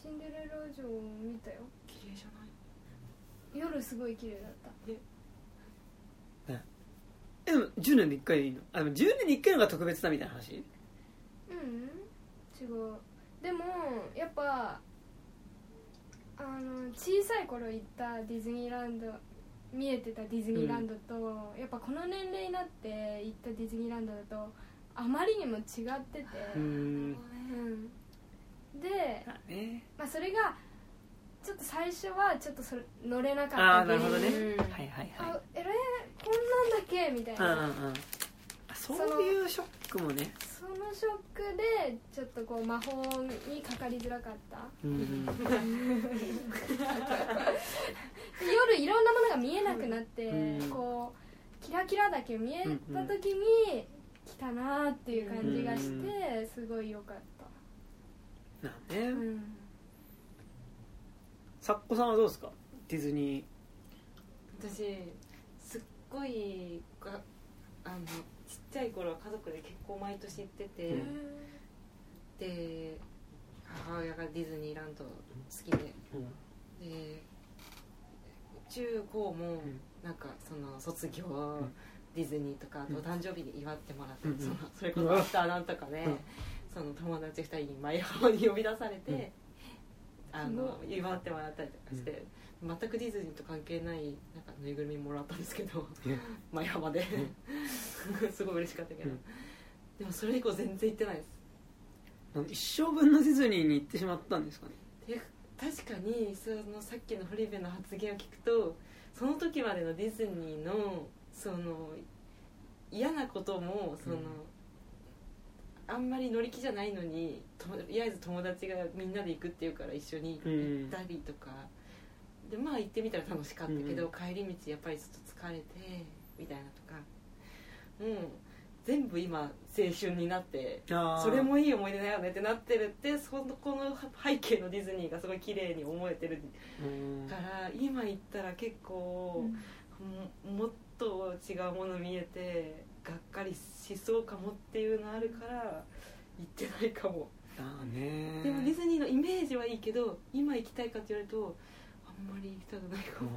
シンデレラ城見たよ。綺麗じゃない。夜すごい綺麗だった。でも10年で1回でいいの？あ、でも10年で1回のが特別だみたいな話？違う。でもやっぱ小さい頃行ったディズニーランド、見えてたディズニーランドと、やっぱこの年齢になって行ったディズニーランドだとあまりにも違ってて、で、まあ、それがちょっと最初はちょっと乗れなかった。あ、なるほどね、はいはいはい。こんなんだけみたいな、そういうショックもね。そのショックでちょっとこう魔法にかかりづらかった。夜いろんなものが見えなくなって、こうキラキラだけ見えた時に来たなっていう感じがして、すごい良かったな。ね、さっこさんはどうですかディズニー。私すっごいちっちゃい頃は家族で結構毎年行ってて、で母親がディズニーランド好きで、で中高もなんかその卒業をディズニーとか、あと誕生日に祝ってもらって、それこそアフターなんとかで、その友達2人に舞浜に呼び出されて、祝ってもらったりとかして、全くディズニーと関係ないなんかぬいぐるみもらったんですけど、舞浜ですごい嬉しかったけど、でもそれ以降全然行ってないです。一生分のディズニーに行ってしまったんですかね。確かにそのさっきの堀部の発言を聞くと、その時までのディズニーのその嫌なこともその、あんまり乗り気じゃないのに、とりあえず友達がみんなで行くっていうから一緒に行ったりとか、でまあ行ってみたら楽しかったけど、帰り道やっぱりちょっと疲れてみたいなとか、全部今青春になってそれもいい思い出だよねってなってるって、そこの背景のディズニーがすごい綺麗に思えてるから今行ったら結構、うん、もっと違うもの見えてがっかりしそうかもっていうのあるから行ってないかもだね。でもディズニーのイメージはいいけど今行きたいかって言われるとあんまり行きたくないかも。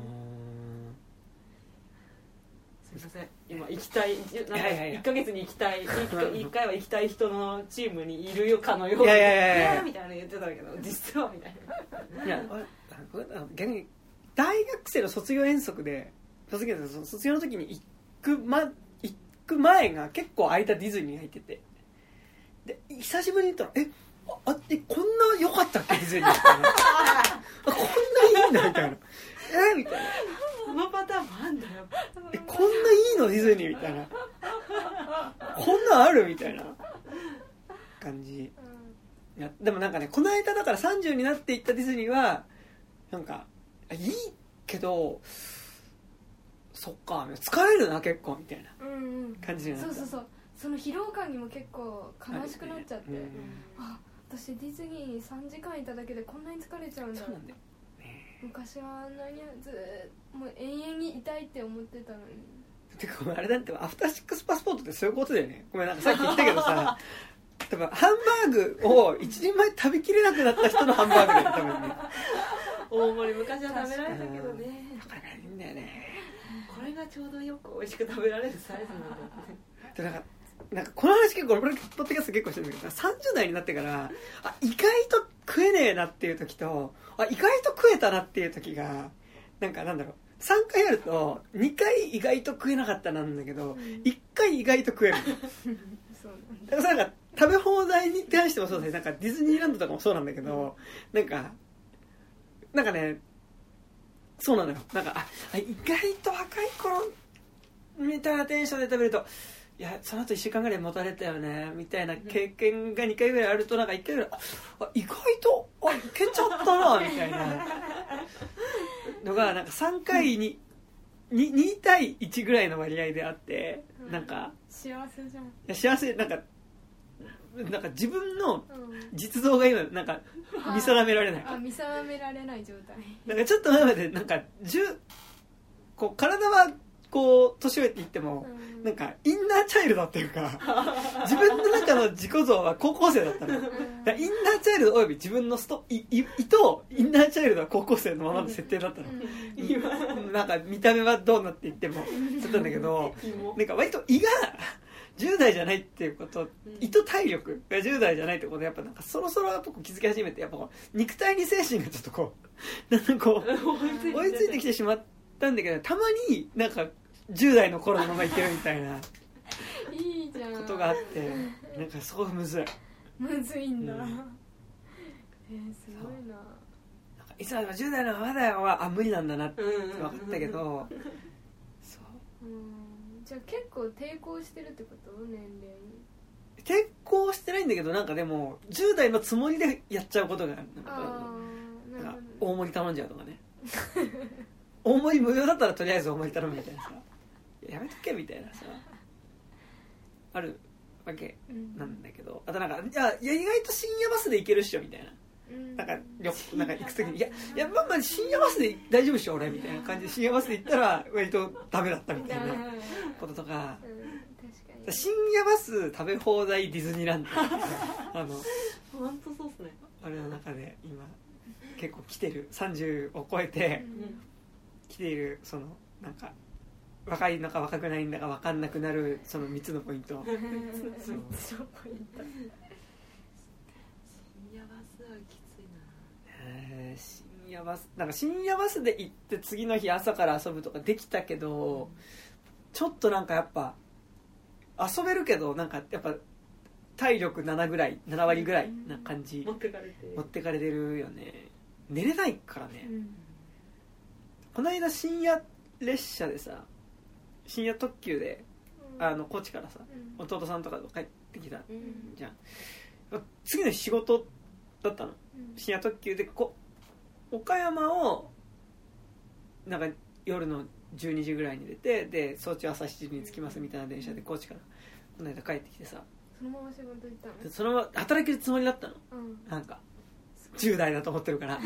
すいません、今行きたい、なんか1ヶ月に行きたい、1回は行きたい人のチームにいるよかのように、いやいやいやみたいな言ってたけど、実はみたいな。いや、逆に大学生の卒業遠足で、卒業の時に行く前が結構空いたディズニーが行ってて、で久しぶりに行ったら、こんな良かったっけディズニーみたいな、こんないいんだみたいな、みたいな。そのパターンもあんだよ。こんないいのディズニーみたいな。こんなんあるみたいな感じ。いやでもなんかね、この間だから30になっていったディズニーはなんかいいけど、そっか疲れるな結構みたいな感じになった。そうその疲労感にも結構悲しくなっちゃって、あ、私ディズニーに3時間いただけでこんなに疲れちゃうんだ。そうなんだよ。昔はあんなにもう永遠にいたいって思ってたのに。てかあれだって、アフターシックスパスポートってそういうことだよね。ごめん、なんかさっき言ったけどさ多分ハンバーグを1人前食べきれなくなった人のハンバーグだよ多分ね。大盛り昔は食べられたけどね。だからいいんだよね。これがちょうどよく美味しく食べられるサイズなんだよね。なんかこの話結構俺ポッドキャスト結構してるんだけど、30代になってから意外と食えねえなっていう時と意外と食えたなっていう時がなんだろう、3回やると2回意外と食えなかったなんだけど、1回意外と食える。だからなんか食べ放題に関してもそうだし、なんかディズニーランドとかもそうなんだけど、なんかね、そうなのよ。なんか意外と若い頃みたいなテンションで食べると、いやその後1週間ぐらい持たれたよねみたいな経験が2回ぐらいあると、なんか1回ぐらい意外といけちゃったなみたいなのがなんか3回に、2対1ぐらいの割合であって、なんか幸せじゃん。いや幸せ、なんか自分の実像が今なんか見定められない、見定められない状態。なんかちょっと前までなんかこう体はこう年老いていっても、なんかインナーチャイルドっていうか自分の中の自己像は高校生だったの。だインナーチャイルドおよび自分のインナーチャイルドは高校生のままの設定だったの。なんか見た目はどうなっていってもだったんだけど、なんか割と胃が10代じゃないっていうこと、胃と体力が10代じゃないってことで、やっぱなんかそろそろ僕気づき始めて、やっぱ肉体に精神がちょっと追いついてきてしまったんだけど、たまになんか10代の頃のままいけるみたいなことがあって、なんかそこがむずいんだ、すごいな。なんかいつまでも10代のままだよは無理なんだなって分かったけど、そう、じゃあ結構抵抗してるってこと？年齢に抵抗してないんだけど、なんかでも10代のつもりでやっちゃうことがある。なんか大盛り頼んじゃうとかね大盛り無料だったらとりあえず大盛り頼むみたいなさやめとけみたいなさあるわけなんだけど、あとなんかいや意外と深夜バスで行けるっしょみたいな、なんか行くときにいやまあまあ深夜バスで大丈夫っしょ俺みたいな感じで深夜バスで行ったら割とダメだったみたいなこととか、深夜バス食べ放題ディズニーランド本当そうっすね。俺の中で今結構来てる、30を超えて来ている、そのなんか若いのか若くないんだか分かんなくなる、その3つのポイント。3つのポイント。深夜バスはきついな。深夜バスで行って次の日朝から遊ぶとかできたけど、ちょっとなんかやっぱ遊べるけど、なんかやっぱ体力7割ぐらいな感じ、持ってかれてるよね。寝れないからね。この間深夜列車でさ、深夜特急で、高知からさ、弟さんとかと帰ってきたじゃん、次の仕事だったの、深夜特急で岡山をなんか夜の12時ぐらいに出て、で早朝朝7時に着きますみたいな電車で高知からこの間帰ってきてさ、そのまま仕事行ったの。そのまま働けるつもりだったの、うん、なんか10代だと思ってるから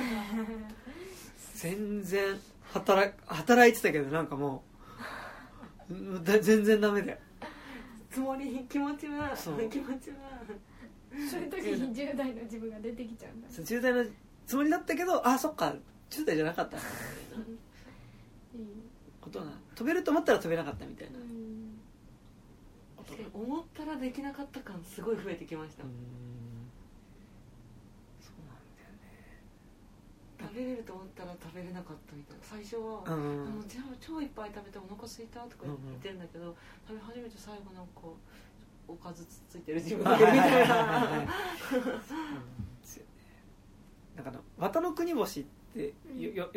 全然働いてたけど、なんかもう全然ダメだよつもり、気持ちはそういう時に10代の自分が出てきちゃうんだ。10代のつもりだったけど、あ、そっか10代じゃなかったいいことな、飛べると思ったら飛べなかったみたいな、うん、思ったらできなかった感すごい増えてきました。うん、そうなんだよね。食べれると思ったら食べれなかったみたいな。最初は、うん、じゃあ超いっぱい食べてお腹すいたとか言ってるんだけど、うんうん、食べ始めて最後なんかおかずついてる自分がいるみたいな。なんかの綿の国星って読んだ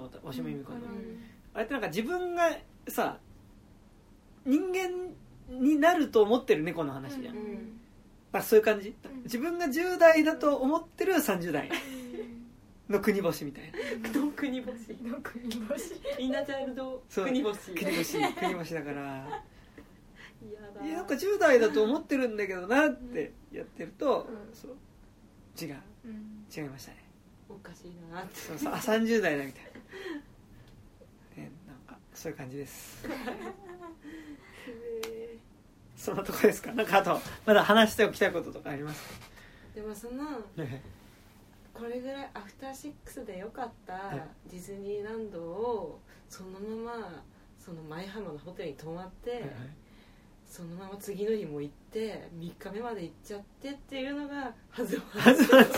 こと、押しもゆみ子の、うんうん、あれってなんか自分がさ人間になると思ってる猫の話じゃん、うんうん、まあ、そういう感じ、うん、自分が10代だと思ってる30代の国星みたいな、うん、国星インナーチャイルド国星だからいやなんか10代だと思ってるんだけどなってやってると、うん、そう違う、うん、違いましたね、おかしいなって、そうそう、あ、30代だみたいな、ね、なんかそういう感じですそんなとこですか。なんかあとまだ話しておきたいこととかありますか。でもそのこれぐらいアフターシックスで良かったディズニーランドをそのままその舞浜のホテルに泊まって、はいはい、そのまま次の日も行って3日目まで行っちゃってっていうのがはずまずディズニー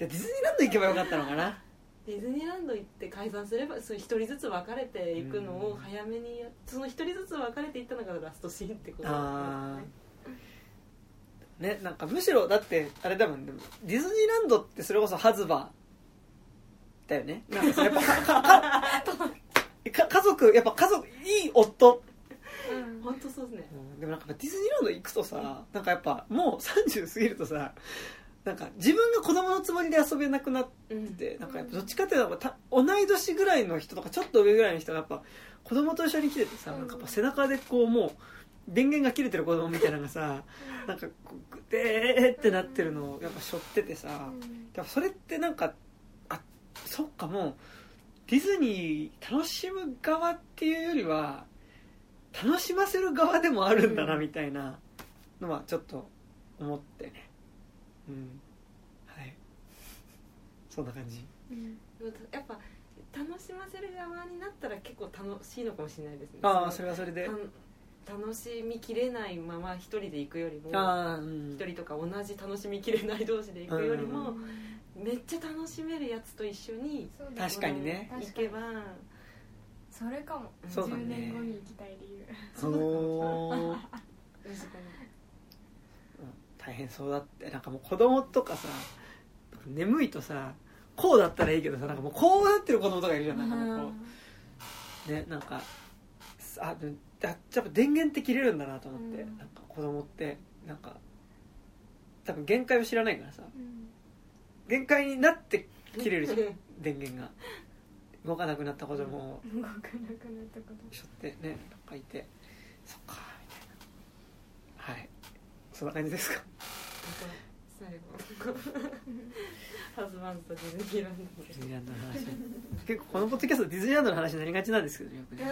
ランド行けばよかったのかな。ディズニーランド行って解散すれば一人ずつ別れていくのを早めに、その一人ずつ別れていったのがラストシーンってことなんですね。なんかむしろだってあれだもん、ね、ディズニーランドってそれこそハズバーだよね。なんかやっぱ家族いい夫、うん、本当そうですね、うん、でもなんかディズニーランド行くとさ、なんかやっぱもう30過ぎるとさ、なんか自分が子供のつもりで遊べなくなってて、うん、なんかやっぱどっちかっていうと同い年ぐらいの人とかちょっと上ぐらいの人がやっぱ子供と一緒に来ててさ、うん、なんかやっぱ背中でこうもう電源が切れてる子供みたいなのがさ、うん、なんかグデーってなってるのをやっぱ背負っててさ、うん、やっぱそれってなんか、あ、そっか、もうディズニー楽しむ側っていうよりは楽しませる側でもあるんだなみたいなのはちょっと思ってね、うん、はい、そんな感じ、うん、やっぱ楽しませる側になったら結構楽しいのかもしれないですね。ああ、それはそれで楽しみきれないまま一人で行くよりも、うん、一人とか同じ楽しみきれない同士で行くよりも、うん、めっちゃ楽しめるやつと一緒に、確かにね、行けばそれかも、そうだね、10年後に行きたい理由、そう大変そうだって。なんかもう子供とかさ眠いとさ、こうだったらいいけどさ、なんかもうこうなってる子供とかいるじゃん、なんかもうこうね、なんかあ、やっぱ電源って切れるんだなと思って、うん、なんか子供ってなんか多分限界を知らないからさ、うん、限界になって切れるじゃん電源が動かなくなった子供を、動かなくなった子供しょってね、なんかいて、そっかみたいな、はい、そんな感じですか。最後ハズバンドとディズニーランド、ディズニーランドの話結構このポッドキャストディズニーランドの話になりがちなんですけどね、よくね、デ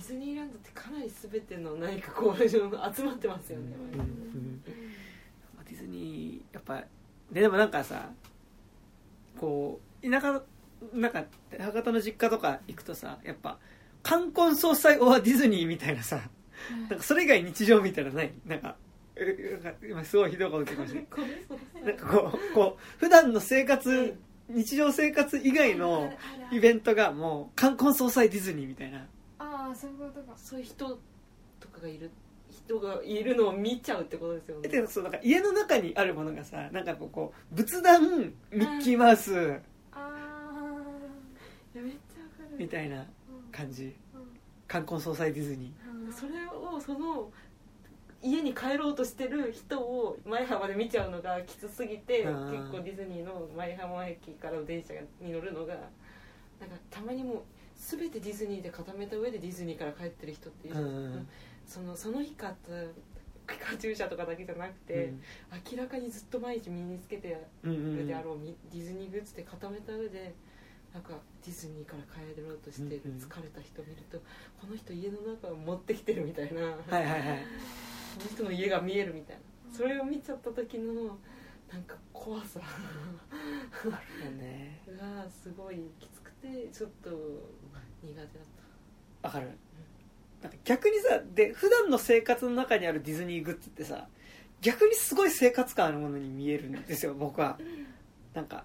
ィズニーランドってかなり全ての何かこう集まってますよね、うんうんうん、ディズニーやっぱでもなんかさ、こう田舎なんか博多の実家とか行くとさ、やっぱ冠婚葬祭オアディズニーみたいなさ、うん、なんかそれ以外日常みたいなない、なんか今すごいひどいこと言ってました。なんかこう普段の生活、日常生活以外のイベントがもう冠婚葬祭ディズニーみたいな。ああ、そういうことか。そういう人とかがいる、人がいるのを見ちゃうってことですよね。で、そうなんか家の中にあるものがさ、なんかこう仏壇、ミッキーマウス、うん、あー、めっちゃわかるみたいな感じ。冠婚葬祭ディズニー。それをその家に帰ろうとしてる人を舞浜で見ちゃうのがきつすぎて、結構ディズニーの舞浜駅からの電車に乗るのがなんかたまにもう全てディズニーで固めた上でディズニーから帰ってる人っている、うん、その日買ったピカチュウ車とかだけじゃなくて、うん、明らかにずっと毎日身につけてるであろう、うんうんうん、ディズニーグッズで固めた上でなんかディズニーから帰ろうとしてる疲れた人見ると、この人家の中を持ってきてるみたいな、はいはいはい、この人の家が見えるみたいな、それを見ちゃった時のなんか怖さがすごいきつくてちょっと苦手だった。わかる。なんか逆にさ、で普段の生活の中にあるディズニーグッズってさ、逆にすごい生活感あるものに見えるんですよ僕は。なんか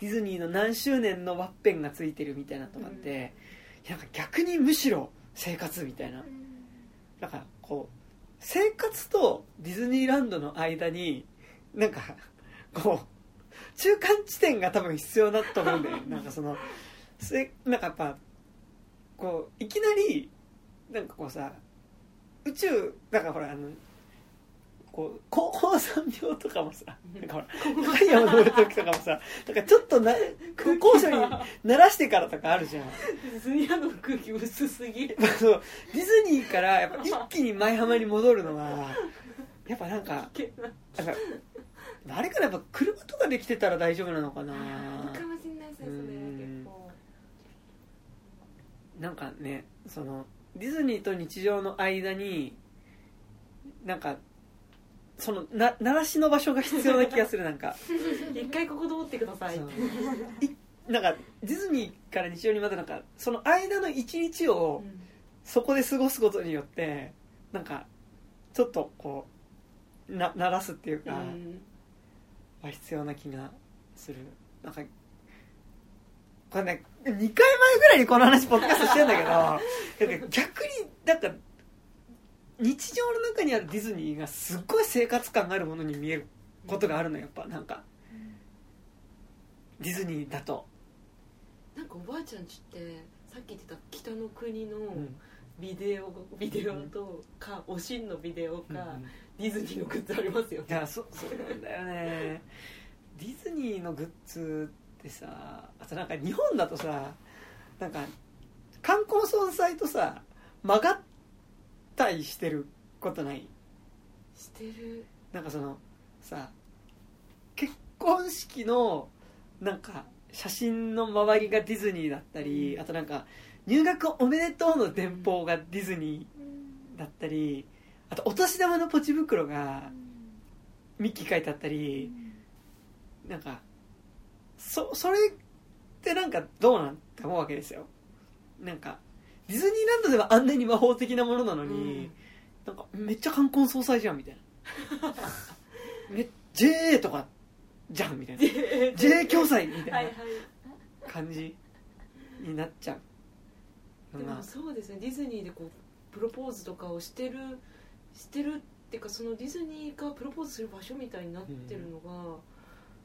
ディズニーの何周年のワッペンがついてるみたいなとかって、うん、なんか逆にむしろ生活みたいな、うん、だからこう生活とディズニーランドの間になんかこう中間地点が多分必要だと思うんだよねなんかそのなんかやっぱこういきなりなんかこうさ、宇宙だからほらこう高校3秒とかもさ、なんかほら高い山登る時とかもさ、なんかちょっと高所に慣らしてからとかあるじゃん。ディズニーの空気薄すぎる。そうディズニーからやっぱ一気に舞浜に戻るのはやっぱなんかあれからやっぱ車とかで来てたら大丈夫なのかな。かもしれないですね。結構なんかね、そのディズニーと日常の間になんかその慣らしの場所が必要な気がする。なんか一回ここ通ってくださいなんかディズニーから日常にまたなんかその間の一日をそこで過ごすことによってなんかちょっとこう慣らすっていうかは必要な気がする。なんかこれね2回前ぐらいにこの話ポッドキャストしてんだけど逆になんか日常の中にあるディズニーがすっごい生活感があるものに見えることがあるのよ、やっぱなんか、うん、ディズニーだとなんかおばあちゃんちってさっき言ってた北の国のビデオとか、うん、おしんのビデオか、うんうん、ディズニーのグッズありますよね。いや、そうなんだよねディズニーのグッズってさ、あとなんか日本だとさ、なんか冠婚葬祭とさ曲がって対してることないしてる。なんかそのさ結婚式のなんか写真の周りがディズニーだったり、うん、あとなんか入学おめでとうの電報がディズニーだったり、あとお年玉のポチ袋がミッキー書いてあったり、うん、なんかそれってなんかどうなんって思うわけですよ。なんかディズニーランドではあんなに魔法的なものなのに、うん、なんかめっちゃ冠婚葬祭じゃんみたいなJA とかじゃんみたいなJA 共済みたいな感じになっちゃう、はいはい、でもそうですね、ディズニーでこうプロポーズとかをしてるっていうか、そのディズニーがプロポーズする場所みたいになってるのが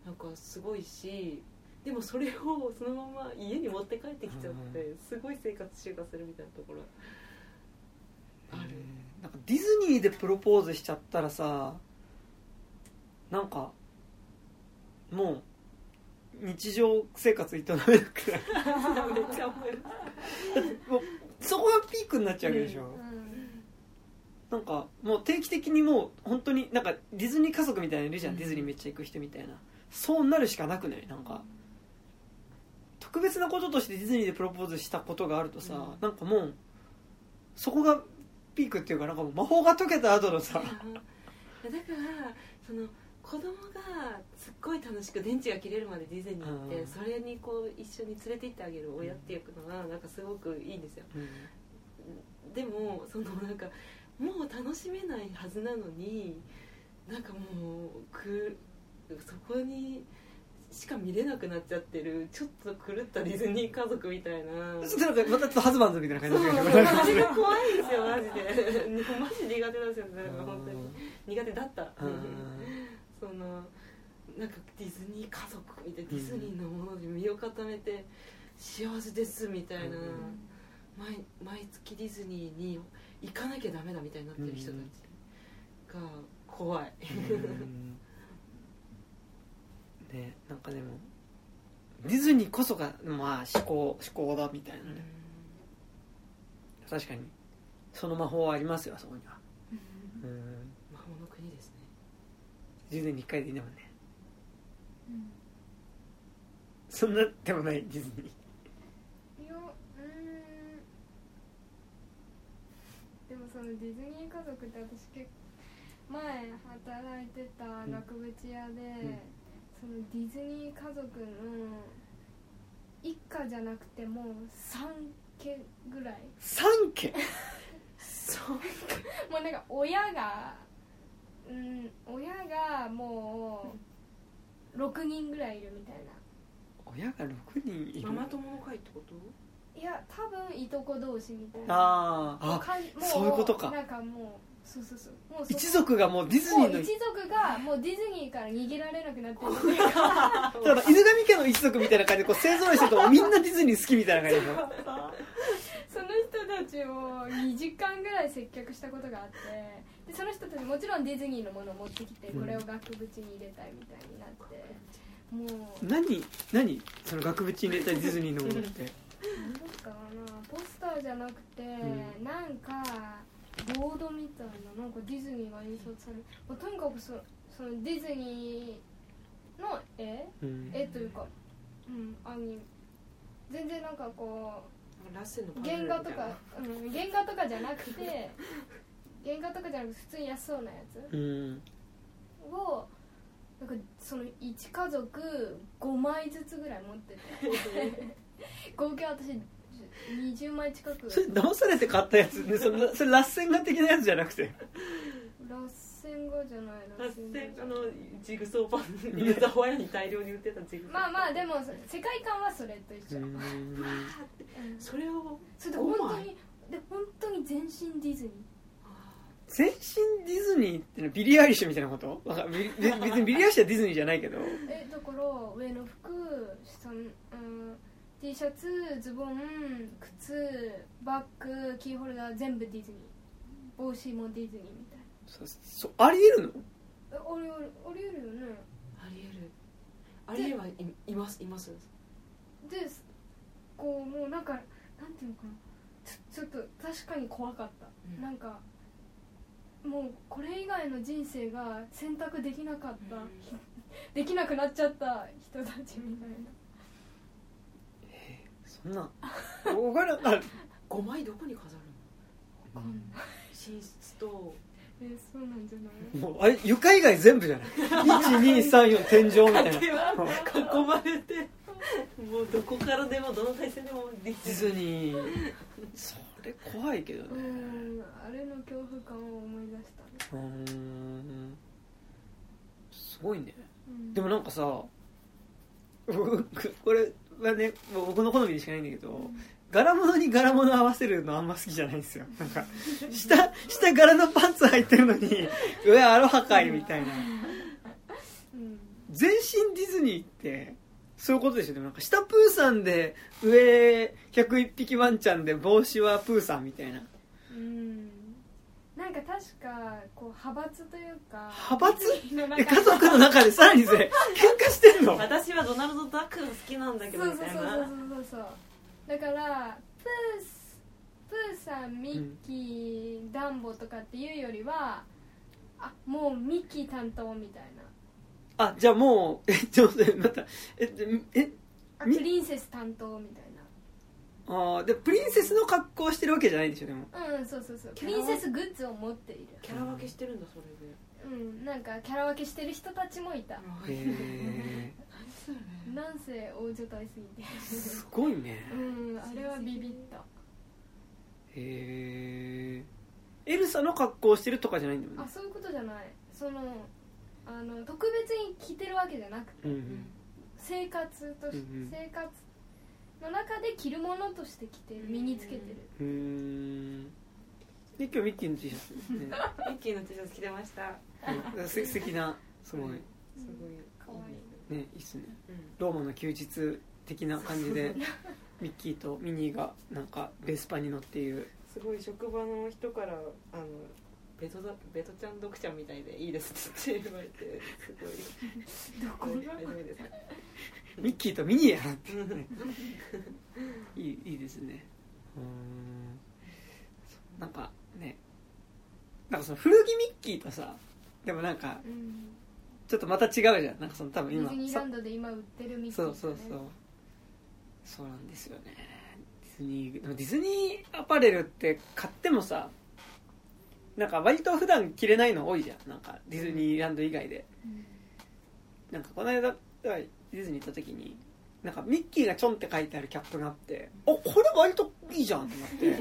なんかすごいし、でもそれをそのまま家に持って帰ってきちゃって、うん、すごい生活習慣するみたいなところある。なんかディズニーでプロポーズしちゃったらさ、なんかもう日常生活営めなくなるめっちゃ思えるそこがピークになっちゃうでしょ、うんうん、なんかもう定期的にもう本当になんかディズニー家族みたいなのいるじゃん、うん、ディズニーめっちゃ行く人みたいな、そうなるしかなくない。なんか特別なこととしてディズニーでプロポーズしたことがあるとさ、うん、なんかもうそこがピークっていうか、なんかもう魔法が解けた後のさ、うん、だからその子供がすっごい楽しく電池が切れるまでディズニー行って、うん、それにこう一緒に連れて行ってあげる親っていうのはなんかすごくいいんですよ、うん、でもそのなんかもう楽しめないはずなのに、なんかもうそこにしか見れなくなっちゃってる、ちょっと狂ったディズニー家族みたいな。ちょっとまたちょっとハズマンズみたいな感じですけど、あれが怖いですよマジでマジ苦手なんですよね、本当に苦手だったそのなんかディズニー家族みたいな、ディズニーのもので身を固めて幸せですみたいな、毎月ディズニーに行かなきゃダメだみたいになってる人たちが怖いね、なんかでもディズニーこそが、まあ、思考だみたいなね、うん、確かにその魔法はありますよ、そこには、うんうん、魔法の国ですね。10年に1回でいいんだもんね、うん、そんなでもないディズニー。いや、でもそのディズニー家族って私結構前働いてた額縁屋で、うんうん、そのディズニー家族の一家じゃなくてもう3家ぐらい。3家そうもうなんか親がもう6人ぐらいいるみたいな。親が6人いる。ママ友の会ってこと？いや多分いとこ同士みたいな。あ、そういうことか。なんかもうそうもう一族がもうディズニーの一族がもうディズニーから逃げられなくなってるだから犬神家の一族みたいな感じでこう勢ぞろいしてるとみんなディズニー好きみたいな感じでその人たちを2時間ぐらい接客したことがあって、でその人たちもちろんディズニーのものを持ってきてこれを額縁に入れたいみたいになって、うん、もう何その額縁に入れたいディズニーのものって何だったかな、ポスターじゃなくて、うん、なんかボードみたいな、なんかディズニーが印刷される、まあ、とにかくそのディズニーの絵、うん、絵というか、うん、全然なんかこうラッセンのパネルみたいな原画とかじゃなくて普通に安そうなやつ、うん、をなんかその1家族5枚ずつぐらい持ってて合計私20枚近く。それ直されて買ったやつね。それラッセン画的なやつじゃなくてラッセン画じゃないラッセン画のジグソーパンにザホヤに大量に売ってたジグソーパンまあでも世界観はそれと一緒それをそれで本当に全身ディズニー。全身ディズニーってのはビリー・アイリッシュみたいなこと？別にビリー・アイリッシュはディズニーじゃないけどだから上の服下の、T シャツ、ズボン、靴、バッグ、キーホルダー全部ディズニー、帽子もディズニーみたいな。ありえるの？ありえるよね。ありえるいます。で、こうもうなんかなんていうのかな、ちょっと確かに怖かった、うん。なんかもうこれ以外の人生が選択できなかった、うん、できなくなっちゃった人たちみたいな。そんなお金が5枚どこに飾るの？寝室とそうなんじゃない？もうあれ床以外全部じゃない？1、2、3、4天井みたいな囲まれてもうどこからでもどの体勢でもディズニーそれ怖いけどね。あれの恐怖感を思い出したね。すごいね、うん、でもなんかさこれはね、僕の好みでしかないんだけど、うん、柄物に柄物合わせるのあんま好きじゃないんですよ。なんか下柄のパンツ履いてるのに上アロハかいみたいな、うん、全身ディズニーってそういうことでしょ。でもなんか下プーさんで上101匹ワンちゃんで帽子はプーさんみたいな、うん、なんか確かこう派閥というか家族の中でさらにそれ喧嘩してんの？私はドナルド・ダックが好きなんだけどみたいな。そうだからプーさん、ミッキー、うん、ダンボとかっていうよりはあもうミッキー担当みたいな。あじゃあもうちょっと待ってプリンセス担当みたいな。あでプリンセスの格好をしてるわけじゃないんでしょ。でもうんそうプリンセスグッズを持っている。キャラ分けしてるんだそれで。うんなんかキャラ分けしてる人たちもいた。へえなんせ王女体すぎてすごいね。うんあれはビビった。へえエルサの格好をしてるとかじゃないんだよね。あそういうことじゃない。その特別に着てるわけじゃなくて、うんうん、生活の中で着るものとして着てる身につけてる。で今日ミッキーの T シャツですねミッキーの T シャツ着てました素敵なすごい、うん、すごい可愛いね。いいっすね、うん、ローマの休日的な感じでミッキーとミニーがなんかベスパに乗っているすごい職場の人からベトちゃん読者みたいでいいですって言われてすごいどこがミッキーとミニーやなっていいですね。なんかね、なんかその古着ミッキーとさ、でもなんかちょっとまた違うじゃん。なんかその多分今ディズニーランドで今売ってるミッキー、ね、そうなんですよね。ディズニーアパレルって買ってもさ、なんか割と普段着れないの多いじゃん。なんかディズニーランド以外で、なんかこの間ディズニー行った時になんかミッキーがちょんって書いてあるキャップがあって、あ、これ割といいじゃんってなって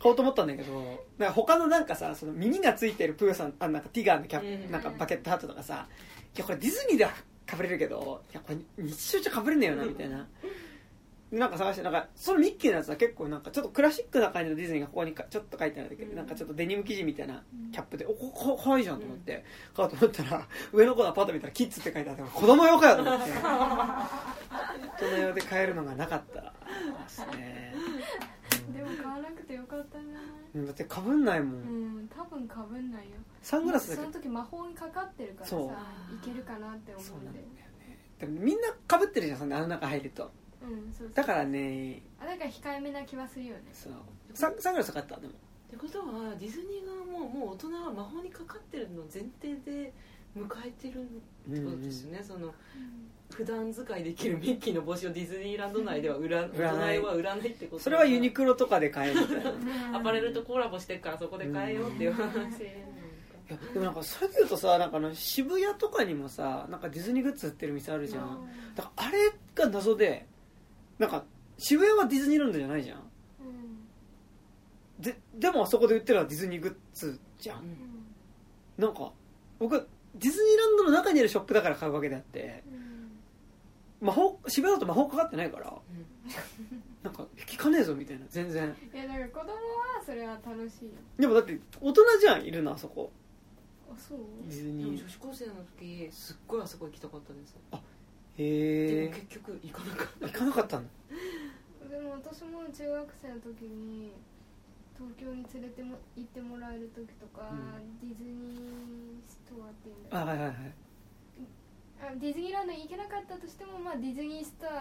買おうと思ったんだけど、なんか他のなんかさ、その耳がついてるプーさん、あ、なんかティガーのキャップ、なんかバケットハットとかさ、いやこれディズニーではかぶれるけど、いやこれ日常じゃかぶれねえよなみたいな。なんか探して、なんかそのミッキーのやつは結構なんかちょっとクラシックな感じのディズニーがここにちょっと書いてあるんだけど、なんかちょっとデニム生地みたいなキャップで、お、かわいいじゃんと思って買おうと思ったら、上の子のパッと見たらキッズって書いてあったから、子供用かよと思って大人用で買えるのがなかったですね。でも買わなくてよかったな。だってかぶんないもん、うん、多分かぶんないよ。サングラスだけその時魔法にかかってるからさ、いけるかなって思って。そうなんだよね。でもみんなかぶってるじゃん、そんなあの中入ると。うん、そうそう、だからね、あ、なんか控えめな気はするよね。そう、サングラス買ったでも。ってことはディズニー側ももう大人は魔法にかかってるの前提で迎えてるってことですよね、うんうん、その、うん、普段使いできるミッキーの帽子をディズニーランド内では大人は売らないってこと。それはユニクロとかで買えるみたいなアパレルとコラボしてるからそこで買えようっていう話。いやでもなんかそれ言うとさ、なんか渋谷とかにもさ、なんかディズニーグッズ売ってる店あるじゃん。だからあれが謎で、なんか渋谷はディズニーランドじゃないじゃん、うん、でもあそこで売ってるのはディズニーグッズじゃん、うん、なんか僕はディズニーランドの中にあるショップだから買うわけであって、うん、渋谷だと魔法かかってないから、うん、なんか聞かねえぞみたいな。全然。いや、だから子供はそれは楽しいよ。でもだって大人じゃん、いるのあそこ。あ、そうディズニー。でも女子高生の時すっごいあそこ行きたかったです。あ、でも結局行かなかったの。でも私も中学生の時に東京に連れても行ってもらえる時とか、うん、ディズニーストアっていうんだけど、あ、はいはいはい、あ、ディズニーランドに行けなかったとしても、まあ、ディズニーストア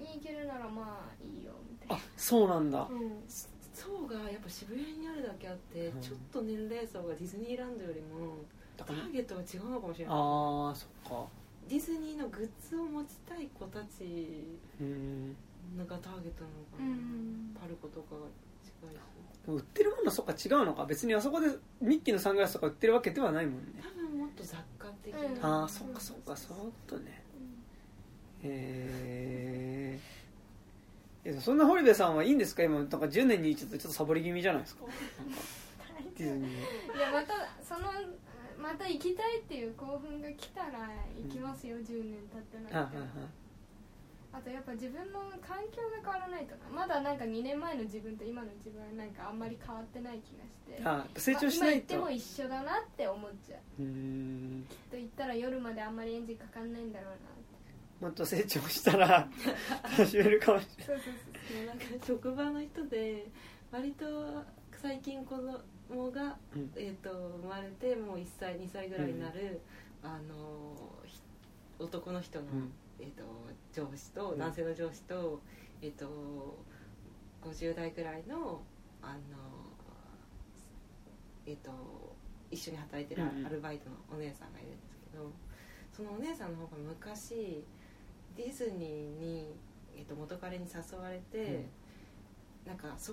に行けるならまあいいよみたいな。あ、そうなんだ、うん、そうがやっぱ渋谷にあるだけあって、うん、ちょっと年齢層がディズニーランドよりもターゲットが違うのかもしれない。ああ、そっか。ディズニーのグッズを持ちたい子たちがターゲットなのかな、うん、パルコとかが近いし、売ってるものそっか違うのか。別にあそこでミッキーのサングラスとか売ってるわけではないもんね。多分もっと雑貨的な、うん、あ、そっかそっか、そういうことね、うん、そんな堀部さんはいいんですか。今なんか10年に一度ちょっとサボり気味じゃないですか。ディズニー、いや、またそのまた行きたいっていう興奮が来たら行きますよ、うん、10年経ってなくても。 あとやっぱ自分の環境が変わらないとな。まだなんか2年前の自分と今の自分はなんかあんまり変わってない気がして、成長しないと、まあ、今行っても一緒だなって思っちゃう。 きっと行ったら夜まであんまりエンジンかかんないんだろうなって。もっと成長したら楽しめるかもしれない。そうなんか職場の人で割と最近このもが、生まれてもう1歳2歳ぐらいになる、うん、男の人の、うん、上司と男性の上司と、50代ぐらいの、一緒に働いてるアルバイトのお姉さんがいるんですけど、うん、そのお姉さんの方が昔ディズニーに、元彼に誘われて、うん、なんかサ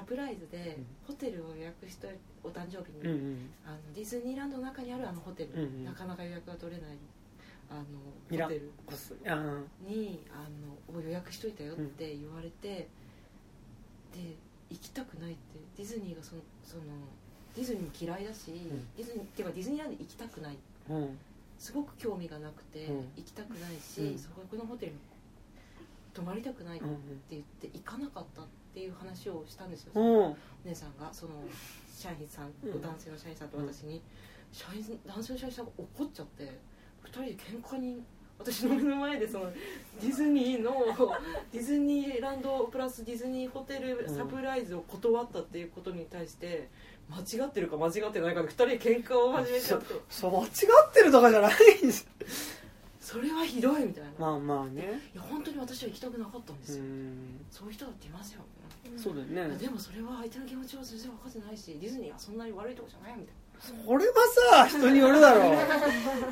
プライズでホテルを予約してお誕生日に、うんうん、ディズニーランドの中にあるあのホテル、うんうん、なかなか予約が取れないホテルにを予約しといたよって言われて、うん、で行きたくないって。ディズニーがそのディズニー嫌いだし、うん、ディズニーランド行きたくない、うん、すごく興味がなくて、うん、行きたくないし、うん、そこのホテルに泊まりたくないって言って行かなかったっていう話をしたんですよ、うん、お姉さんがその社員さん、うん、男性の社員さんと私に、うん、男性の社員さんが怒っちゃって2人で喧嘩に、私の目の前でそのディズニーランドプラスディズニーホテルサプライズを断ったっていうことに対して、間違ってるか間違ってないかで2人で喧嘩を始めちゃって。そう間違ってるとかじゃないんですそれはひどいみたいな。まあまあね。いや本当に私は行きたくなかったんですよ。そういう人だっていますよ、うん、そうだよね。でもそれは相手の気持ちは全然分かってないし、ディズニーはそんなに悪いとこじゃないみたいな。それはさ人によるだろ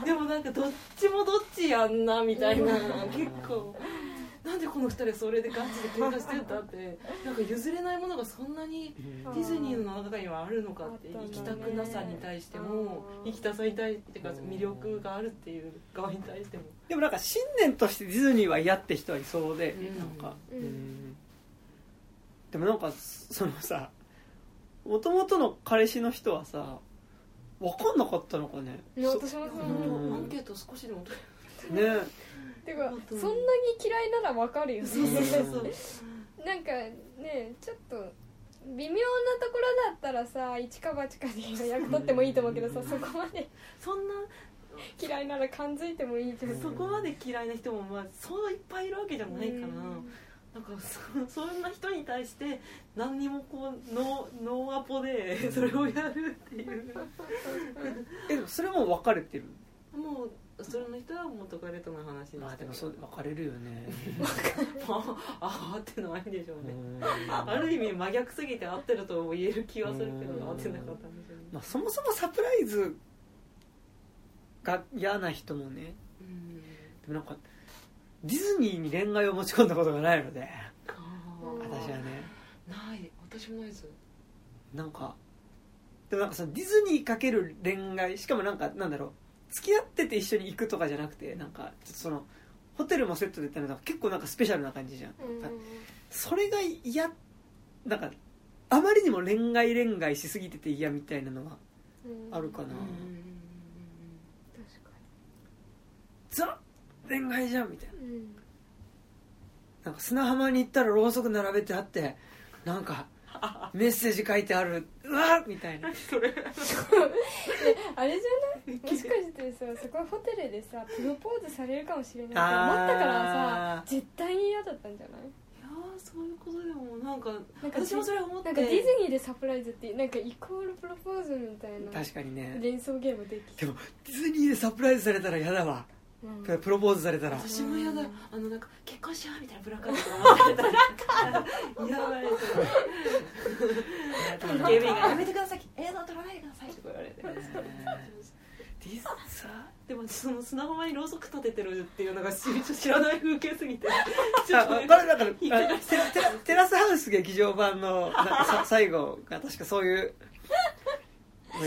うでもなんかどっちもどっちやんなみたいな結構なんでこの2人それでガチで喧嘩してんだって、なんか譲れないものがそんなにディズニーの中にはあるのかって、行きたくなさに対しても行きたさに対してか魅力があるっていう側に対しても、でもなんか信念としてディズニーは嫌って人はいそうで、なんかでもなんかそのさ、もともとの彼氏の人はさ分かんなかったのかね。いや私もアンケート少しでもねえてかそんなに嫌いなら分かるよねなんかねちょっと微妙なところだったらさ一か八かで役取ってもいいと思うけどさ、そこまでそんな嫌いなら感づいてもいいと思う。そこまで嫌いな人もまあそういっぱいいるわけじゃないかな。なんかそんな人に対して何にもこうノーアポでそれをやるっていうえでもそれも別れてる、もうそれの人は元彼との話になって、でもそう別れるよねああってのはいいんでしょうねある意味真逆すぎて合ってるとも言える気はするけど合ってなかったんでしょうね。まあ、そもそもサプライズが嫌な人もね、でもなんかディズニーに恋愛を持ち込んだことがないので、私はねない。私もないです。なんかでもなんかそのディズニーかける恋愛、しかもなんかなんだろう、付き合ってて一緒に行くとかじゃなくて、なんかちょっとそのホテルもセットで行ったら結構なんかスペシャルな感じじゃん。それが嫌、なんかあまりにも恋愛しすぎてて嫌みたいなのはあるかな。確かにザ恋愛じゃんみたいな、なんか砂浜に行ったらろうそく並べてあってなんかメッセージ書いてある、うわっみたいなそれあれじゃない、もしかしてさそこはホテルでさプロポーズされるかもしれないと思ったからさ絶対に嫌だったんじゃない。いやそういうことでもなんか私もそれ思って、なんかディズニーでサプライズってなんかイコールプロポーズみたいな、確かにね連想ゲームできて、でもディズニーでサプライズされたら嫌だわ。プロポーズされたら私も嫌だ、なんか結婚しようみたいなブラッカーとか嫌だわれてやめてください、映像撮らないでくださいとか言われてでもその砂浜にろうそく立ててるっていうのが知らない風景すぎてちょっとこれだからテラスハウス劇場版のなんか最後が確かそういう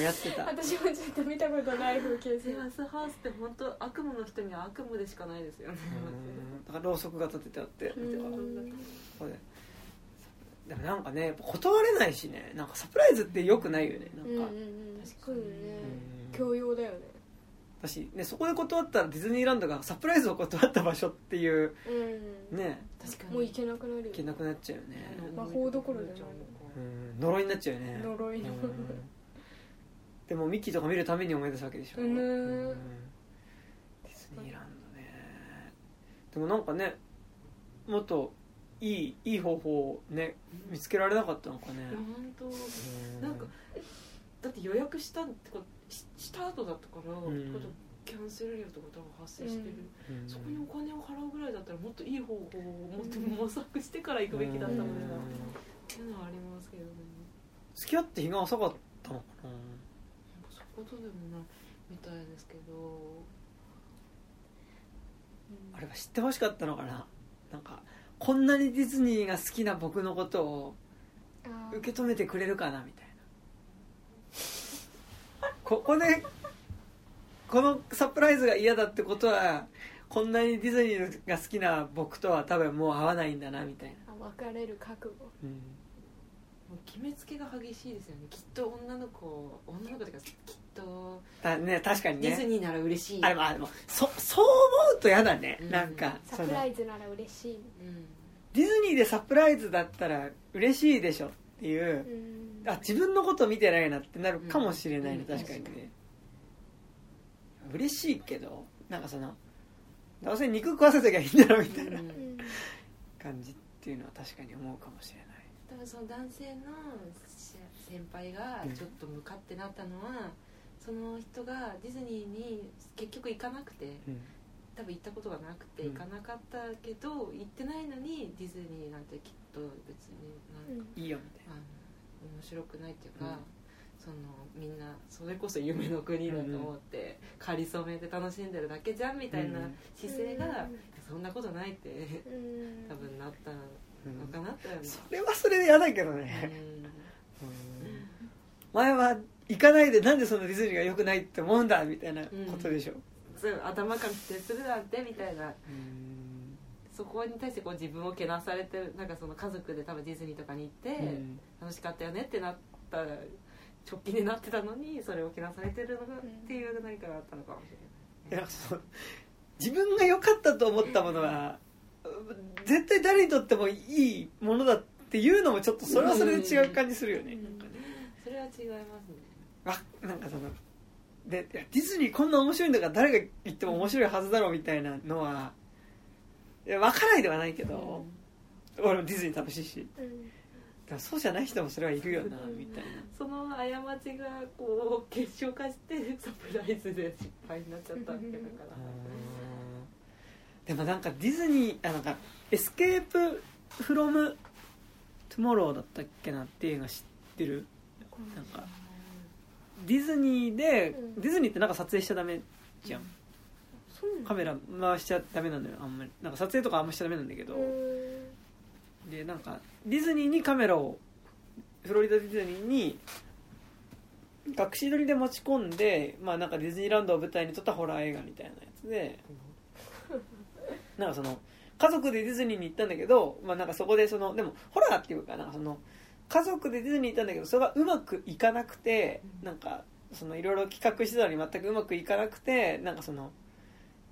やってた。私もちょっと見たことない風景です。テラスハウスって本当悪夢の人には悪夢でしかないですよね。だからろうそくが立ててあって、でもなんかねやっぱ断れないしね、なんかサプライズって良くないよね。なんか確かにね、強要だよね。私ねそこで断ったらディズニーランドがサプライズを断った場所っていう、ね確かにもう行けなくなるよ。行けなくなっちゃうよね。魔法どころじゃない。呪いになっちゃうよね。呪いの。でもミッキーとか見るために思い出すわけでしょ。ディズニーランドね。でもなんかねもっといい方法をね見つけられなかったのかね。本当なんかだって予約したってかした後だったから、キャンセル料とか多分発生してる、そこにお金を払うぐらいだったらもっといい方法をもっと模索してから行くべきだったのではっていうのはありますけどね。付き合って日が浅かったのかな。ことでもないみたいですけど、あれは知ってほしかったのかな。なんかこんなにディズニーが好きな僕のことを受け止めてくれるかなみたいなここでこのサプライズが嫌だってことはこんなにディズニーが好きな僕とは多分もう会わないんだなみたいな。別れる覚悟、決めつけが激しいですよね。きっと女の子というかきっとだ、ね、確かにねディズニーなら嬉しい、あれも そう思うと嫌だね、なんかサプライズなら嬉しい、ディズニーでサプライズだったら嬉しいでしょっていう、あ自分のこと見てないなってなるかもしれないね、確かにね。嬉しいけどなんかそのどうせ肉食わせときゃいいんだろみたいな、感じっていうのは確かに思うかもしれない。その男性の先輩がちょっと向かってなったのは、その人がディズニーに結局行かなくて、多分行ったことがなくて行かなかったけど、うん、行ってないのにディズニーなんてきっと別になんか、うん、いいよみたいな、面白くないっていうか、うん、そのみんなそれこそ夢の国だと思ってかりそめで楽しんでるだけじゃんみたいな姿勢が、うん、そんなことないって、うん、多分なったのかなって、うん、それはそれで嫌だけどね、うんうん、前は行かないでなんでそのディズニーが良くないって思うんだみたいなことでしょ、うん、頭から否定するなんてみたいな、そこに対してこう自分をけなされてる、なんかその家族で多分ディズニーとかに行って楽しかったよねってなった直近になってたのに、それをけなされてるのがっていう何かがあったのかもしれない、うん、自分が良かったと思ったものは絶対誰にとってもいいものだっていうのもちょっとそれはそれで違う感じするよね、うんうん、それは違いますね。あ、なんかそのでディズニーこんな面白いんだから誰が行っても面白いはずだろうみたいなのは、いや分からないではないけど、うん、俺もディズニー楽しいし、うん、だそうじゃない人もそれはいるよなみたいな、その過ちがこう結晶化してサプライズで失敗になっちゃったわけだからでもなんかディズニーなんかエスケープフロムトゥモローだったっけなっていうの知ってる？なんかディズニーで、うん、ディズニーってなんか撮影しちゃダメじゃん、うん、カメラ回しちゃダメなんだよ、あんまりなんか撮影とかあんましちゃダメなんだけど、でなんかディズニーにカメラをフロリダディズニーに隠し撮りで持ち込んで、まあなんかディズニーランドを舞台に撮ったホラー映画みたいなやつで、うん、なんかその家族でディズニーに行ったんだけど、まあなんかそこでそのでもホラーっていうかな、その家族でディズニー行ったんだけどそれがうまくいかなくて、なんかそのいろいろ企画してたのに全くうまくいかなくて、なんかその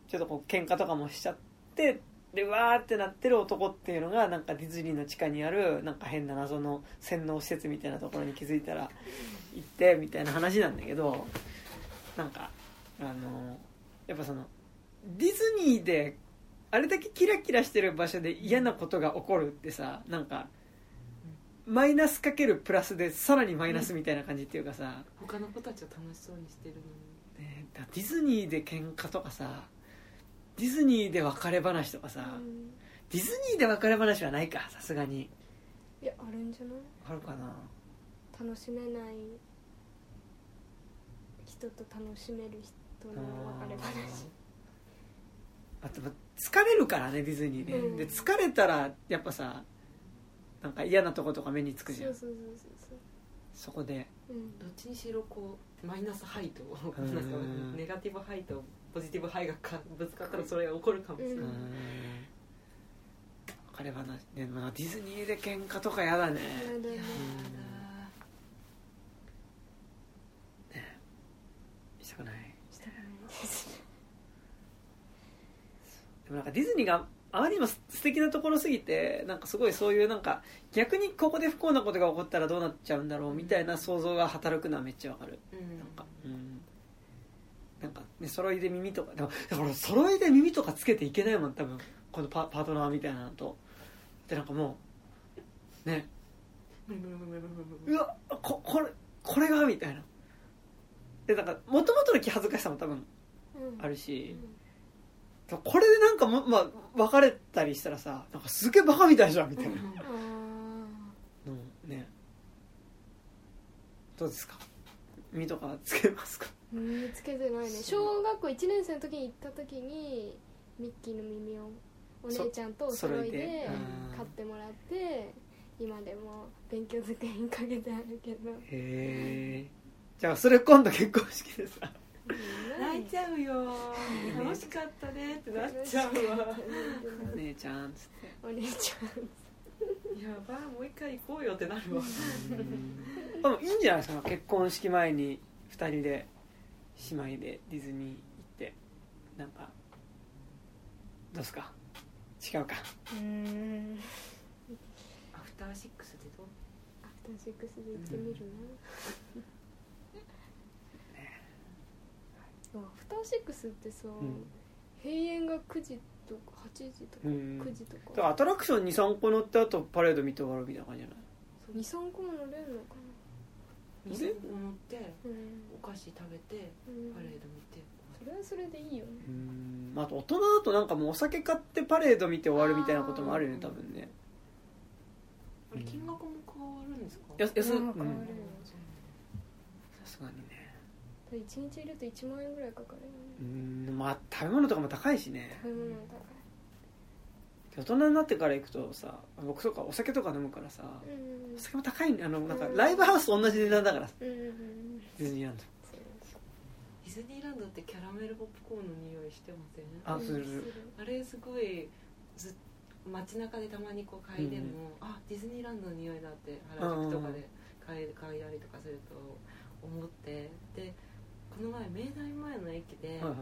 ちょっとこう喧嘩とかもしちゃって、でわーってなってる男っていうのがなんかディズニーの地下にあるなんか変な謎の洗脳施設みたいなところに気づいたら行ってみたいな話なんだけど、なんかやっぱそのディズニーであれだけキラキラしてる場所で嫌なことが起こるってさ、なんかマイナスかけるプラスでさらにマイナスみたいな感じっていうかさ、うん、他の子たちを楽しそうにしてるのに、ね、だディズニーで喧嘩とかさ、ディズニーで別れ話とかさ、うん、ディズニーで別れ話はないかさすがに、いやあるんじゃない、あるかな、楽しめない人と楽しめる人の別れ話、あと疲れるからねディズニーね、うん、で疲れたらやっぱさなんか嫌なとことか目につくじゃん、そこで、うん、どっちにしろこうマイナスハイとなんかネガティブハイとポジティブハイがぶつかったらそれが起こるかもしれない、うん、あれはな、ね、まあ、ディズニーで喧嘩とかやだね、したくないでもなんかディズニーがあまりにも素敵なところすぎて、なんかすごいそういうなんか逆にここで不幸なことが起こったらどうなっちゃうんだろうみたいな想像が働くのはめっちゃわかる、うん、なんか、うん、なんかね揃いで耳とか、でもだから揃いで耳とかつけていけないもん多分この パートナーみたいなのと、でなんかもうね、うわこれがみたいな、でなんか元々の気恥ずかしさも多分あるし、うんうん、これでなんか、まあ、別れたりしたらさ、なんかすげえバカみたいじゃんみたいな、うん、ね、どうですか、耳とかつけますか？耳つけてないね。小学校1年生の時に行った時にミッキーの耳をお姉ちゃんとお揃いで買ってもらって、今でも勉強机にかけてあるけど、へえ。じゃあそれ今度結婚式でさ泣いちゃうよ、楽しかったねってなっちゃうわ、お姉ちゃんつって、お姉ちゃんやばい、もう一回行こうよってなるわでもいいんじゃないですか、結婚式前に2人で姉妹でディズニー行って、なんかどうすか、違うか、アフターシックスでどう、アフターシックスで行ってみるなアフターシックスってさ、うん、閉園が9時とか8時とか9時とか、だからアトラクション 2,3 個乗ってあとパレード見て終わるみたいな感じじゃない？ 2,3 個も乗れるのかな、2,3 個乗って、お菓子食べて、パレード見て終わっそれはそれでいいよね。うん、あと大人だとなんかもうお酒買ってパレード見て終わるみたいなこともあるよね多分ね。あれ金額も変わるんですか？変わるよ、さすがにね。1日いると1万円ぐらいかかるよね。うん、まあ食べ物とかも高いしね。食べ物も高い。大人になってから行くとさ、僕とかお酒とか飲むからさ、うん、お酒も高いね。なんかライブハウスと同じ値段だからさ、うん、ディズニーランド。ディズニーランドってキャラメルポップコーンの匂いしてません？あ、する。あれすごい街中でたまにこう嗅いでも、うん、あ、ディズニーランドの匂いだって原宿とかで嗅いだりとかすると思って、でこの前明大前の駅で、はいはい、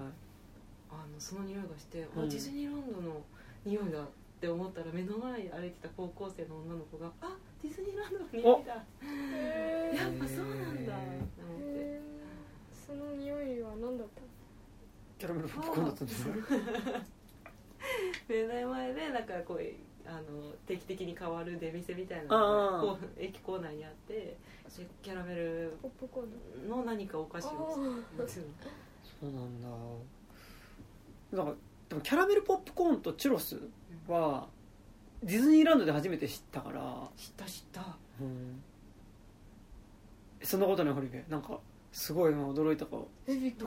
その匂いがして、うん、ディズニーランドの匂いだって思ったら、目の前に歩いてた高校生の女の子が、あ、ディズニーランドの匂いだ、やっぱそうなんだって思って。その匂いは何だったの？キャラメルポップコーンだったんですよ。明大前でなんかこう定期的に変わる出店みたいなのが駅構内にあって、キャラメルポップコーンの何かお菓子を作ってる。そうなんだ。なんかでもキャラメルポップコーンとチュロスはディズニーランドで初めて知ったから。知った、うん、そんなことないホリケン。なんかすごい驚いた顔。びっく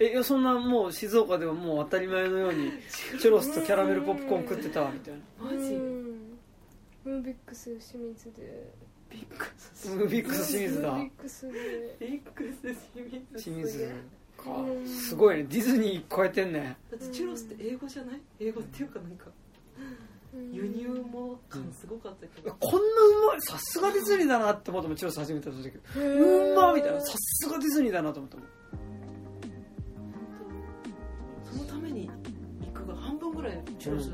り。いや、そんなもう静岡ではもう当たり前のようにチュロスとキャラメルポップコーン食ってたみたいな。マジ？ムービックス清水で。ムービックス清水だ。ムービックス清水。すごいね、ディズニー超えてんね。だってチュロスって英語じゃない？英語っていうかなんか輸入も感すごかったけど、うん、こんなうまい、さすがディズニーだなって思ってもチュロス始めた時、うまみたいな、さすがディズニーだなと思っても、そのために肉が半分ぐらいチュロス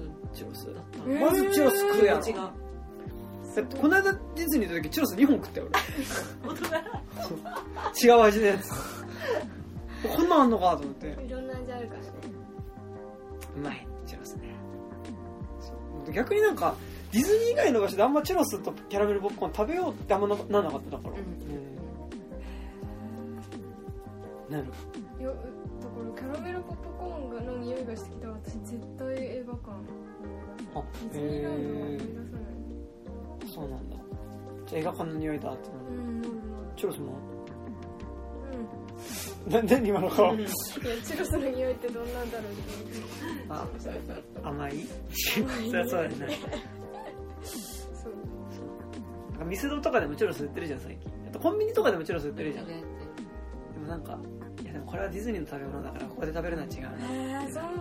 だった。まずチュロス食うやろ。この間ディズニーの時チュロス2本食ったよ俺。大人。違う味のやつ。こんなんあんのかと思って。いろんな味あるからね。うまいチュロスね。そう、逆になんかディズニー以外の場所であんまチュロスとキャラメルポップコーン食べようってあんまなんなかっただから、うん、なるよ。だからキャラメルポップコーンの匂いがしてきた。私絶対映画館、あ、ディズニーランドは思い出さない、そうなんだ。じゃあ映画館の匂いだってなる、うん、チュロスも何今の顔。いや、チュロスの匂いってどんなんだろうって。あ、甘い。そりゃそうだよね。そう。ミスドとかでもチュロス売ってるじゃん最近。あとコンビニとかでもチュロス売ってるじゃん。でもなんか、いやでもこれはディズニーの食べ物だからここで食べるのは違うな。そうなんだ。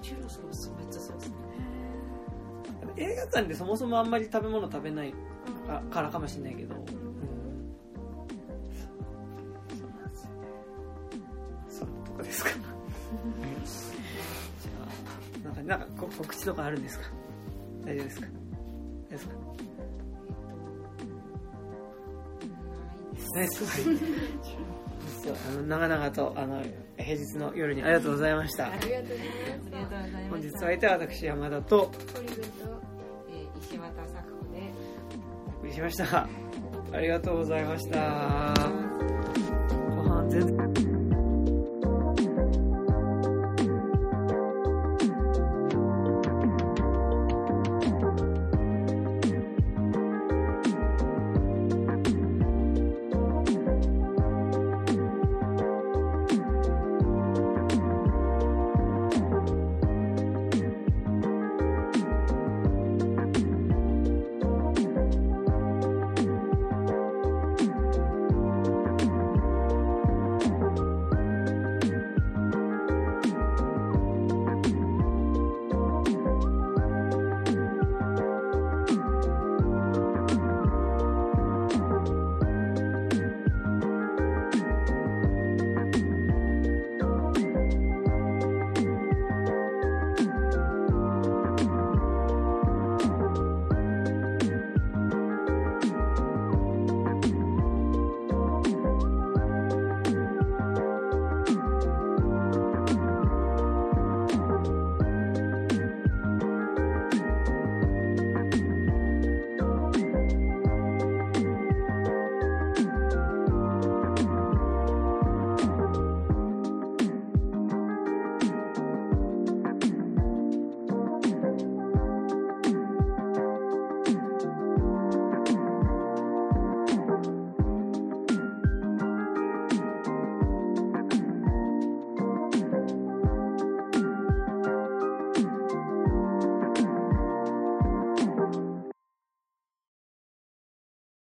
チュロスめっちゃそうですね。映画館でそもそもあんまり食べ物食べないからかもしれないけど。ですか。じゃあなんか告知とかあるんですか。大丈夫ですか。ないですか。長々と平日の夜にありがとうございました。ありがとうございました。本日は相手は私山田と石渡咲子でお送りしました。ありがとうございました。後半全然。